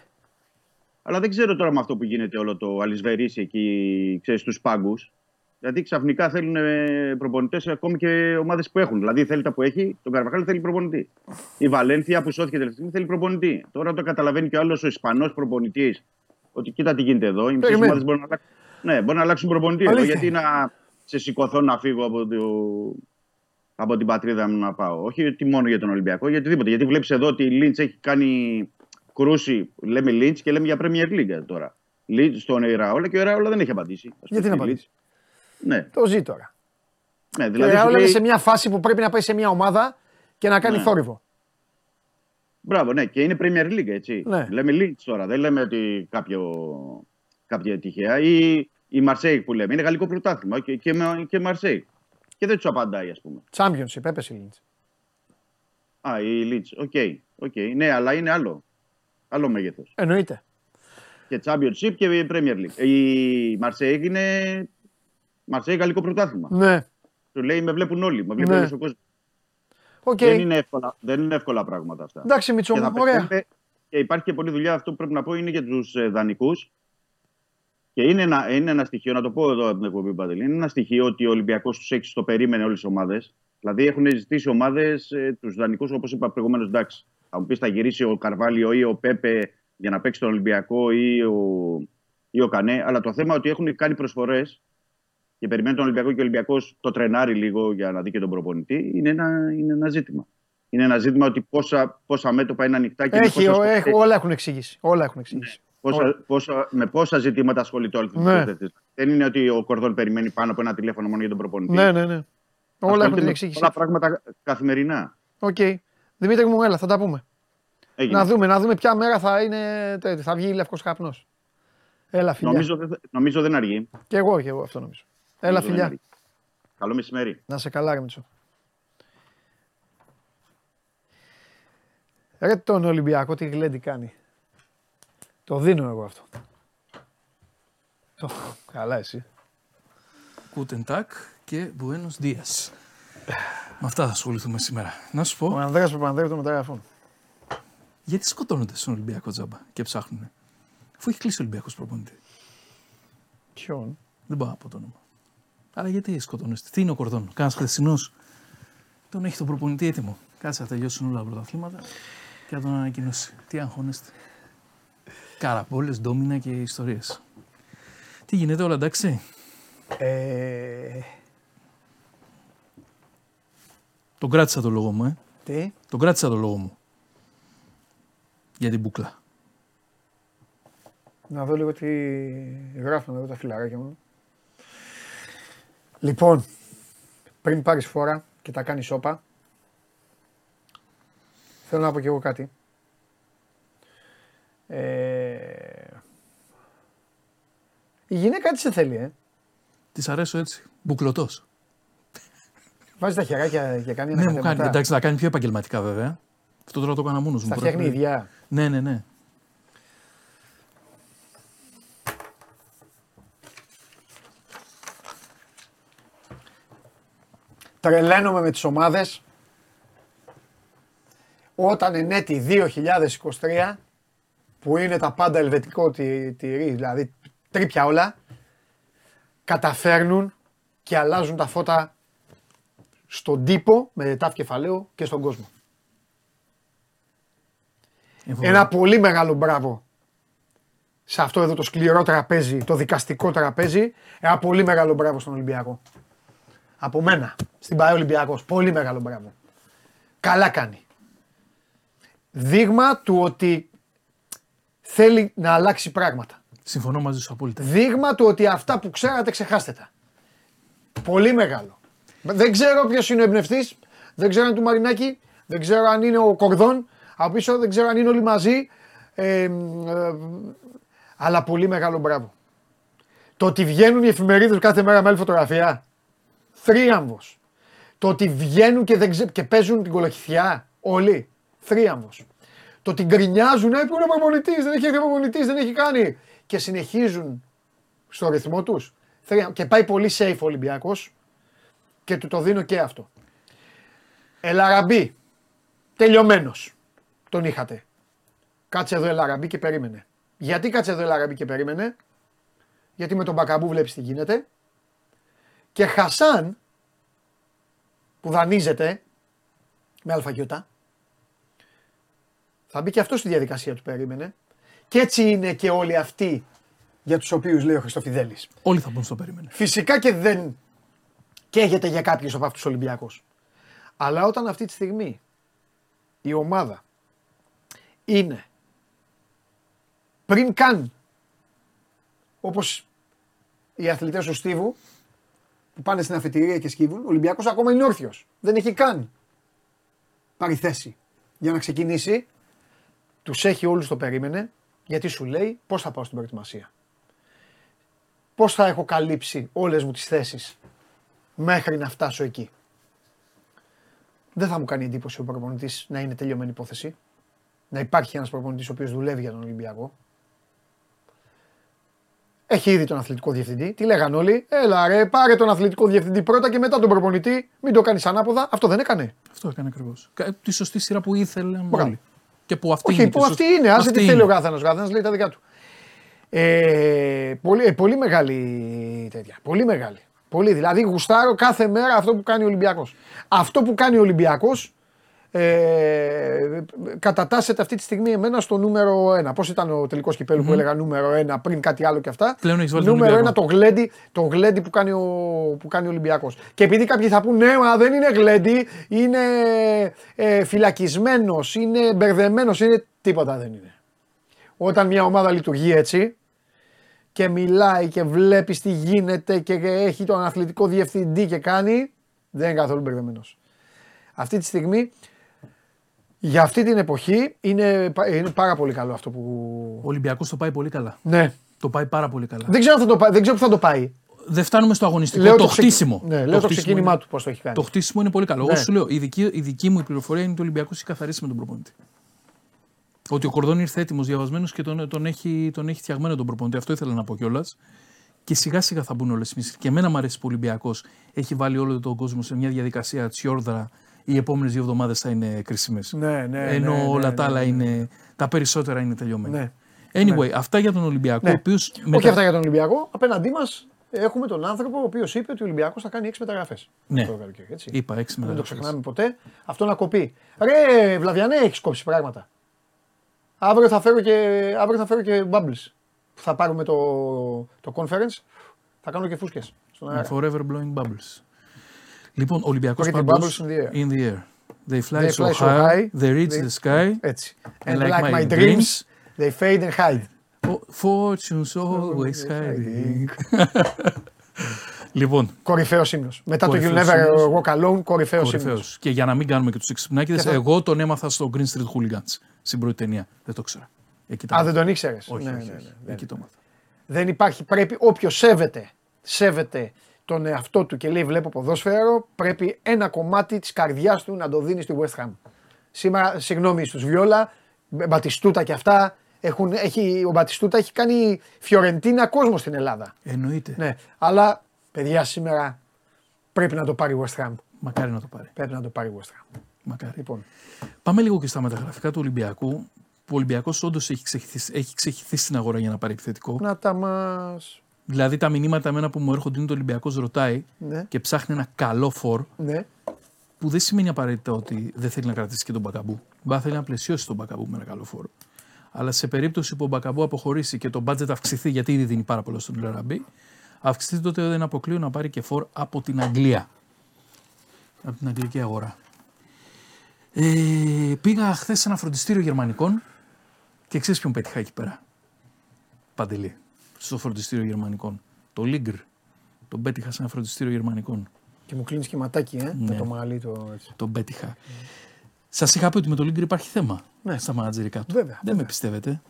Αλλά δεν ξέρω τώρα με αυτό που γίνεται όλο το αλυσβερίσι εκεί, ξέρεις, στους πάγκους. Γιατί ξαφνικά θέλουν προπονητές ακόμη και ομάδες που έχουν. Δηλαδή θέλει τα που έχει, τον Καρβαχάλ θέλει προπονητή. Η Βαλένθια που σώθηκε τελευταία στιγμή θέλει προπονητή. Τώρα το καταλαβαίνει και ο άλλος ο Ισπανός προπονητής ότι κοίτα τι γίνεται εδώ. Οι μισές ομάδες μπορούν να αλλάξουν, ναι, μπορούν να αλλάξουν προπονητή. Εδώ, γιατί να σε σηκωθώ να φύγω από, το... από την πατρίδα μου να πάω. Όχι ότι μόνο για τον Ολυμπιακό, για οτιδήποτε. Γιατί βλέπεις εδώ ότι η Λίντς έχει κάνει κρούση. Λέμε Λίντς και λέμε για Premier League τώρα. Λίντς στον Ειραόλα και ο Ειραόλα δεν έχει απαντήσει. Γιατί να απαντήσει. Ναι. Το ζει τώρα. Ναι, δηλαδή και λέει... είναι σε μια φάση που πρέπει να πάει σε μια ομάδα και να κάνει ναι. θόρυβο. Μπράβο, ναι, και είναι Premier League, έτσι. Ναι. Λέμε Leeds τώρα, δεν λέμε ότι κάποιο... κάποια τυχαία. Ή η Μαρσέιγ που λέμε. Είναι γαλλικό πρωτάθλημα και, και, και Μαρσέιγ. Και δεν του απαντάει, ας πούμε. Championship, έπεσε η Leeds. Α, η Λίτς. Οκ. Okay, okay. Ναι, αλλά είναι άλλο. Άλλο μέγεθος. Εννοείται. Και Championship και Premier League. Η Μαρσέιγ είναι. Μαρσέιγ γαλλικό πρωτάθλημα. Ναι. Του λέει με βλέπουν όλοι. Με βλέπουν ναι. όλος ο κόσμος. Okay. Δεν, είναι εύκολα, δεν είναι εύκολα πράγματα αυτά. Εντάξει, Μητσό μου, ωραία. Και υπάρχει και πολλή δουλειά. Αυτό που πρέπει να πω είναι για τους δανεικούς. Και είναι ένα, είναι ένα στοιχείο, να το πω εδώ από την εκπομπή Παντελή, είναι ένα στοιχείο ότι ο Ολυμπιακός τους έχει το περίμενε όλες τις ομάδες. Δηλαδή έχουν ζητήσει ομάδες ε, τους δανεικούς, όπως είπα προηγουμένως. Εντάξει, θα μου πεις, θα γυρίσει ο Καρβάλιο ή ο Πέπε για να παίξει τον Ολυμπιακό ή ο, ή ο Κανέ. Αλλά το θέμα ότι έχουν κάνει προσφορές και περιμένει τον Ολυμπιακό και ο Ολυμπιακός το τρενάρει λίγο για να δει και τον προπονητή, είναι ένα, είναι ένα ζήτημα. Είναι ένα ζήτημα ότι πόσα, πόσα μέτωπα είναι ανοιχτά και έχει, πόσα... έχ, όλα έχουν εξηγήσει. Όλα έχουν εξηγήσει. Πόσα, πόσα, με πόσα ζητήματα ασχολείται όλη ναι. την. Δεν είναι ότι ο Κορδόν περιμένει πάνω από ένα τηλέφωνο μόνο για τον προπονητή. Ναι, ναι, ναι. Όλα έχουν την εξήγηση. Όλα πράγματα καθημερινά. Οκ. Okay. Δημήτρη μου, έλα, θα τα πούμε. Έγινε. Να δούμε, να δούμε ποια μέρα θα, είναι, θα βγει λευκός καπνός. Έλα, φιλιά. Νομίζω, νομίζω δεν αργεί. Και εγώ, και εγώ αυτό νομίζω. Έλα, νομίζω φιλιά. Καλό μεσημέρι. Να σε καλά, Μητσο. Ρε τον Ολυμπιακό, τι γλέντι κάνει. Το δίνω εγώ αυτό. Το... Καλά εσύ. Guten Tag και Buenos Dias. Με αυτά θα ασχοληθούμε σήμερα. Να σου πω... Ο Ανδρέας Παπανδρέου των μεταγραφών. Γιατί σκοτώνονται στον Ολυμπιακό τζάμπα και ψάχνουνε. Αφού έχει κλείσει ο Ολυμπιακός προπονητή. Ποιον. Δεν πάω από το όνομα. Αλλά γιατί σκοτώνεστε. Τι είναι ο Κορδόν. Κάνας χθεσινός. Τον έχει τον προπονητή έτοιμο. Κάτσε να τελειώσουν όλα τα πρωταθλήματα και να τον ανακοινώσει. Τι αγχώνεστε. Καραπόλες, ντόμινα και ιστορίες. Τι γίνεται, όλα εντάξει. Ε... Τον κράτησα το λόγο μου, ε. Τι? Τον κράτησα το λόγο μου. Για την μπουκλά. Να δω λίγο τι γράφουν εδώ τα φιλαράκια μου. Λοιπόν, πριν πάρεις φόρα και τα κάνεις όπα, θέλω να πω κι εγώ κάτι. Ε... Η γυναίκα τι σε θέλει, ε. Της αρέσω έτσι. Μπουκλωτός. Βάζει τα χεράκια και κάνει ένα ναι, μου κάνει. Εντάξει, να κάνει πιο επαγγελματικά βέβαια. Αυτό τώρα το έκανα μόνος μου. Στα φτιάχνει ίδια. Ναι, ναι, ναι. Τρελαίνομαι με τις ομάδες. Όταν ενέτη δύο χιλιάδες είκοσι τρία, που είναι τα πάντα ελβετικό τυρί, δηλαδή τρίπια όλα, καταφέρνουν και αλλάζουν τα φώτα στον τύπο με τάφ κεφαλαίου και στον κόσμο. Έχω... Ένα πολύ μεγάλο μπράβο σε αυτό εδώ το σκληρό τραπέζι, το δικαστικό τραπέζι. Ένα πολύ μεγάλο μπράβο στον Ολυμπιακό. Από μένα, στην ΠΑΕ Ολυμπιακός. Πολύ μεγάλο μπράβο. Καλά κάνει. Δείγμα του ότι θέλει να αλλάξει πράγματα. Συμφωνώ μαζί σου απόλυτα. Δείγμα του ότι αυτά που ξέρατε ξεχάστε τα. Πολύ μεγάλο. Δεν ξέρω ποιος είναι ο εμπνευστής, δεν ξέρω αν είναι του Μαρινάκη, δεν ξέρω αν είναι ο Κορδόν, από πίσω δεν ξέρω αν είναι όλοι μαζί. Ε, ε, αλλά πολύ μεγάλο μπράβο. Το ότι βγαίνουν οι εφημερίδες κάθε μέρα με άλλη φωτογραφία. Θρίαμβος. Το ότι βγαίνουν και, δεν ξε... και παίζουν την κολοχυθιά όλοι. Θρίαμβος. Το ότι γκρινιάζουν, ε, πού είναι ο προπονητής, δεν έχει έρθει ο προπονητής, δεν έχει κάνει. Και συνεχίζουν στο ρυθμό τους. Και πάει πολύ safe ο Ολυμπιακός και του το δίνω και αυτό. Ελαραμπή, τελειωμένος, τον είχατε. Κάτσε εδώ Ελαραμπή και περίμενε. Γιατί κάτσε εδώ Ελαραμπή και περίμενε, γιατί με τον Μπακαμπού βλέπεις τι γίνεται. Και Χασάν, που δανείζεται με αλφαγιώτα, θα μπει και αυτό στη διαδικασία του περίμενε. Και έτσι είναι και όλοι αυτοί για τους οποίους λέει ο Χριστοφιδέλης. Όλοι θα μπουν στο περίμενε. Φυσικά και δεν καίγεται για κάποιους από αυτούς Ολυμπιακούς. Αλλά όταν αυτή τη στιγμή η ομάδα είναι πριν καν, όπως οι αθλητές του Στίβου που πάνε στην αφετηρία και σκύβουν, ο Ολυμπιακός ακόμα είναι όρθιος. Δεν έχει καν πάρει θέση για να ξεκινήσει. Τους έχει όλους το περίμενε, γιατί σου λέει πώς θα πάω στην προετοιμασία. Πώς θα έχω καλύψει όλες μου τις θέσεις μέχρι να φτάσω εκεί. δεν θα μου κάνει εντύπωση ο προπονητής να είναι τελειωμένη υπόθεση. Να υπάρχει ένας προπονητής ο οποίος δουλεύει για τον Ολυμπιακό. Έχει ήδη τον αθλητικό διευθυντή. Τι λέγαν όλοι? Έλα ρε, πάρε τον αθλητικό διευθυντή πρώτα και μετά τον προπονητή. Μην το κάνεις ανάποδα. Αυτό δεν έκανε. Αυτό έκανε ακριβώς. Τη σωστή σειρά που ήθελε. Μπράβο. Και που αυτή Όχι, είναι. Που αυτή είναι. Άσε τι θέλει ο Γάθανος. Ο Γάθανος λέει τα δικά του. Ε, πολύ, ε, πολύ μεγάλη τέτοια. Πολύ μεγάλη. Πολύ, δηλαδή γουστάρω κάθε μέρα αυτό που κάνει ο Ολυμπιακός. Αυτό που κάνει ο Ολυμπιακός ε, κατατάσσεται αυτή τη στιγμή εμένα στο νούμερο ένα. Πώς ήταν ο τελικός κυπέλλου mm-hmm. που έλεγα νούμερο ένα πριν κάτι άλλο και αυτά. Πλέον έχεις βάλει νούμερο ένα το γλέντι, το γλέντι που, κάνει ο, που κάνει ο Ολυμπιακός. Και επειδή κάποιοι θα πούν ναι, μα δεν είναι γλέντι, είναι ε, φυλακισμένος, είναι μπερδεμένος, είναι τίποτα δεν είναι. Όταν μια ομάδα λειτουργεί έτσι και μιλάει και βλέπει τι γίνεται και έχει τον αθλητικό διευθυντή και κάνει, δεν είναι καθόλου μπερδεμένος. Αυτή τη στιγμή, για αυτή την εποχή, είναι, είναι πάρα πολύ καλό αυτό που... Ο Ολυμπιακός το πάει πολύ καλά. Ναι. Το πάει πάρα πολύ καλά. Δεν ξέρω, θα το, δεν ξέρω που θα το πάει. Δεν φτάνουμε στο αγωνιστικό, λέω το, το χτίσιμο. Ναι, το λέω το ξεκίνημά είναι, του πώς το έχει κάνει. Το χτίσιμο είναι πολύ καλό. Ναι. Όσο σου λέω, η δική, η δική μου η πληροφορία είναι ότι ο Ολυμπιακός έχει καθαρίσει με τον προπονητή. Ότι ο Κορδόν ήρθε έτοιμος, διαβασμένος και τον, τον, έχει, τον έχει φτιαγμένο τον προπονητή. Αυτό ήθελα να πω κιόλας. Και σιγά σιγά θα μπουν όλες οι μισές. Και εμένα μου αρέσει που ο Ολυμπιακός έχει βάλει όλο τον κόσμο σε μια διαδικασία τσιόρδρα. Οι επόμενες δύο εβδομάδες θα είναι κρίσιμες. Ναι, ναι, ενώ ναι, ναι, όλα ναι, τα άλλα ναι, ναι. είναι. Τα περισσότερα είναι τελειωμένα. Ναι, anyway, ναι. αυτά για τον Ολυμπιακό. Ναι. Ο οποίος μετά... Όχι αυτά για τον Ολυμπιακό. Απέναντί μας έχουμε τον άνθρωπο ο οποίος είπε ότι ο Ολυμπιακός θα κάνει έξι μεταγραφές. Ναι, το καλοκαίρι, έτσι. Είπα, έξι μεταγραφές. Δεν το ξεχνάμε ποτέ. Αυτό να κοπεί. Ρε, Βλαβιανέ, έχει κόψει πράγματα. Αύριο θα φέρω και, αύριο θα φέρω και bubbles. Θα πάρουμε το, το conference. Θα κάνω και φούσκες στον αέρα. Forever blowing bubbles. Λοιπόν, Ολυμπιακός πάντως, in, in the air. They fly, they fly so, so high, high, they reach they... the sky, έτσι. And, and like, like my dreams, dreams, they fade and hide. Fortune's always hiding. Λοιπόν, κορυφαίος ύμνος. Μετά κορυφαίος το You Never Walk Alone, κορυφαίος ύμνος. Και για να μην κάνουμε και τους εξυπνάκηδες, θα... εγώ τον έμαθα στο Green Street Hooligans στην πρώτη ταινία. Δεν το ξέρα. Α, δεν τον ήξερες. Όχι, ναι, ναι, ναι, ναι. Εκεί το μάθα. Δεν υπάρχει, πρέπει όποιος σέβεται, σέβεται τον εαυτό του και λέει βλέπω ποδόσφαιρο, πρέπει ένα κομμάτι της καρδιάς του να το δίνει στη West Ham. Σήμερα, συγγνώμη στους Βιόλα, Μπατιστούτα και αυτά, έχουν, έχει, ο Μπατιστούτα έχει κάνει Φιωρεντίνα κόσμο στην Ελλάδα. Εννοείται. Ναι, αλλά... Παιδιά, σήμερα πρέπει να το πάρει η West Ham. Μακάρι να το πάρει. Πρέπει να το πάρει η West Ham. Μακάρι. Λοιπόν. Πάμε λίγο και στα μεταγραφικά του Ολυμπιακού. Που ο Ολυμπιακός όντως έχει ξεχυθεί, έχει ξεχυθεί στην αγορά για να πάρει επιθετικό. Να τα μας. Δηλαδή τα μηνύματα εμένα που μου έρχονται είναι ότι ο Ολυμπιακός ρωτάει ναι. και ψάχνει ένα καλό φορ. Ναι. Που δεν σημαίνει απαραίτητα ότι δεν θέλει να κρατήσει και τον Μπακαμπού. Μπα θέλει να πλαισιώσει τον Μπακαμπού με ένα καλό φορ. Αλλά σε περίπτωση που ο Μπακαμπού αποχωρήσει και το budget αυξηθεί, γιατί ήδη δίνει πάρα πολλά στον Λαραμπή. Αυξηθεί τότε δεν αποκλείω να πάρει και φορ από την Αγγλία. Από την αγγλική αγορά. Ε, πήγα χθες σε ένα φροντιστήριο Γερμανικών και ξέρεις ποιον πέτυχα εκεί πέρα. Παντελή. Στο φροντιστήριο Γερμανικών. Το Λίγκρ. Τον πέτυχα σε ένα φροντιστήριο Γερμανικών. Και μου κλείνεις και ματάκι, ε. Ναι. Με το μαλλί το έτσι. Τον πέτυχα. Mm. Σας είχα πει ότι με το Λίγκρ υπάρχει θέμα. Ναι. Στα μανατζερικά του. Βέβαια, δεν βέβαια. με πιστεύετε.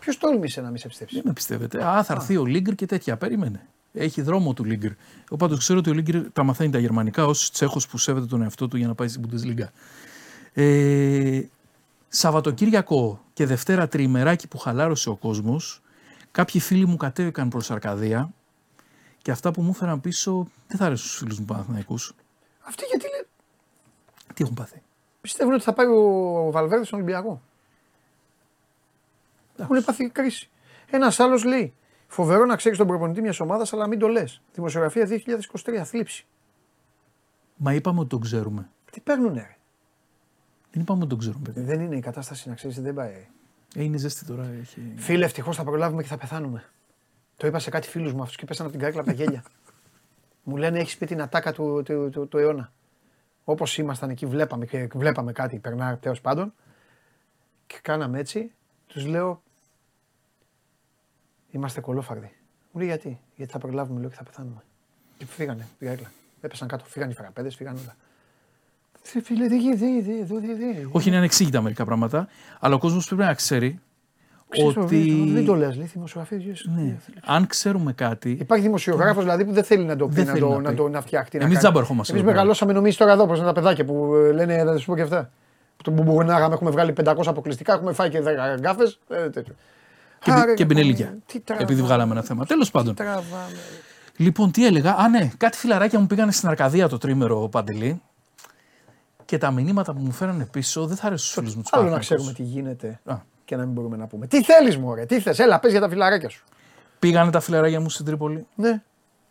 Ποιος τόλμησε να μην σε πιστέψει. Δεν με πιστεύετε. Α, θα έρθει ο Λίγκρ και τέτοια. Περίμενε. Έχει δρόμο του Λίγκρ. Εγώ πάντως ξέρω ότι ο Λίγκρ τα μαθαίνει τα γερμανικά ως Τσέχος που σέβεται τον εαυτό του για να πάει στην Bundesliga. Ε, Σαββατοκύριακο και Δευτέρα τριημεράκι που χαλάρωσε ο κόσμος, κάποιοι φίλοι μου κατέβηκαν προς Αρκαδία και αυτά που μου έφεραν πίσω δεν θα αρέσουν στους φίλους μου Παναθηναϊκούς. Αυτοί γιατί λένε. Τι έχουν πάθει. Πιστεύουν ότι θα πάει ο Βαλβέρδη στον Ολυμπιακό. Έχουν πάθει κρίση. Ένας άλλος λέει: φοβερό να ξέρεις τον προπονητή μιας ομάδας, αλλά μην το λες. Δημοσιογραφία είκοσι είκοσι τρία, θλίψη. Μα είπαμε ότι τον ξέρουμε. Τι παίρνουνε, ρε. Δεν είπαμε ότι τον ξέρουμε. Παιδιά. Δεν είναι η κατάσταση να ξέρεις, δεν πάει. Ε, είναι ζέστη τώρα. Έχει... Φίλε, ευτυχώς θα προλάβουμε και θα πεθάνουμε. Το είπα σε κάτι φίλους μου αυτούς και πέσανε από την καρέκλα από τα γέλια. Μου λένε: έχεις πει την ατάκα του, του, του, του, του αιώνα. Όπως ήμασταν εκεί, βλέπαμε, και, βλέπαμε κάτι, περνά τέλος πάντων. Και κάναμε έτσι. Τους λέω, είμαστε κολόφαρδοι. Μου λέει γιατί, γιατί θα προλάβουμε, λέω, και θα πεθάνουμε. Και φύγανε, φύγανε, έπεσαν κάτω, φύγανε οι φραπέδες, φύγανε όλα. Φίλε, δεν δε, δε, δε, δε, δε. Όχι, είναι ανεξήγητα μερικά πράγματα, αλλά ο κόσμος πρέπει να ξέρει ότι. Δεν το λες, λέει δημοσιογραφίες. Ναι. Αν ξέρουμε κάτι. Υπάρχει δημοσιογράφος το... δηλαδή που δεν θέλει να το πει, να, το, να, το, να φτιάχνει. Εμείς τζάμπα ερχόμαστε. Εμείς μεγαλώσαμε νομίζεις τώρα εδώ, όπως είναι τα παιδάκια που λένε, να σου πω και αυτά. Που μπουγουνάγαμε, έχουμε βγάλει πεντακόσια αποκλειστικά, έχουμε φάει και δέκα γκάφες. Και μπινελίκια. Επειδή βγάλαμε ένα θέμα. Τέλος πάντων. Λοιπόν, τι έλεγα. Α, ναι, κάτι φιλαράκια μου πήγανε στην Αρκαδία το τρίμερο, Παντελή. Και τα μηνύματα που μου φέρανε πίσω δεν θα αρέσουν στους φίλους μου. Άλλο να ξέρουμε τι γίνεται Α. και να μην μπορούμε να πούμε. Τι θέλεις, μωρέ, τι θες, έλα, πες για τα φιλαράκια σου. Πήγανε τα φιλαράκια μου στην Τρίπολη. Ναι.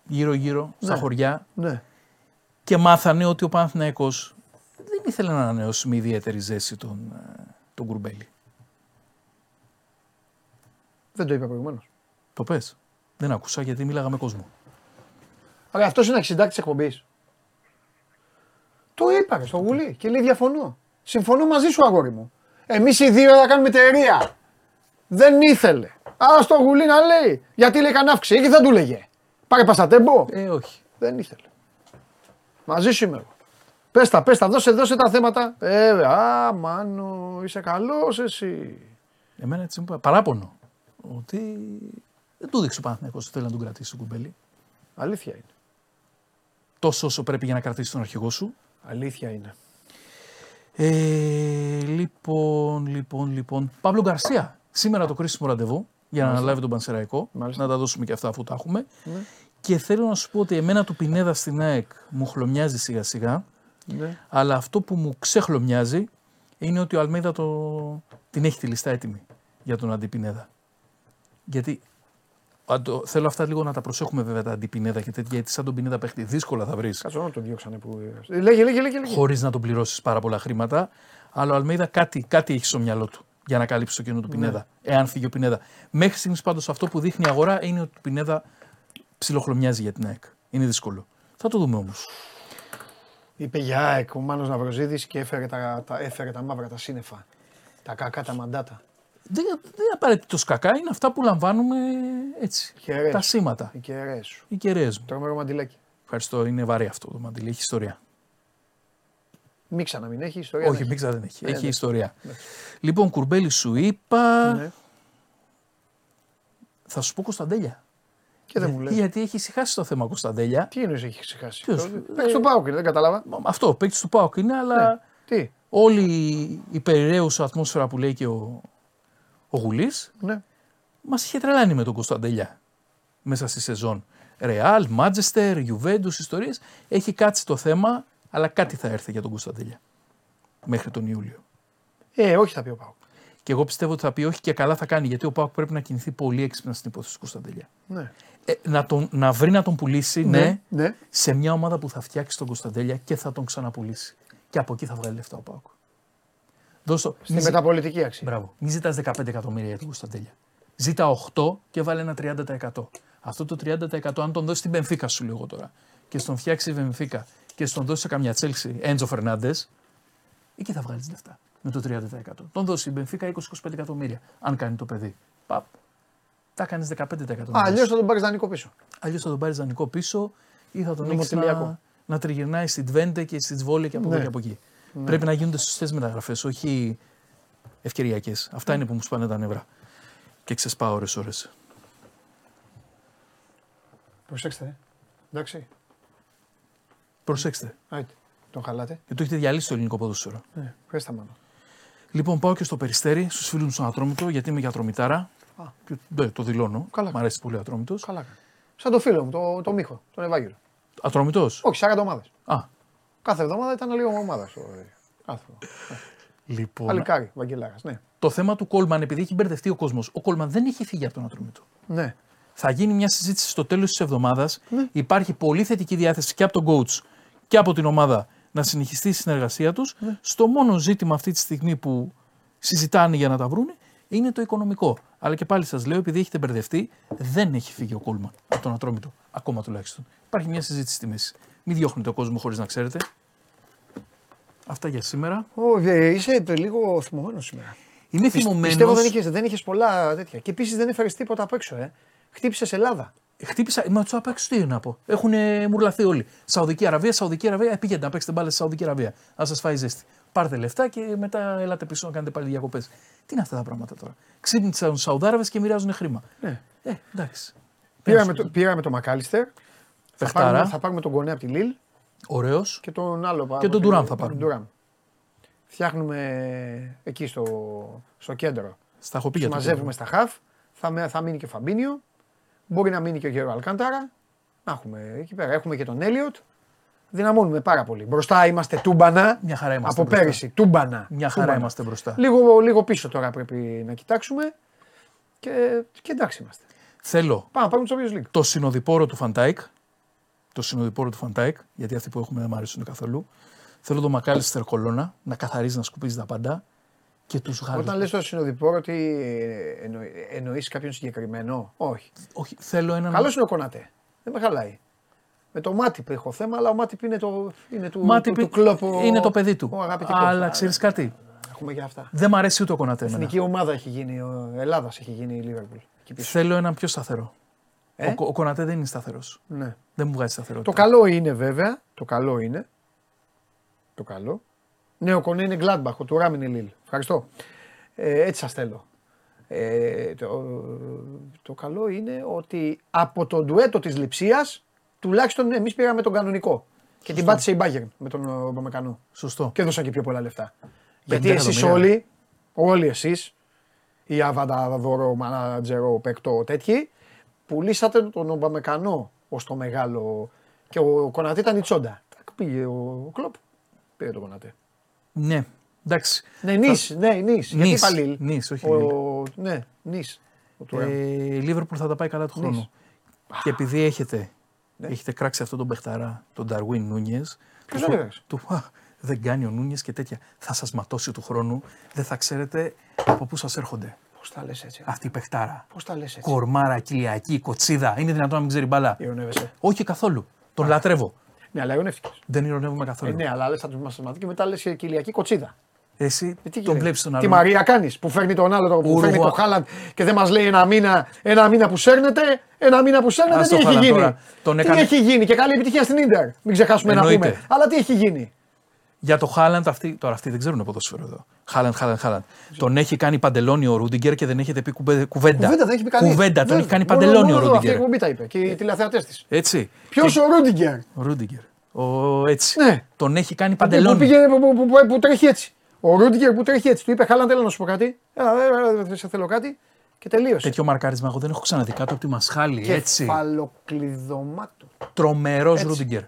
Γύρω-γύρω, στα ναι. χωριά. Ναι. Και μάθανε ότι ο Παναθηναϊκός δεν ήθελε να ανανεώσει με ιδιαίτερη ζέση τον, τον Κουρμπέλη. Δεν το είπα προηγουμένως. Το πες. Δεν άκουσα γιατί μίλαγα με κόσμο. Αλλά αυτός είναι αρχισυντάκτης εκπομπής. Το είπα στο Γουλή και λέει διαφωνώ. Συμφωνώ μαζί σου, αγόρι μου. Εμείς οι δύο θα κάνουμε εταιρεία. Δεν ήθελε. Α, στο Γουλή να λέει. Γιατί λέει κανένα αυξή, δεν του λέγε. Πάρε πασατέμπο. Ε, όχι. Δεν ήθελε. Μαζί σου είμαι εγώ. Πες τα, πες τα, δώσε, δώσε τα θέματα. Ε, α, μάνο, είσαι καλός εσύ. Εμένα έτσι μου είπα. Παράπονο. Ότι δεν του δείξε ο Παναθηναϊκός ότι θέλει να τον κρατήσει τον Κουμπέλη. Αλήθεια είναι. Τόσο όσο πρέπει για να κρατήσει τον αρχηγό σου. Αλήθεια είναι. Ε, λοιπόν, λοιπόν, λοιπόν. Παύλο Γκαρσία. Σήμερα το κρίσιμο ραντεβού για να Μάλιστα. αναλάβει τον Πανσεραϊκό. Μάλιστα. Να τα δώσουμε και αυτά αφού τα έχουμε. Ναι. Και θέλω να σου πω ότι εμένα του Πινέδα στην ΑΕΚ μου χλωμιάζει σιγά σιγά. Ναι. Αλλά αυτό που μου ξεχλωμιάζει είναι ότι ο Αλμέιδα το... την έχει τη λίστα έτοιμη για τον αντιπινέδα. Γιατί. Το, θέλω αυτά λίγο να τα προσέχουμε βέβαια τα αντιπινέδα και τέτοια, γιατί σαν τον Πινέδα παίχτη δύσκολα θα βρεις. Κάτσε να τον διώξανε που. Λέγε, λέγε, λέγε. Χωρίς να τον πληρώσεις πάρα πολλά χρήματα. Αλλά ο Αλμέιδα κάτι, κάτι έχει στο μυαλό του για να καλύψει το κενό του Πινέδα. Ναι. Εάν φύγει ο Πινέδα. Μέχρι στιγμής πάντως αυτό που δείχνει η αγορά είναι ότι ο Πινέδα ψιλοχλωμιάζει για την ΑΕΚ. Είναι δύσκολο. Θα το δούμε όμως. Είπε για ΑΕΚ ο Μάνος Ναυροζίδης και έφερε τα, τα, έφερε τα μαύρα, τα σύννεφα. Τα κακά, τα μαντάτα. Δεν είναι απαραίτητο κακά, είναι αυτά που λαμβάνουμε έτσι. Κερές. Τα σήματα. Οι κεραίες σου. Οι κεραίες μου. Τρομερό μαντιλάκι. Ευχαριστώ, είναι βαρύ αυτό το μαντιλάκι. Έχει ιστορία. Μίξα να μην έχει ιστορία. Όχι, μίξα δεν έχει. Έχει, έχει ιστορία. Ναι. Λοιπόν, Κουρμπέλη σου είπα. Ναι. Θα σου πω Κωνσταντέλια. Και δεν Για, μου λες. Γιατί έχει ησυχάσει το θέμα Κωνσταντέλια. Τι εννοείς έχει ησυχάσει. Ποιος, παίκτης του ΠΑΟΚ είναι, δεν κατάλαβα. Αυτό, παίκτης του ΠΑΟΚ είναι, αλλά. Ναι. Όλη η περιραίουσα ατμόσφαιρα που λέει και ο. Ο Γουλής ναι. μας είχε τρελάνει με τον Κωνσταντέλια μέσα στη σεζόν. Ρεάλ, Μάντζεστερ, Γιουβέντους, ιστορίες. Έχει κάτσει το θέμα, αλλά κάτι θα έρθει για τον Κωνσταντέλια μέχρι τον Ιούλιο. Ε, όχι θα πει ο ΠΑΟΚ. Και εγώ πιστεύω ότι θα πει όχι και καλά θα κάνει, γιατί ο ΠΑΟΚ πρέπει να κινηθεί πολύ έξυπνα στην υπόθεση του Κωνσταντέλια. Ναι. Ε, να, τον, να βρει να τον πουλήσει ναι, ναι, σε μια ομάδα που θα φτιάξει τον Κωνσταντέλια και θα τον ξαναπουλήσει. Και από εκεί θα βγάλει λεφτά ο ΠΑΟΚ. Δώστο, στη μη μεταπολιτική ζη... αξία. Μπράβο. Μην ζητάς δεκαπέντε εκατομμύρια για τον Κωνσταντέλια. Ζήτα οκτώ και βάλε ένα τριάντα τοις εκατό. Αυτό το τριάντα τοις εκατό, αν τον δώσεις στην Μπενφίκα, σου λέω εγώ τώρα, και στον φτιάξει η Μπενφίκα και στον δώσει σε καμιά Τσέλσι, Έντζο Φερνάντες, εκεί θα βγάλεις λεφτά. Με το τριάντα τοις εκατό. Τον δώσει η Μπενφίκα είκοσι με είκοσι πέντε εκατομμύρια. Αν κάνει το παιδί. Παπ. Τα κάνεις δεκαπέντε τοις εκατό. Αλλιώς θα τον πάρεις δανεικό πίσω. Αλλιώς θα τον πάρεις δανεικό πίσω ή θα τον έχεις να... να τριγυρνάει στην Τβέντε και στη Τσβόλη και από εδώ ναι. και από εκεί. Ναι. Πρέπει να γίνονται σωστές μεταγραφές, όχι ευκαιριακές. Αυτά είναι που μου σπάνε τα νεύρα. Και ξεσπάω ώρες-ώρες. Προσέξτε, ε. εντάξει. Προσέξτε. Άιτε, τον χαλάτε. Γιατί το έχετε διαλύσει το ελληνικό ποδόσφαιρο. Ναι, πέστα μάλλον. Λοιπόν, πάω και στο Περιστέρι, στους φίλους μου στον Ατρόμητο, γιατί είμαι για Ατρομητάρα. Α. Και, ναι, το δηλώνω. Καλά. Μ' αρέσει πολύ ο Ατρόμητος. Καλά. Σαν το φίλο μου, το, το Μίχο, τον Ευάγγελο. Ατρόμητος. Όχι, σαράντα ομάδες. Α. Κάθε εβδομάδα ήταν λίγο ομάδα. Λοιπόν. Παλικάρι, Βαγγελάρα. Ναι. Το θέμα του Κόλμαν, επειδή έχει μπερδευτεί ο κόσμος, ο Κόλμαν δεν έχει φύγει από τον Ατρόμητο. Ναι. Θα γίνει μια συζήτηση στο τέλος της εβδομάδας. Ναι. Υπάρχει πολύ θετική διάθεση και από τον coach και από την ομάδα να συνεχιστεί η συνεργασία τους. Ναι. Στο μόνο ζήτημα αυτή τη στιγμή που συζητάνε για να τα βρούνε είναι το οικονομικό. Αλλά και πάλι σας λέω, επειδή έχετε μπερδευτεί, δεν έχει φύγει ο Κόλμαν από τον Ατρόμητο. Ακόμα τουλάχιστον. Υπάρχει μια συζήτηση στη μέση. Μην διώχνετε τον κόσμο χωρίς να ξέρετε. Αυτά για σήμερα. Oh, είσαι λίγο θυμωμένος σήμερα. Είμαι θυμωμένος. Πιστεύω δεν είχες, δεν είχες πολλά τέτοια. Και επίσης δεν έφερες τίποτα απ' έξω. Ε. Χτύπησες Ελλάδα. Χτύπησα. Μα τους απ' έξω τι να πω. Έχουν μουρλαθεί όλοι. Σαουδική Αραβία, Σαουδική Αραβία. Πήγαινε να παίξετε μπάλα στη Σαουδική Αραβία. Α σας φάει ζέστη. πάρτε λεφτά και μετά έλατε πίσω να κάνετε πάλι διακοπές. Τι είναι αυτά τα πράγματα τώρα. Ξύπνησαν Σαουδάραβες και μοιράζουν χρήμα. Ναι. Ε, εντάξει. Πήραμε το, πήραμε το Μακάλιστερ. Θα πάρουμε, θα πάρουμε τον Κονέ από τη Λίλ. Ωραίος. Και τον άλλο πάνω. Και τον Ντουράμ θα πάρουμε. Φτιάχνουμε εκεί στο, στο κέντρο. Στα χοπία. Μαζεύουμε στα χαφ. Θα, θα μείνει και ο Φαμπίνιο. Μπορεί να μείνει και ο Γέρο Αλκάνταρα. Να έχουμε εκεί πέρα. Έχουμε και τον Έλιοτ. Δυναμώνουμε πάρα πολύ. Μπροστά είμαστε τούμπανα. Μια χαρά είμαστε. Από μπροστά. Πέρυσι. Τούμπανα. Μια χαρά τούμπανα. Είμαστε μπροστά. Λίγο, λίγο πίσω τώρα πρέπει να κοιτάξουμε. Και, και εντάξει είμαστε. Θέλω. Πάμε, πάμε στο Champions League. Το συνοδοιπόρο του Φαντάικ. Το συνοδοιπόρο του Φαντάικ. Γιατί αυτοί που έχουμε δεν μου αρέσουν καθόλου. Θέλω τον Μακάλιστερ Κολώνα να καθαρίζει, να σκουπίζει τα πάντα. Και τους Γάλλους. Όταν λες το συνοδοιπόρο, ότι εννοείς κάποιον συγκεκριμένο. Όχι. Όχι. Θέλω έναν. Καλός είναι ο Κονατέ. Δεν με χαλάει. Με το Μάτιπ έχω θέμα, αλλά ο Μάτιπ είναι το, είναι του, Μάτιπ του, του κλόπο. Είναι το παιδί του. Ο αλλά ξέρεις κάτι. Έχουμε και αυτά. Δεν μ' αρέσει ούτε ο Κονατέ. Η εθνική ομάδα έχει γίνει. Ο Ελλάδας έχει γίνει η Λίβερπουλ. Θέλω έναν πιο σταθερό. Ε? Ο, ο Κονατέ δεν είναι σταθερός. Ναι. Δεν μου βγάζει σταθερότητα. Το καλό είναι βέβαια. Το καλό είναι. Το καλό. Ναι, ο Κονέ είναι Γκλάντμπαχ, ο Τουράμ είναι Λίλ. Ευχαριστώ. Ε, έτσι σας θέλω. Ε, το, το καλό είναι ότι από το ντουέτο της Λειψίας, τουλάχιστον εμείς πήγαμε τον κανονικό. Και σωστό. Την πάτησε η Μπάγερν με τον Ρωμακανό. Σωστό. Και έδωσαν και πιο πολλά λεφτά. Γιατί εσείς όλοι, όλοι εσείς, η Αβάντα, Δώρο, Μάνατζερο, Πεκτό, τέτοιοι, πουλήσατε τον Ρωμακανό ως το μεγάλο. Και ο Κονατή ήταν η τσόντα. Πήγε ο Κλόπ. Πήγε τον Κονατή. Ναι, εντάξει. Ναι, νης, θα... ναι, νης. Γιατί πάλι. Νης, όχι ο... Ναι, νης. Ε, η Λίβερπουλ θα τα πάει καλά του νης. Χρόνου. Και επειδή έχετε, ναι. έχετε κράξει αυτόν τον παιχταρά, τον Νταρουίν Νούνιες. Ποιος το λέγες. Δεν κάνει ο Νούνιες και τέτοια. Θα σας ματώσει του χρόνου, δεν θα ξέρετε από πού σας έρχονται. Πώς τα λες έτσι. Αυτή η παιχτάρα. Πώς τα λες έτσι. Κορμάρα, κοιλιακή, κοτσίδα. Είναι δυνατόν να μην ξέρει μπαλά. Ειρωνεύεσαι. Όχι καθόλου. Τον λατρεύω. Ναι, αλλά ειρωνεύτηκες. Δεν ειρωνεύουμε καθόλου. Ε, ναι, αλλά λες θα τους μαθηματικοί και μετά λες κοιλιακή κοτσίδα. Εσύ ε, τι τον βλέπεις τον άλλο. Τι Μαρία κάνεις που φέρνει τον άλλο, που Ουρουα. Φέρνει τον Χάλαντ και δεν μας λέει ένα μήνα, ένα μήνα που σέρνεται, ένα μήνα που σέρνεται. Τι έχει γίνει. Τον έκανε... Τι έχει γίνει και καλή επιτυχία στην Ίντερ. Μην ξεχάσουμε εννοείται. Να πούμε. Αλλά τι έχει γίνει. Για το Χάλαντ αυτοί, τώρα αυτοί δεν ξέρουν ποδόσφαιρο εδώ. Χάλαντ, Χάλαντ, Χάλαντ. Τον έχει κάνει παντελόνι ο Ρούντιγκερ και δεν έχετε πει κουβέντα. Κουβέντα, δεν έχει πει κανείς. Κουβέντα, τον έχει κάνει παντελόνι ο Ρούντιγκερ. Αυτή η τα είπε και οι τηλεθεατές της. Έτσι. Ποιος ο Ρούντιγκερ. Ο Ρούντιγκερ. Έτσι. Ναι. Τον έχει κάνει παντελόνι. Που τρέχει έτσι. Ο Ρούντιγκερ που τρέχει έτσι. Του είπε Χάλαντ, έλα να σου πω κάτι. Έλα, σε θέλω κάτι. Και τελείωσε. Τέτοιο μαρκάρισμα εγώ δεν έχω ξαναδεί κάτω από τη Μασχάλη. Έτσι. Τρομερό Ρούντιγκερ.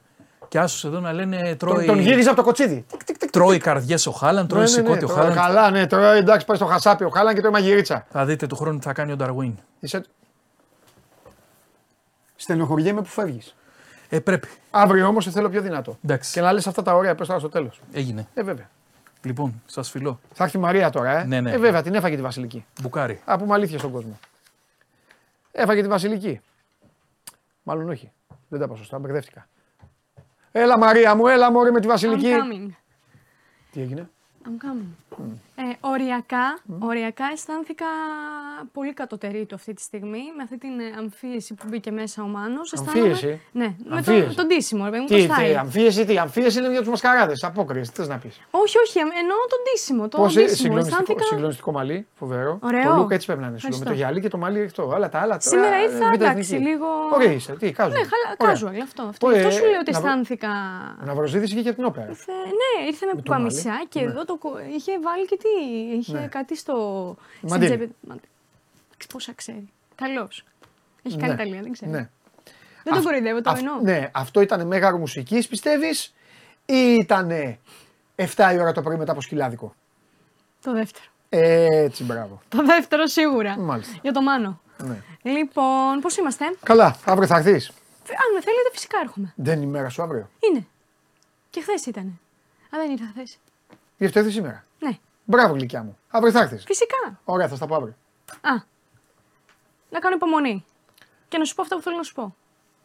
Και άσου εδώ να λένε τρώει. Τον γύριζε από το κοτσίδι. Τρώει καρδιές ο Χάλαντ, τρώει σηκώτη ο Χάλαντ. Καλά, ναι, τρώει. Εντάξει, πάει στο χασάπι ο Χάλαντ και τρώει μαγειρίτσα. Θα δείτε του χρόνου τι θα κάνει ο Νταρουίν. Είσαι. Στενοχωριέμαι που φεύγεις. Ε, πρέπει. Αύριο όμως θέλω πιο δυνατό. Και να λες αυτά τα ωραία πες τώρα στο τέλος. Έγινε. Ε, βέβαια. Λοιπόν, σας φιλώ. Θα έρθει η Μαρία τώρα, ε. Ναι, ναι. Ε, βέβαια, την έφαγε τη Βασιλική. Μπουκάρι. Α, πούμε αλήθεια στον κόσμο. Έφαγε τη Βασιλική. Μάλλον όχι. Δεν τα είπα σωστά, μπερδεύτηκα. Έλα Μαρία μου, έλα μωρή με τη Βασιλική. I'm coming. Τι έγινε? I'm coming. Mm. Ε, οριακά, mm. οριακά αισθάνθηκα πολύ κατωτερή του αυτή τη στιγμή. Με αυτή την αμφίεση που μπήκε μέσα ο Μάνος. Αμφίεση? Ναι, αμφίεση. Με τον ντύσιμο. Το τι, τι, αμφίεση τι, αμφίεση είναι για τους μασκαράδες, απόκριες, τι θες να πεις. Όχι, όχι, εννοώ τον ντύσιμο, το ντύσιμο. Συγκλονιστικό, αισθάνθηκα... συγκλονιστικό μαλλί, φοβερό. Ωραίο. Το look έτσι πρέπει να είναι σου, με το γυαλί και το μαλλί ρηχτό. Αλλά τα άλλα τώρα. Σήμερα ήρθα εντάξει λίγο. Ωραία είσαι, τι, casual. Ναι, casual, αυτό. Αυτό σου λέει ότι αισθάνθηκα. Να βροζίδησε και για την όπερα. Ναι, ήρθε με πουκαμισιά και εδώ το είχε βάλει και τι, είχε ναι. κάτι στο. Μαντίνι. Πόσα ξέρει. Καλός. Έχει κάνει ναι. Ιταλία, δεν ξέρω. Ναι. Δεν τον κοροϊδεύω, το αυ... εννοώ. Ναι, αυτό ήταν μέγαρο μουσικής, πιστεύεις, ή ήταν εφτά η ώρα το πρωί μετά από σκυλάδικο. Το δεύτερο. Έτσι, μπράβο. Το δεύτερο σίγουρα. Μάλιστα. Για το Μάνο. Ναι. Λοιπόν, πώς είμαστε. Καλά, αύριο θα έρθεις. Αν με θέλετε, φυσικά έρχομαι. Δεν είναι η μέρα σου αύριο. Είναι. Και χθες ήταν. Αλλά δεν ήρθα χθες. Γι' αυτό ήρθε σήμερα. Ναι. Μπράβο, γλυκιά μου. Αύριο θα έρθεις. Φυσικά. Ωραία, θα στα πω αύριο. Α. Να κάνω υπομονή. Και να σου πω αυτά που θέλω να σου πω.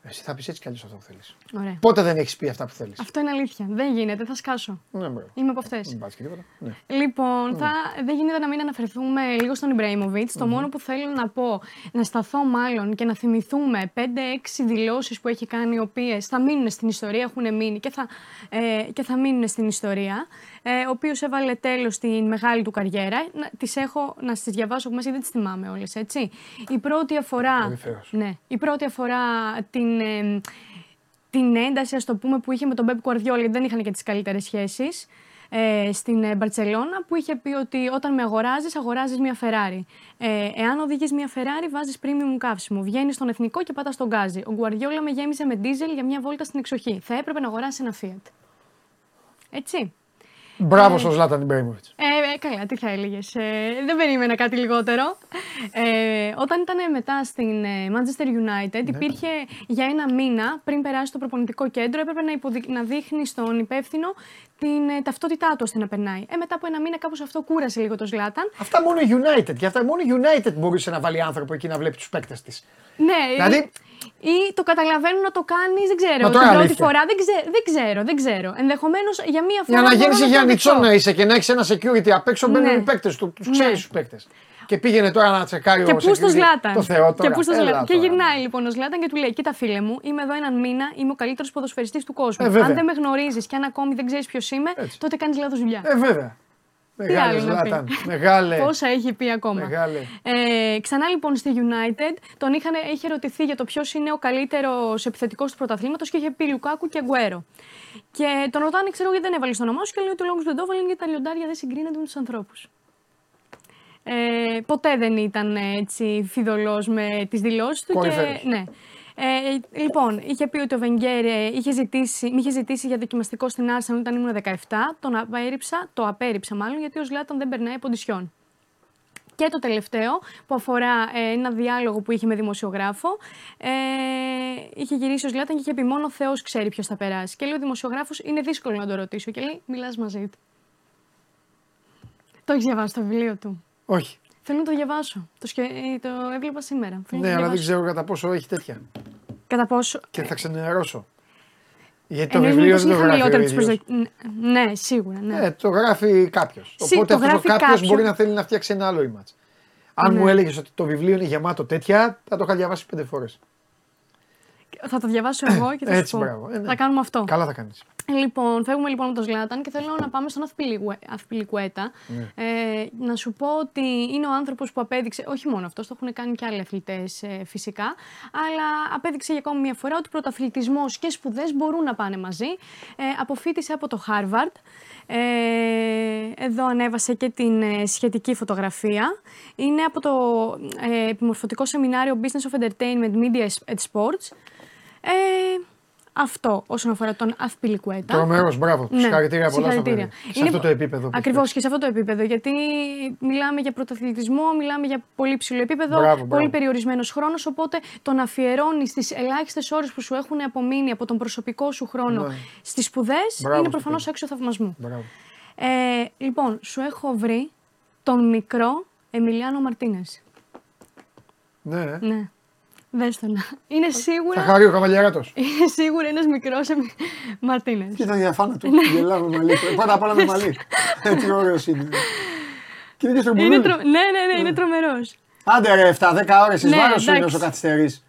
Εσύ θα πεις έτσι κι αλλιώς αυτό που θέλεις. Ωραία. Πότε δεν έχεις πει αυτά που θέλεις. Αυτό είναι αλήθεια. Δεν γίνεται, θα σκάσω. Ναι, μπρε. Είμαι από αυτές. Μην πας και τίποτα. Ναι. Λοιπόν, ναι. Θα... δεν γίνεται να μην αναφερθούμε λίγο στον Ιμπραημοβίτς. Mm-hmm. Το μόνο που θέλω να πω, να σταθώ μάλλον και να θυμηθούμε πέντε έξι δηλώσεις που έχει κάνει, οι οποίες θα μείνουν στην ιστορία, έχουν μείνει και θα, ε, και θα μείνουν στην ιστορία. Ε, ο οποίος έβαλε τέλος στην μεγάλη του καριέρα. Τις έχω να σας διαβάσω που μέσα δεν τις θυμάμαι όλες, έτσι. Η πρώτη αφορά, ναι, η πρώτη αφορά την, ε, την ένταση, ας το πούμε, που είχε με τον Πεπ Γκουαρδιόλα, γιατί δεν είχαν και τις καλύτερες σχέσεις, ε, στην Μπαρτσελώνα, που είχε πει ότι όταν με αγοράζεις, αγοράζεις μια Φεράρι. Ε, εάν οδηγείς μια Φεράρι, βάζεις premium καύσιμο. Βγαίνεις στον εθνικό και πατάς τον γκάζι. Ο Γκουαρδιόλα με γέμισε με ντίζελ για μια βόλτα στην εξοχή. Θα έπρεπε να αγοράσεις ένα Fiat. Έτσι. Μπράβο ε, στον Ζλάταν Ιμπραημοβίτς. Ε, ε, καλά, τι θα έλεγες. Ε, δεν περίμενα κάτι λιγότερο. Ε, όταν ήταν μετά στην ε, Manchester United, ναι, υπήρχε για ένα μήνα πριν περάσει το προπονητικό κέντρο, έπρεπε να, υποδει- να δείχνει στον υπεύθυνο την ε, ταυτότητά του ώστε να περνάει. Ε, μετά από ένα μήνα, κάπως αυτό κούρασε λίγο τον Ζλάταν. Αυτά μόνο η United. Και αυτά μόνο η United μπορούσε να βάλει άνθρωπο εκεί να βλέπει τους παίκτες της. Ναι. Δηλαδή... ή το καταλαβαίνουν να το κάνει, δεν ξέρω. Την πρώτη φορά δεν ξέρω, δεν ξέρω. Δεν ξέρω. Ενδεχομένως για μία φορά. Για να γίνει Γιάννητσον να είσαι και να έχει ένα security απ' έξω, μπαίνουν, ναι, οι παίκτες του. Τους ξέρει, ναι, τους παίκτες. Και πήγαινε τώρα να τσεκάρει ο Ζλάταν. Και πού στο Ζλάταν. Το Θεό τώρα. Και, έλα, και γυρνάει τώρα, λοιπόν ο Ζλάταν και του λέει: κοίτα, φίλε μου, είμαι εδώ έναν μήνα, είμαι ο καλύτερος ποδοσφαιριστής του κόσμου. Ε, αν δεν με γνωρίζεις και αν ακόμη δεν ξέρεις ποιος είμαι, έτσι, τότε κάνεις λάθος δουλειά. Ε, βέβαια. Μεγάλη Ζλάταν. Μεγάλε. Πόσα έχει πει ακόμα. Μεγάλε. Ε, ξανά λοιπόν στη United, τον είχαν, είχε ρωτηθεί για το ποιος είναι ο καλύτερος επιθετικός του πρωταθλήματος και είχε πει Λουκάκου και Αγκουέρο. Και τον ρωτάνε, ξέρω γιατί δεν έβαλε το όνομά σου, και λέει ότι ο λόγος που δεν το έβαλε είναι γιατί τα λιοντάρια δεν συγκρίνονται με τους ανθρώπους. Ε, ποτέ δεν ήταν έτσι φιδωλός με τις δηλώσεις του. Και, ναι. Ε, λοιπόν, είχε πει ότι ο Βενγκέρ είχε ζητήσει, με είχε ζητήσει για δοκιμαστικό στην Άρσεναλ όταν ήμουν δεκαεπτά, τον απέριψα, το απέριψα μάλλον, γιατί ο Ζλάταν δεν περνάει ποντισιόν. Και το τελευταίο, που αφορά ε, ένα διάλογο που είχε με δημοσιογράφο, ε, είχε γυρίσει ο Ζλάταν και είχε πει μόνο ο Θεός ξέρει ποιος θα περάσει. Και λέει ο δημοσιογράφος, είναι δύσκολο να το ρωτήσω, και λέει μιλάς μαζί του. Το έχεις διαβάσει το βιβλίο του? Όχι. Θέλω να το διαβάσω. Το, σκε... το έβλεπα σήμερα. Θέλω, ναι, αλλά δεν ξέρω κατά πόσο έχει τέτοια. Κατά πόσο. Και θα ξενερώσω. Γιατί το βιβλίο δεν το γράφει. Προσδοκ... Ναι, σίγουρα. Ναι. Ε, το γράφει κάποιο. Οπότε αυτό το κάποιο μπορεί να θέλει να φτιάξει ένα άλλο image. Αν, ναι, μου έλεγε ότι το βιβλίο είναι γεμάτο τέτοια, θα το είχα διαβάσει πέντε φορές. Θα το διαβάσω εγώ και θα σου πω. Μπράβο, ε, ναι. Θα κάνουμε αυτό. Καλά θα κάνεις. Λοιπόν, φεύγουμε λοιπόν από τον Ζλάταν και θέλω να πάμε στον Αθπιλικουέτα. Ναι. Ε, να σου πω ότι είναι ο άνθρωπος που απέδειξε, όχι μόνο αυτός, το έχουν κάνει και άλλοι αθλητές ε, φυσικά, αλλά απέδειξε για ακόμη μια φορά ότι πρωταθλητισμός και σπουδές μπορούν να πάνε μαζί. Ε, αποφοίτησε από το Χάρβαρντ. Ε, εδώ ανέβασε και την ε, σχετική φωτογραφία. Είναι από το ε, επιμορφωτικό σεμινάριο Business of Entertainment, Media and Sports. Ε, αυτό όσον αφορά τον Αθπιλικουέτα. Τρομερός, μπράβο. Ναι. Συγχαρητήρια πολλά στο παιδί. Σε αυτό το επίπεδο. Ακριβώς, και σε αυτό το επίπεδο. Γιατί μιλάμε για πρωταθλητισμό, μιλάμε για πολύ ψηλό επίπεδο, μπράβο, πολύ μπράβο, περιορισμένος χρόνος. Οπότε το να αφιερώνεις τις ελάχιστες ώρες που σου έχουν απομείνει από τον προσωπικό σου χρόνο, ναι, στις σπουδές, είναι προφανώς άξιο θαυμασμού. Ε, λοιπόν, σου έχω βρει τον μικρό Εμιλιάνο Μαρτίνες. Ναι. ναι. Δες τον. Είναι σίγουρα. Θα χαρεί ο καβαλιαράτος. Είναι σίγουρα ένας μικρός Μαρτίνες. Κοίτα διαφάνα του. Γελάω με μαλλί. Πάντα απ' όλα με μαλλί. Τι ωραίος είναι. Και είναι και στον μπουλούλι. Ναι, ναι, ναι, είναι τρομερός. Άντε ρε, εφτά δέκα ώρες εις βάρος σου είναι όσο καθυστερείς.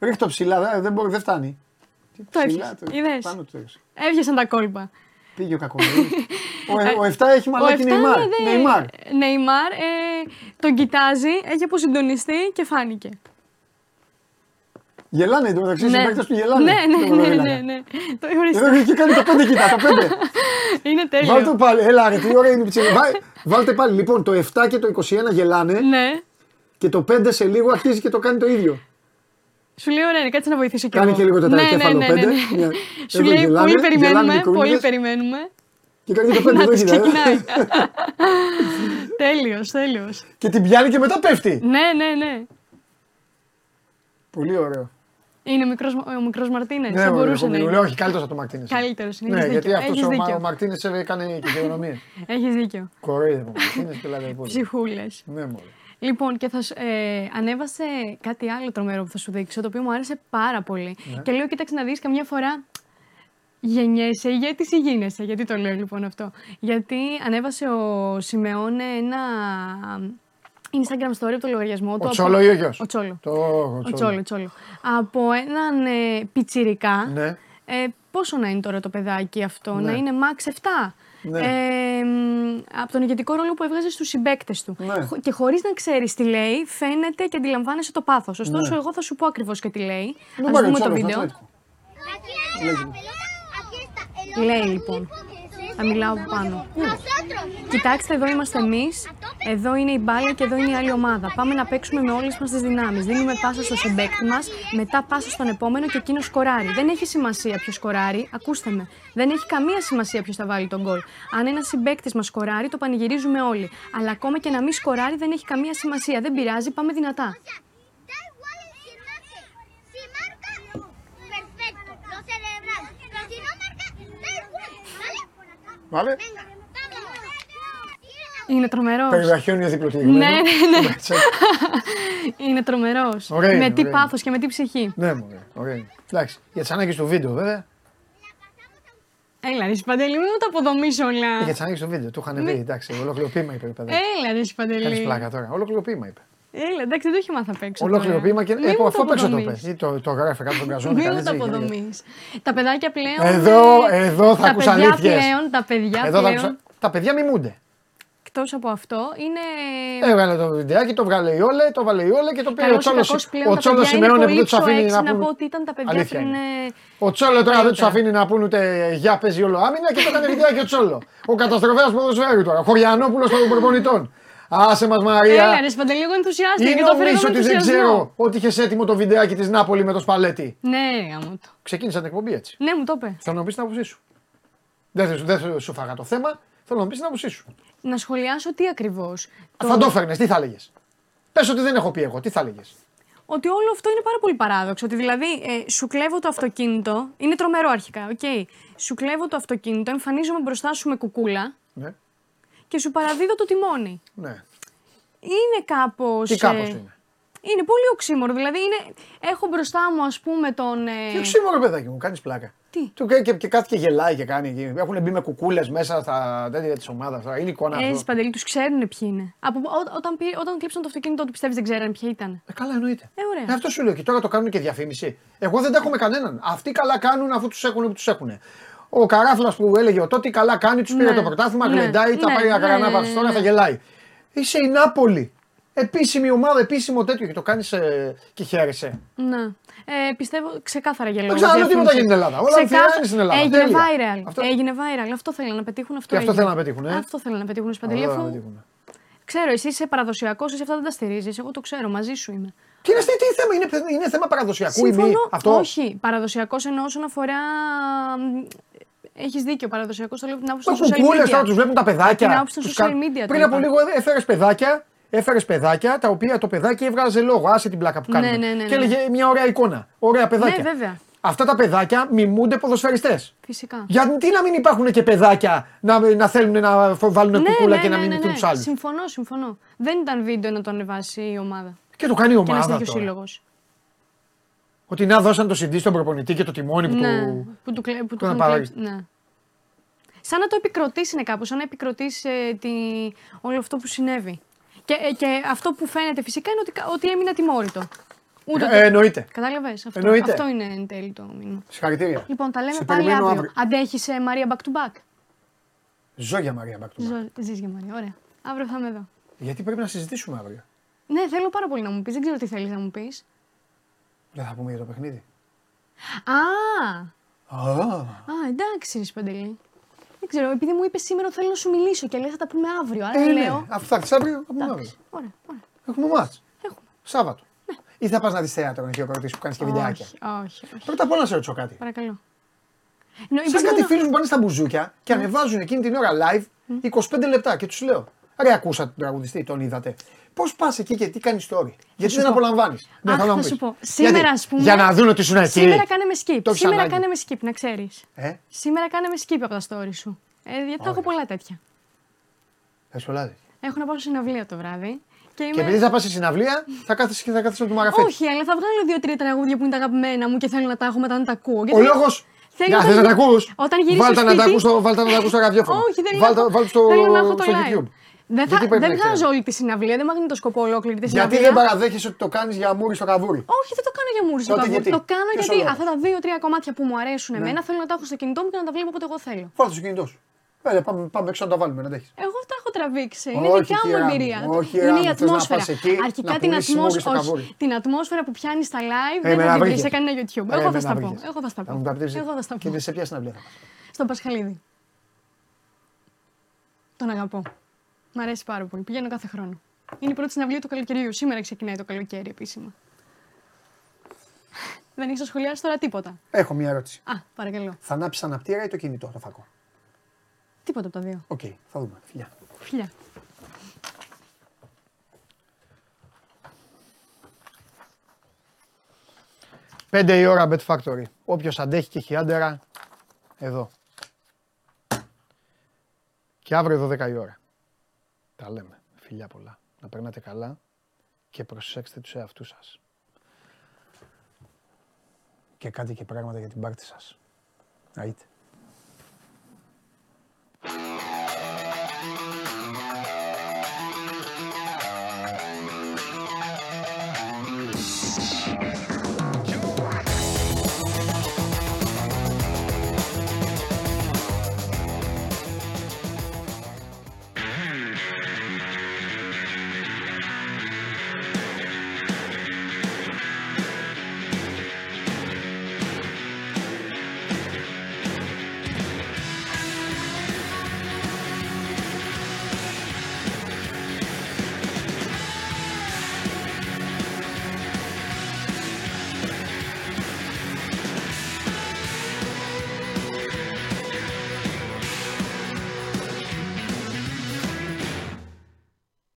Ρίχτω ψηλά, δεν φτάνει. Το έφτιαξε. Έφτιασαν τα κόλπα. Πήγε ο κακομοίρης. Ο εφτά έχει μαλάκι Νεϊμάρ. Νεϊμάρ τον κοιτάζει, έχει αποσυντονιστεί και φάνηκε. Γελάνε εδώ μεταξύ, ναι, συμπαίκτες του γελάνε. Ναι, ναι, ναι, ναι, ναι. Το εδώ έχει κάνει τα πέντε, κοίτα, τα πέντε. Είναι τέλειο. Βάλτε πάλι, έλα ρε, τι ώρα είναι ψηλή. Βάλτε πάλι, λοιπόν, το εφτά και το είκοσι ένα γελάνε, ναι, και το πέντε σε λίγο αρχίζει και το κάνει το ίδιο. Σου λέει, ωραία, κάτσε να βοηθήσω κι εγώ. Κάνει και λίγο τετρακέφαλο, ναι, ναι, ναι, ναι, πέντε. Ναι. Σου λέει, γελάνε, πολύ περιμένουμε, πολύ περιμένουμε. Και κάνει και το πέντε, δεν ξεκινάει. Τέλειος, τέλειος. Και την πιάνει και μετά πέφτει. Ναι, ναι, ναι. Πολύ ωραίο. Είναι μικρός, ο μικρός Μαρτίνες, ναι, δεν μπορούσε να είναι. Όχι, καλύτερος από τον Μαρτίνες. Καλύτερος είναι. Ναι, έχεις γιατί αυτό ο, ο Μαρτίνες έκανε και γεωνομίες. Έχεις δίκιο. Κοροϊδεύω. Μαρτίνες και λάδια υπόλοιπα. Ψυχούλες. Ναι, μόλι. Λοιπόν, και θα, ε, ανέβασε κάτι άλλο τρομερό που θα σου δείξω, το οποίο μου άρεσε πάρα πολύ. Ναι. Και λέω, κοίταξε να δεις, καμιά φορά γεννιέσαι ηγέτης ή γίνεσαι. Γιατί το λέω λοιπόν αυτό? Γιατί ανέβασε ο Σιμεώνε ένα Instagram story από το λογαριασμό του. Ο Τσόλο ή ο γιος? Ο Τσόλο. Το... Ο Τσόλο, Τσόλο. Από έναν ε, πιτσιρικά. Ναι. Ε, πόσο να είναι τώρα το παιδάκι αυτό, ναι. να είναι max εφτά. Ναι. Ε, από τον ηγετικό ρόλο που έβγαζε στους συμπαίκτες του. Ναι. Και χωρίς να ξέρεις τι λέει, φαίνεται και αντιλαμβάνεσαι το πάθος. Ωστόσο, ναι. εγώ θα σου πω ακριβώς και τι λέει. Ναι, ας δούμε το βίντεο. Λέει λοιπόν. Θα μιλάω από πάνω. Ναι. Κοιτάξτε, εδώ είμαστε εμείς. Εδώ είναι η μπάλα και εδώ είναι η άλλη ομάδα. Πάμε να παίξουμε με όλες μας τις δυνάμεις. Δίνουμε πάσα στο συμπαίκτη μας, μετά πάσα στον επόμενο και εκείνο σκοράρει. Δεν έχει σημασία ποιος σκοράρει, ακούστε με. Δεν έχει καμία σημασία ποιος θα βάλει τον γκολ. Αν ένας συμπαίκτης μας σκοράρει, το πανηγυρίζουμε όλοι. Αλλά ακόμα και να μην σκοράρει, δεν έχει καμία σημασία. Δεν πειράζει, πάμε δυνατά. Vale. Είναι τρομερός. Περιβραχιώνει ο διπλωτής. Ναι, ναι, ναι. Είναι τρομερός. Ωραία, με τι πάθος και με τι ψυχή. Ναι, μου ωραία. Εντάξει, για τις ανάγκες του βίντεο, βέβαια. Έλα, ρε Παντελή, μην μου τα αποδομείς όλα. Για τις ανάγκες του βίντεο, του είχαν πει. Εντάξει, ολόκληρο ποίημα είπε. Έλα, ρε Παντελή. Κάνεις πλάκα τώρα. Ολόκληρο ποίημα είπε. Έλα, εντάξει, δεν το έχει μάθει απ' έξω. Ολόκληρο ποίημα και από αυτό παίξω το πε. Το, το γράφει κάτω τον καζόν. Μην το αποδομείς. Τα παιδάκια πλέον. Εδώ, εδώ θα ακούς αλήθειες. Τα παιδιά πλέον. Εδώ θα ακούς... Τα παιδιά μιμούνται. Εκτός από αυτό είναι. Έβγαλε το βιντεάκι, το βγάλε η Όλε, το βάλε η Όλε και το πήρε ο Τσόλος. Ο Τσόλος σημαίνει που δεν του αφήνει να πούν. Να πω ότι ήταν τα παιδιά πριν. Ο Τσόλος τώρα δεν του αφήνει να πούν ούτε για παίζει όλο άμυνα και το έκανε βιντεάκι ο Τσόλος. Ο καταστροφέας ποδοσφαίρου τώρα. Ο Χωριανόπουλος των προπονητών. Άσε μας Μαρία. Έλα, εσύ Παντελή, εγώ ενθουσιάστηκα και το φέρνω ότι δεν ξέρω ότι είχες έτοιμο το βιντεάκι της Νάπολη με το Σπαλέτι. Ναι, γάμο το. Ξεκίνησα την εκπομπή έτσι. Ναι, μου το είπε. Θέλω να πεις την άποψή σου. Δεν, δεν σου φάγα το θέμα, θέλω να πεις την άποψή σου. Να σχολιάσω τι ακριβώς. Το... Θα το φέρνες, τι θα έλεγες? Πες ότι δεν έχω πει εγώ, τι θα έλεγες? Ότι όλο αυτό είναι πάρα πολύ παράδοξο. Ότι δηλαδή ε, σου κλέβω το αυτοκίνητο, είναι τρομερό αρχικά, οκ. Okay. Σου κλέβω το αυτοκίνητο, εμφανίζομαι μπροστά σου με κουκούλα. Ναι. Και σου παραδίδω το τιμόνι. Ναι. Είναι κάπως... Τι κάπως ε... είναι. Είναι πολύ οξύμορο. Δηλαδή είναι... έχω μπροστά μου ας πούμε τον... Ε... Τι οξύμορο παιδάκι μου, κάνεις πλάκα. Τι. Του και, και, και κάθε και γελάει και κάνει. Έχουν μπει με κουκούλες μέσα στα τέτοια της ομάδας. Είναι εικόνα αυτό. Έτσι Παντελή, τους ξέρουν ποιοι είναι. Από... Ό, όταν πήρ... όταν κλείψαν το αυτοκίνητο του πιστεύεις δεν ξέραν ποιοι ήταν? Ε, καλά εννοείται. Ε, ωραία. Ε, αυτό σου λέω και τώρα το κάνουν και διαφήμιση. Εγώ δεν τα έχω με κανέναν. Αυτοί καλά κάνουν αφού τους έχουν που τους έχουν. Ο καράφλας που έλεγε ο τότε καλά κάνει, τους πήρε ναι, το πρωτάθλημα, ναι, γλεντάει, ναι, θα πάει να κάνει ανάπαυση τώρα, θα γελάει. Είσαι η Νάπολη. Επίσημη ομάδα, επίσημο τέτοιο και το κάνεις ε, και χαίρεσαι. Ναι. Ε, πιστεύω ξεκάθαρα γελάω. Δεν ξέρω τίποτα για την Ελλάδα. Όλα ξεκάθαρα... στην Ελλάδα. Έγινε viral. Αυτό... Έγινε viral. Αυτό θέλουν να πετύχουν. Αυτό, αυτό θέλουν να πετύχουν. Ε? Αυτό θέλουν να πετύχουν. Σπαντελήφου. Ξέρω, εσύ είσαι παραδοσιακός, εσύ αυτά δεν τα στηρίζεις. Εγώ το ξέρω, μαζί σου είμαι. Τι είναι, τι θέμα, είναι, είναι θέμα παραδοσιακού ή μη? Όχι. Παραδοσιακός εννοώ όσον αφορά. Έχεις δίκιο, παραδοσιακός το λέω από την άποψη των social media. Που κούλες τώρα τους βλέπουν τα παιδάκια. Τους κα... media, πριν από λίγο έφερες παιδάκια, έφερες παιδάκια τα οποία το παιδάκι έβγαζε λόγο. Άσε την πλάκα που κάνουμε. Ναι, ναι, ναι, ναι. Και έλεγε μια ωραία εικόνα. Ωραία παιδάκια. Ναι, βέβαια. Αυτά τα παιδάκια μιμούνται ποδοσφαιριστές. Φυσικά. Γιατί να μην υπάρχουν και παιδάκια να, να θέλουν να βάλουν ναι, κουκούλα ναι, και να μην μιμηθούν τους άλλους. Συμφωνώ, συμφωνώ. Δεν ήταν βίντεο να το ανεβάσει η ομάδα. Και το κάνει η ομάδα. Ότι να δώσαν το σι ντι στον προπονητή και το τιμόνι που ναι, του, που του, κλε... που του κλε... ναι. Σαν να το επικροτήσει είναι κάπως, σαν να επικροτήσει ε, τη... όλο αυτό που συνέβη. Και, ε, και αυτό που φαίνεται φυσικά είναι ότι, ότι έμεινα τιμώρητο. Ούτε ε, εννοείται. Κατάλαβες, αυτό, εννοείται. Αυτό είναι εν τέλει το μήνυμα. Συγχαρητήρια. Λοιπόν, τα λέμε πάλι αύριο. αύριο. Αντέχεις ε, Μαρία back to back. Ζω για Μαρία back to back. Ζω... Ζεις για Μαρία, ωραία. Αύριο θα είμαι εδώ. Γιατί πρέπει να συζητήσουμε αύριο. Ναι, θέλω πάρα πολύ να μου πεις, δεν ξέρω τι θέλεις να μου πεις. Δεν θα πούμε για το παιχνίδι. Α! Α, α εντάξει, ρε Παντελή. Δεν ξέρω, επειδή μου είπε σήμερα θέλω να σου μιλήσω και λέει θα τα πούμε αύριο. Άρα ε, λέω. Ναι. Αφού θα έρθει αύριο, θα πούμε αύριο. Ωραία, ωραία. Έχουμε μάτς. Έχουμε. Σάββατο. Ναι. Ή θα πας να δεις θέατρο να χειροκροτήσεις που κάνεις και βιντεάκια. Όχι, όχι, όχι. Πρώτα απ' όλα να σε ρωτήσω κάτι. Παρακαλώ. Σαν κάτι να... φίλους που πάνε στα μπουζούκια και mm. ανεβάζουν εκείνη την ώρα live είκοσι πέντε λεπτά και τους λέω. Ρε, ακούσατε τον τραγουδιστή, τον είδατε. Πώς πας εκεί και τι κάνεις τώρα? Γιατί δεν απολαμβάνεις? Δεν θέλω να σου πω. Σήμερα, ας πούμε. Για να δουν ότι σου να εκεί. Σήμερα κάνε με skip. Σήμερα κάνε με skip, να ξέρεις. Ε? Σήμερα κάνε με skip από τα story σου. Ε, γιατί έχω πολλά τέτοια. Θες πολλά τέτοια? Έχω να πάω σε συναυλία το βράδυ Και, και επειδή θα πας σε συναυλία, θα κάθεσαι και θα κάθεσαι με το μαγαφέτη. Όχι, αλλά θα βγάλω δύο-τρία τραγούδια που είναι τα αγαπημένα μου και θέλω να τα έχω μετά να τα ακούω. Ο λόγος. Για θες να τα ακούς. Βάλτε να τα ακούς στο ραδιόφωνο. Όχι, δεν είναι. Θέλω να Δεν, θα, δεν βγάζω όλη τη συναυλία, δεν μαγνητοσκοπώ ολόκληρη τη συναυλία. Γιατί δεν παραδέχεσαι ότι το κάνεις για μούρι στο καβούρι? Όχι, δεν το κάνω για μούρι στο καβούρι. Το κάνω Ποιος γιατί αυτά τα δύο-τρία κομμάτια που μου αρέσουν ναι. εμένα θέλω να τα έχω στο κινητό μου και να τα βλέπω όποτε εγώ θέλω. Βάλτε στο κινητό σου. Έλα, πάμε, πάμε έξω να τα βάλουμε, να τα έχεις. Εγώ τα έχω τραβήξει. Είναι όχι, δικιά μου εμπειρία. Όχι, είναι η ατμόσφαιρα. Αρχικά την ατμόσφαιρα, την ατμόσφαιρα που πιάνει στα live δεν θα την βρει σε κανένα YouTube. Εγώ θα στα πω. Εγώ θα στα πω. Και σε ποια συναυλία θα πας? Στον Πασχαλίδη. Τον αγαπώ. Μ' αρέσει πάρα πολύ. Πηγαίνω κάθε χρόνο. Είναι η πρώτη συναυλία του καλοκαιριού. Σήμερα ξεκινάει το καλοκαίρι επίσημα. Δεν έχεις να σχολιάσεις τώρα τίποτα? Έχω μία ερώτηση. Α, παρακαλώ. Θα ανάψεις αναπτήρα ή το κινητό, το φακό? Τίποτα από τα δύο. Οκ, okay, θα δούμε. Φιλιά. Φιλιά. Πέντε η ώρα Bet Factory. Όποιος αντέχει και έχει άντερα, εδώ. Και αύριο δώδεκα η ώρα. Τα λέμε. Φιλιά πολλά. Να περνάτε καλά και προσέξτε τους εαυτούς σας. Και κάντε και πράγματα για την πάρτι σας. Να είτε.